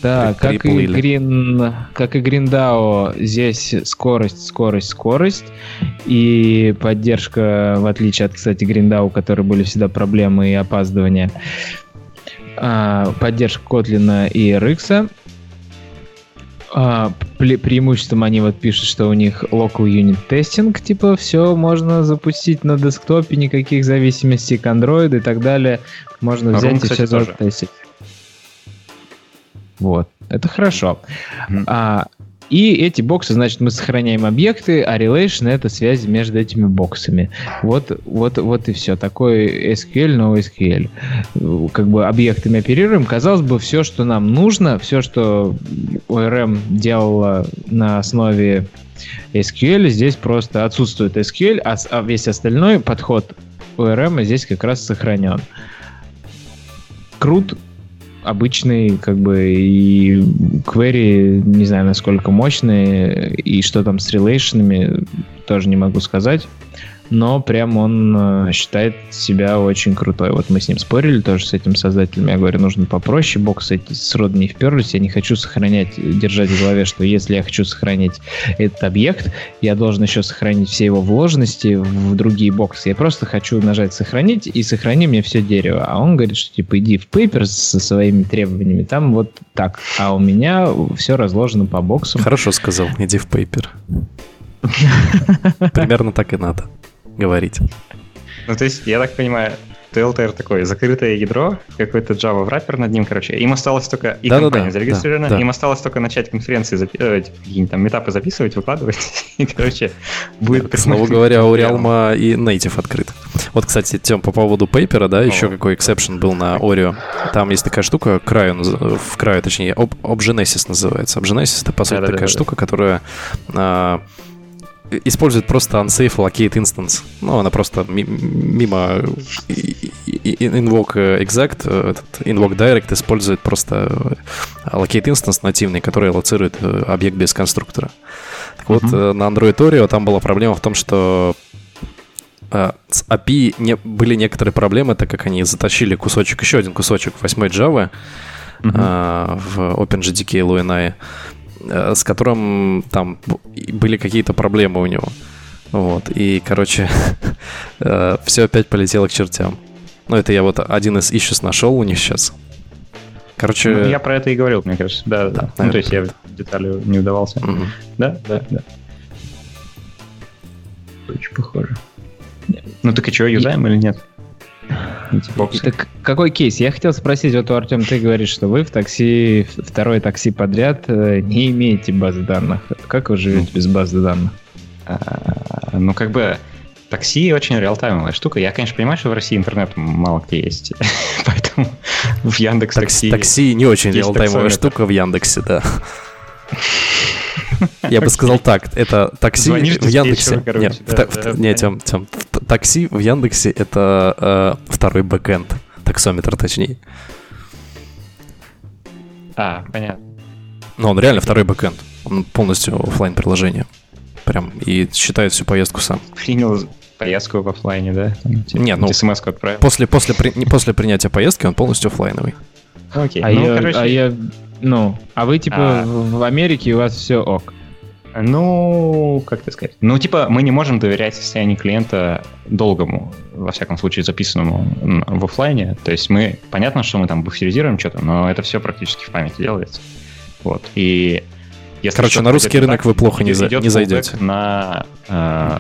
Да, как, как, и Green, как и greenDAO, здесь скорость, скорость, скорость. И поддержка, в отличие от, кстати, greenDAO, у которой были всегда проблемы и опаздывания. Поддержка Kotlin и эр икс. Пре- преимуществом они вот пишут, что у них local unit testing, типа все можно запустить на десктопе, никаких зависимостей к Android и так далее. Можно а взять Room, и кстати, все тоже тестить. Вот, это хорошо. Mm-hmm. А, и эти боксы, значит, мы сохраняем объекты, а relation — это связи между этими боксами. Вот, вот, вот и все. Такой эс кью эль, новый эс кью эль. Как бы объектами оперируем. Казалось бы, все, что нам нужно, все, что о эр эм делала на основе эс кью эль, здесь просто отсутствует эс кью эль, а весь остальной подход о эр эм здесь как раз сохранен. Крут. Обычный, как бы, и query, не знаю, насколько мощные, и что там с релейшенами, тоже не могу сказать, но прям он считает себя очень крутой. Вот мы с ним спорили тоже, с этим создателем, я говорю, нужно попроще, боксы эти сроду не вперлись, я не хочу сохранять, держать в голове, что если я хочу сохранить этот объект, я должен еще сохранить все его вложенности в другие боксы, я просто хочу нажать «сохранить» и «сохрани мне все дерево», а он говорит, что типа иди в Paper со своими требованиями, там вот так, а у меня все разложено по боксам. Хорошо сказал, иди в Paper. Примерно так и надо говорить. Ну, то есть, я так понимаю, ти эл ти ар такое закрытое ядро, какой-то Java wrapper над ним, короче. Им осталось только... И да, компания да, зарегистрирована. Да, да. Им осталось только начать конференции, запи- э, там, метапы записывать, выкладывать. И, короче, будет... Да, слово говоря, у Realm и Native открыт. Вот, кстати, Тем, по поводу Paper, да, О, еще какой эксепшн был на Oreo. Там есть такая штука, Kryo, в Kryo, точнее, Ob- Obgenesis называется. Obgenesis — это, по сути, да, такая да, штука, да. которая... А- использует просто unsafe locate instance. Ну, она просто мимо invoke exact, invoke direct использует просто locate instance нативный, который лоцирует объект без конструктора. Так вот, mm-hmm. на Android Oreo там была проблема в том, что с эй пи ай не, были некоторые проблемы, так как они затащили кусочек, еще один кусочек восьмой Java mm-hmm. а, в OpenJDK Lua.ni, а, с которым там были какие-то проблемы у него. Вот, и, короче, все опять полетело к чертям. Ну, это я вот один из issues нашел у них сейчас. Короче... Ну, я про это и говорил, мне кажется. Да, да. да. Ну, то есть я в детали не вдавался. Mm-hmm. Да, да, да. Очень похоже. Ну, так и что, юзаем и... или нет? Так какой кейс? Я хотел спросить, вот, Артем, ты говоришь, что вы в такси, второе такси подряд не имеете базы данных. Как вы живете без базы данных? А, ну, как бы, такси очень реалтаймовая штука. Я, конечно, понимаю, что в России интернет мало где есть. Поэтому в Яндекс такси... Такси не очень реалтаймовая штука в Яндексе, да. Я бы сказал так, это такси в Яндексе... Нет, Тем, такси в Яндексе — это второй бэкэнд, таксометр точнее. А, понятно. Но он реально второй бэкэнд. Он полностью офлайн-приложение. Прям, и считает всю поездку сам. Принял поездку в офлайне, да? Нет, ну, смс-ку отправил. После, после, при, не после принятия поездки он полностью офлайновый. Окей. А, ну, я, короче... а я, ну, а вы, типа, а... в Америке у вас все ок? Ну, как это сказать? Ну, типа, мы не можем доверять состоянию клиента долгому, во всяком случае, записанному в офлайне. То есть мы, понятно, что мы там буферизируем что-то, но это все практически в памяти делается. Вот, и... Если короче, на русский рынок так, вы плохо не, за, не зайдете. На э,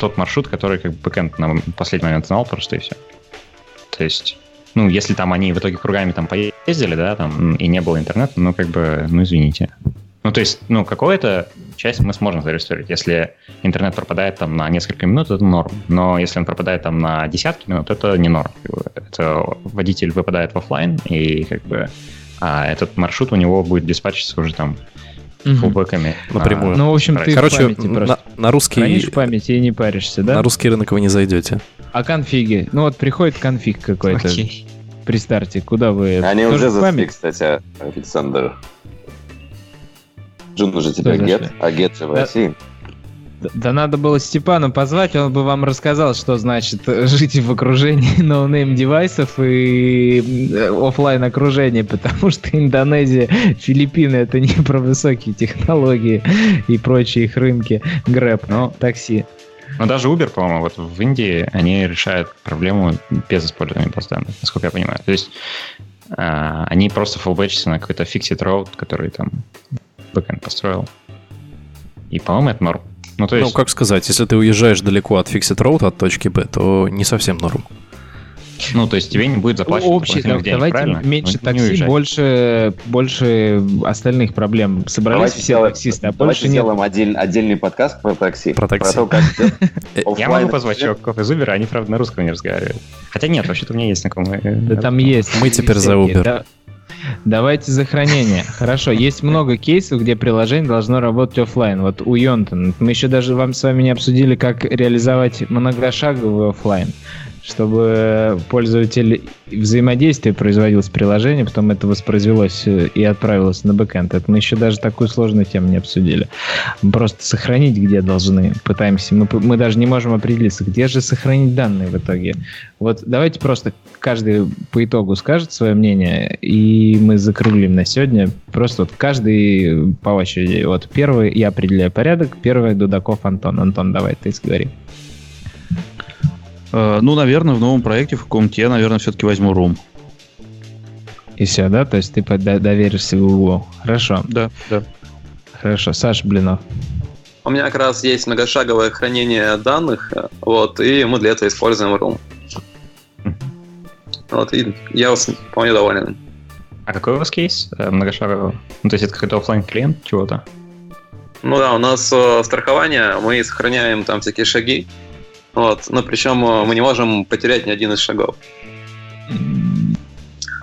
тот маршрут, который как бы бэкэнд на последний момент знал просто, и все. То есть, ну, если там они в итоге кругами там поездили, да, там, и не было интернета, ну, как бы, ну, извините. Ну, то есть, ну, какую-то часть мы сможем зарегистрировать. Если интернет пропадает там на несколько минут, это норм. Но если он пропадает там на десятки минут, это не норм. Это водитель выпадает в офлайн, и как бы а этот маршрут у него будет диспатчиться уже там фулбэками угу. напрямую. Ну, в общем, ты короче, в памяти просто на, на русский... хранишь в памяти и не паришься, да? На русский рынок вы не зайдете. А конфиги? Ну вот приходит конфиг какой-то okay. при старте, куда вы... Они тоже уже зашли, кстати, Александр. Джун уже теперь гет, а гет же в да, России. Да, да надо было Степана позвать, он бы вам рассказал, что значит жить в окружении ноунейм девайсов и офлайн окружения, потому что Индонезия, Филиппины — это не про высокие технологии и прочие их рынки, Грэб, но такси. Но даже Uber, по-моему, вот в Индии они решают проблему без использования баз данных, насколько я понимаю. То есть а, они просто фулбэчатся на какой-то fixed road, который там бэкэнд построил. И, по-моему, это норм. Ну, то есть... ну, как сказать, если ты уезжаешь далеко от Fixed Road, от точки Б, то не совсем норм. Ну, то есть тебе не будет заплачено общий, да, денег, давайте правильно? Меньше ну, такси, больше, больше остальных проблем. Собрались все сделаем, таксисты, а больше нет. Давайте сделаем отдель, отдельный подкаст про такси. Про такси. Про то, как... Я могу позвать чуваков из Uber, они, правда, на русском не разговаривают. Хотя нет, вообще-то у меня есть знакомые. Да там есть. Мы теперь за Uber. Давайте за хранение. Хорошо, есть много кейсов, где приложение должно работать офлайн. Вот у Jonathan. Мы еще даже вам с вами не обсудили, как реализовать многошаговый офлайн, чтобы пользователь взаимодействие производил с приложением, потом это воспроизвелось и отправилось на бэкэнд. Это мы еще даже такую сложную тему не обсудили. Просто сохранить где должны, пытаемся. Мы, мы даже не можем определиться, где же сохранить данные в итоге. Вот давайте просто каждый по итогу скажет свое мнение, и мы закруглим на сегодня. Просто вот каждый по очереди. Вот первый, я определяю порядок, первый Дудаков Антон. Антон, давай, ты сговори. Ну, наверное, в новом проекте, в каком-то я, наверное, все-таки возьму Room. И все, да? То есть ты доверишься Google. Хорошо. Да, да. Хорошо. Саша Блинов. У меня как раз есть многошаговое хранение данных, вот, и мы для этого используем Room. Вот, и я вполне доволен. А какой у вас кейс многошаговый? Ну, то есть это какой-то офлайн-клиент чего-то? Ну да, у нас страхование, мы сохраняем там всякие шаги. Вот, но причем мы не можем потерять ни один из шагов. Ну,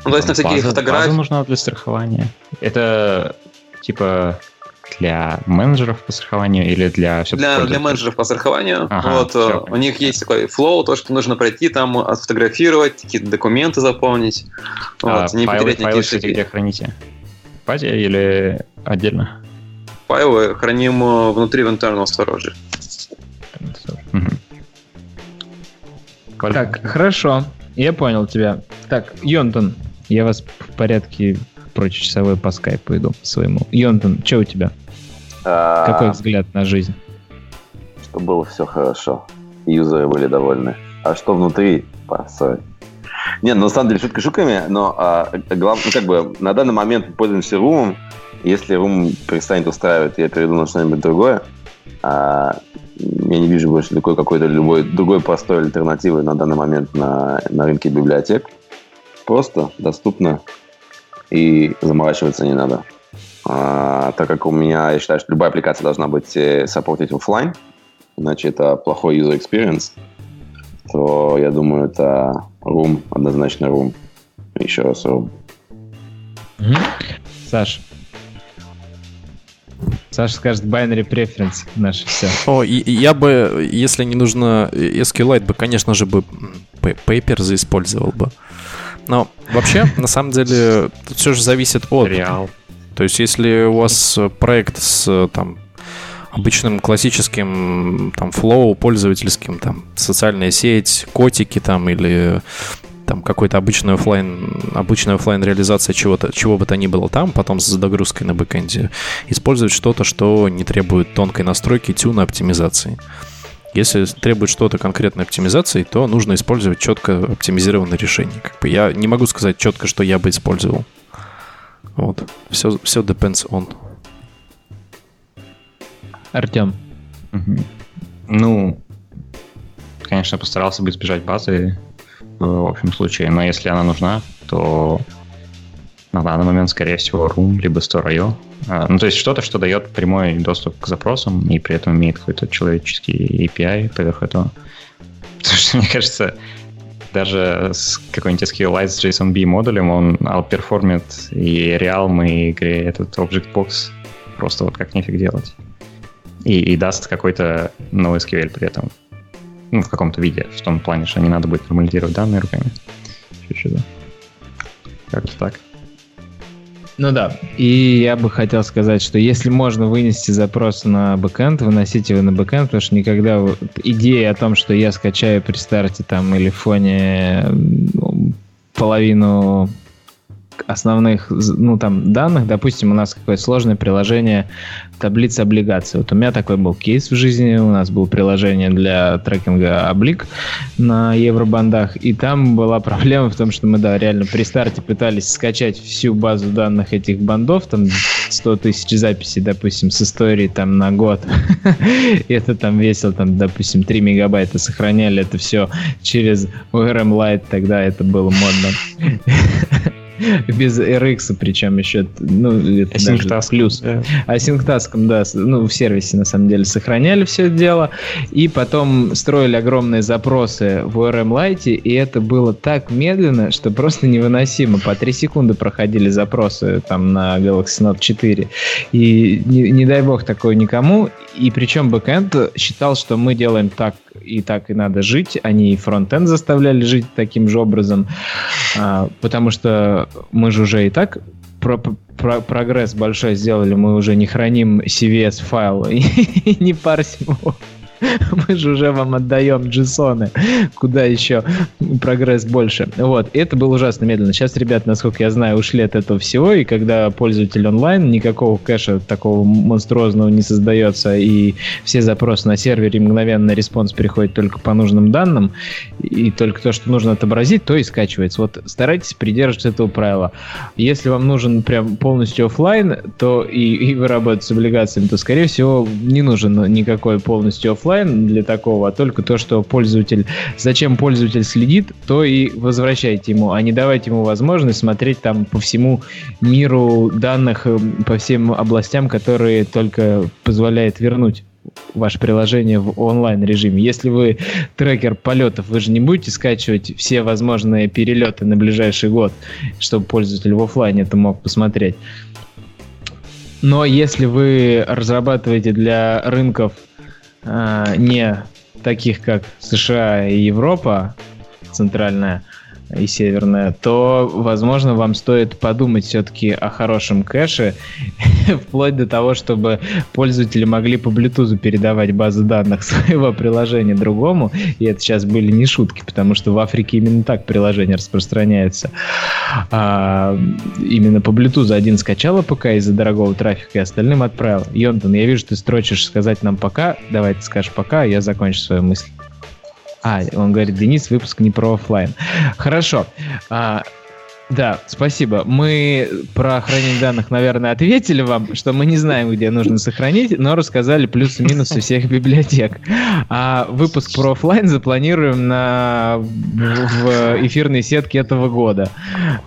то есть на всякие фотографии... База нужна для страхования. Это типа для менеджеров по страхованию или для... Для, для менеджеров по страхованию. Ага, вот, все, у них есть такой флоу, то, что нужно пройти, там отфотографировать, какие-то документы заполнить. А, вот, не файлы, потерять файлы, кстати, где храните? В базе или отдельно? Файлы храним внутри в internal storage. Угу. Так, хорошо, я понял тебя. Так, Йонтон, я вас в порядке прочечасовой по скайпу иду своему. Йонтон, что у тебя? Какой взгляд на жизнь? Что было все хорошо, юзеры были довольны. А что внутри? Парсой. Не, ну на самом деле шутка шутками, но а, главное, ну, как бы на данный момент мы пользуемся Room. Если Room перестанет устраивать, я перейду на что-нибудь другое. А, я не вижу больше такой какой-то любой другой простой альтернативы на данный момент на, на рынке библиотек. Просто, доступно и заморачиваться не надо. А, так как у меня, я считаю, что любая аппликация должна быть саппортить офлайн, иначе это плохой user experience, то я думаю, это Room, однозначно Room. Еще раз Room. Mm-hmm. Саш. Саша скажет Binary Preference наше все. О, и, и я бы, если не нужно SQLite, бы, конечно же, бы Paper заиспользовал бы. Но вообще, на самом деле, тут все же зависит от... Real. То есть, если у вас проект с там обычным классическим там флоу пользовательским, там социальная сеть, котики там или там какой-то обычный офлайн, обычная офлайн реализация чего-то, чего бы то ни было там, потом с загрузкой на бэкэнде, использовать что-то, что не требует тонкой настройки, тюна, оптимизации. Если требует что-то конкретной оптимизации, то нужно использовать четко оптимизированное решение. Как бы я не могу сказать четко, что я бы использовал. Вот. Все, все depends on. Артем. Угу. Ну, конечно, постарался бы избежать базы в общем случае, но если она нужна, то на данный момент, скорее всего, Room, либо Storio. Ну, то есть что-то, что дает прямой доступ к запросам и при этом имеет какой-то человеческий эй пи ай поверх этого. Потому что, мне кажется, даже с какой-нибудь SQLite с JSONB модулем он outperformит и Realm, и этот ObjectBox просто вот как нефиг делать. И, и даст какой-то новый эс кью эль при этом. Ну, в каком-то виде, в том плане, что не надо будет нормализировать данные руками. Чуть-чуть. Как-то так. Ну да, и я бы хотел сказать, что если можно вынести запрос на бэкэнд, выносите его на бэкэнд, потому что никогда идея о том, что я скачаю при старте там или в фоне половину основных, ну, там, данных, допустим, у нас какое-то сложное приложение таблицы облигаций. Вот у меня такой был кейс в жизни, у нас было приложение для трекинга облиг на евробандах, и там была проблема в том, что мы, да, реально при старте пытались скачать всю базу данных этих бандов, там, сто тысяч записей, допустим, с истории там на год. Это там весело, там, допустим, три мегабайта сохраняли это все через URMLite, тогда это было модно. Без эр икс, причем еще, ну, это даже плюс. Yeah. Асинктаском, да, ну, в сервисе, на самом деле, сохраняли все это дело, и потом строили огромные запросы в URMLite, и это было так медленно, что просто невыносимо. По три секунды проходили запросы там на Galaxy Note четыре, и не, не дай бог такое никому, и причем бэкэнд считал, что мы делаем так, и так и надо жить, они и фронтенд заставляли жить таким же образом, потому что мы же уже и так про, про, прогресс большой сделали, мы уже не храним си ви эс файл и, и не парсим его. Мы же уже вам отдаем джейсоны, куда еще прогресс больше. Вот, и это было ужасно медленно. Сейчас ребята, насколько я знаю, ушли от этого всего, и когда пользователь онлайн, никакого кэша такого монструозного не создается, и все запросы на сервере, мгновенно респонс приходит только по нужным данным, и только то, что нужно отобразить, то и скачивается. Вот старайтесь придерживаться этого правила. Если вам нужен прям полностью офлайн, то и, и вы работаете с облигациями, то, скорее всего, не нужен никакой полностью офлайн для такого, а только то, что пользователь, зачем пользователь следит, то и возвращайте ему, а не давайте ему возможность смотреть там по всему миру данных, по всем областям, которые только позволяет вернуть ваше приложение в онлайн-режиме. Если вы трекер полетов, вы же не будете скачивать все возможные перелеты на ближайший год, чтобы пользователь в офлайне это мог посмотреть. Но если вы разрабатываете для рынков не таких, как США и Европа центральная, и северная, то, возможно, вам стоит подумать все-таки о хорошем кэше, вплоть до того, чтобы пользователи могли по Bluetooth передавать базы данных своего приложения другому, и это сейчас были не шутки, потому что в Африке именно так приложение распространяется. А, именно по Bluetooth один скачал АПК из-за дорогого трафика и остальным отправил. Йонтон, я вижу, ты строчишь сказать нам пока, давай ты скажешь пока, а я закончу свою мысль. А, он говорит, Денис, выпуск не про офлайн. Хорошо. А, да, спасибо. Мы про хранение данных, наверное, ответили вам, что мы не знаем, где нужно сохранить, но рассказали плюсы-минусы всех библиотек. А выпуск про офлайн запланируем на в эфирной сетке этого года.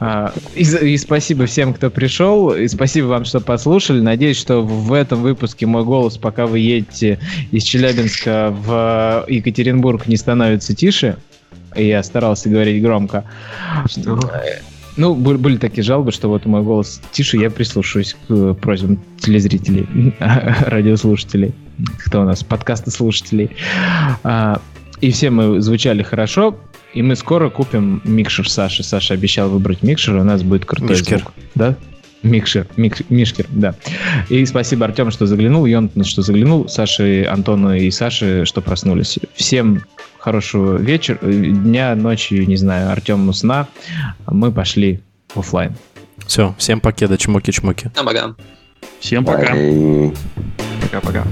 А, и, и спасибо всем, кто пришел, и спасибо вам, что послушали. Надеюсь, что в этом выпуске мой голос, пока вы едете из Челябинска в Екатеринбург, не становится тише. Я старался говорить громко. Что? Ну, были такие жалобы, что вот мой голос тише, я прислушаюсь к просьбам телезрителей, радиослушателей, кто у нас, подкастослушателей. И все мы звучали хорошо, и мы скоро купим микшер Саши. Саша обещал выбрать микшер, у нас будет крутой Мишкер. Звук. Да? Микшер, микшер, мишкер, да. И спасибо Артему, что заглянул, Йонатану, что заглянул, Саше, Антону и Саше, что проснулись. Всем хорошего вечера, дня, ночи, не знаю, Артему сна. Мы пошли в офлайн. Все, всем покеда, чмоки-чмоки. Всем пока. Всем пока. Пока-пока.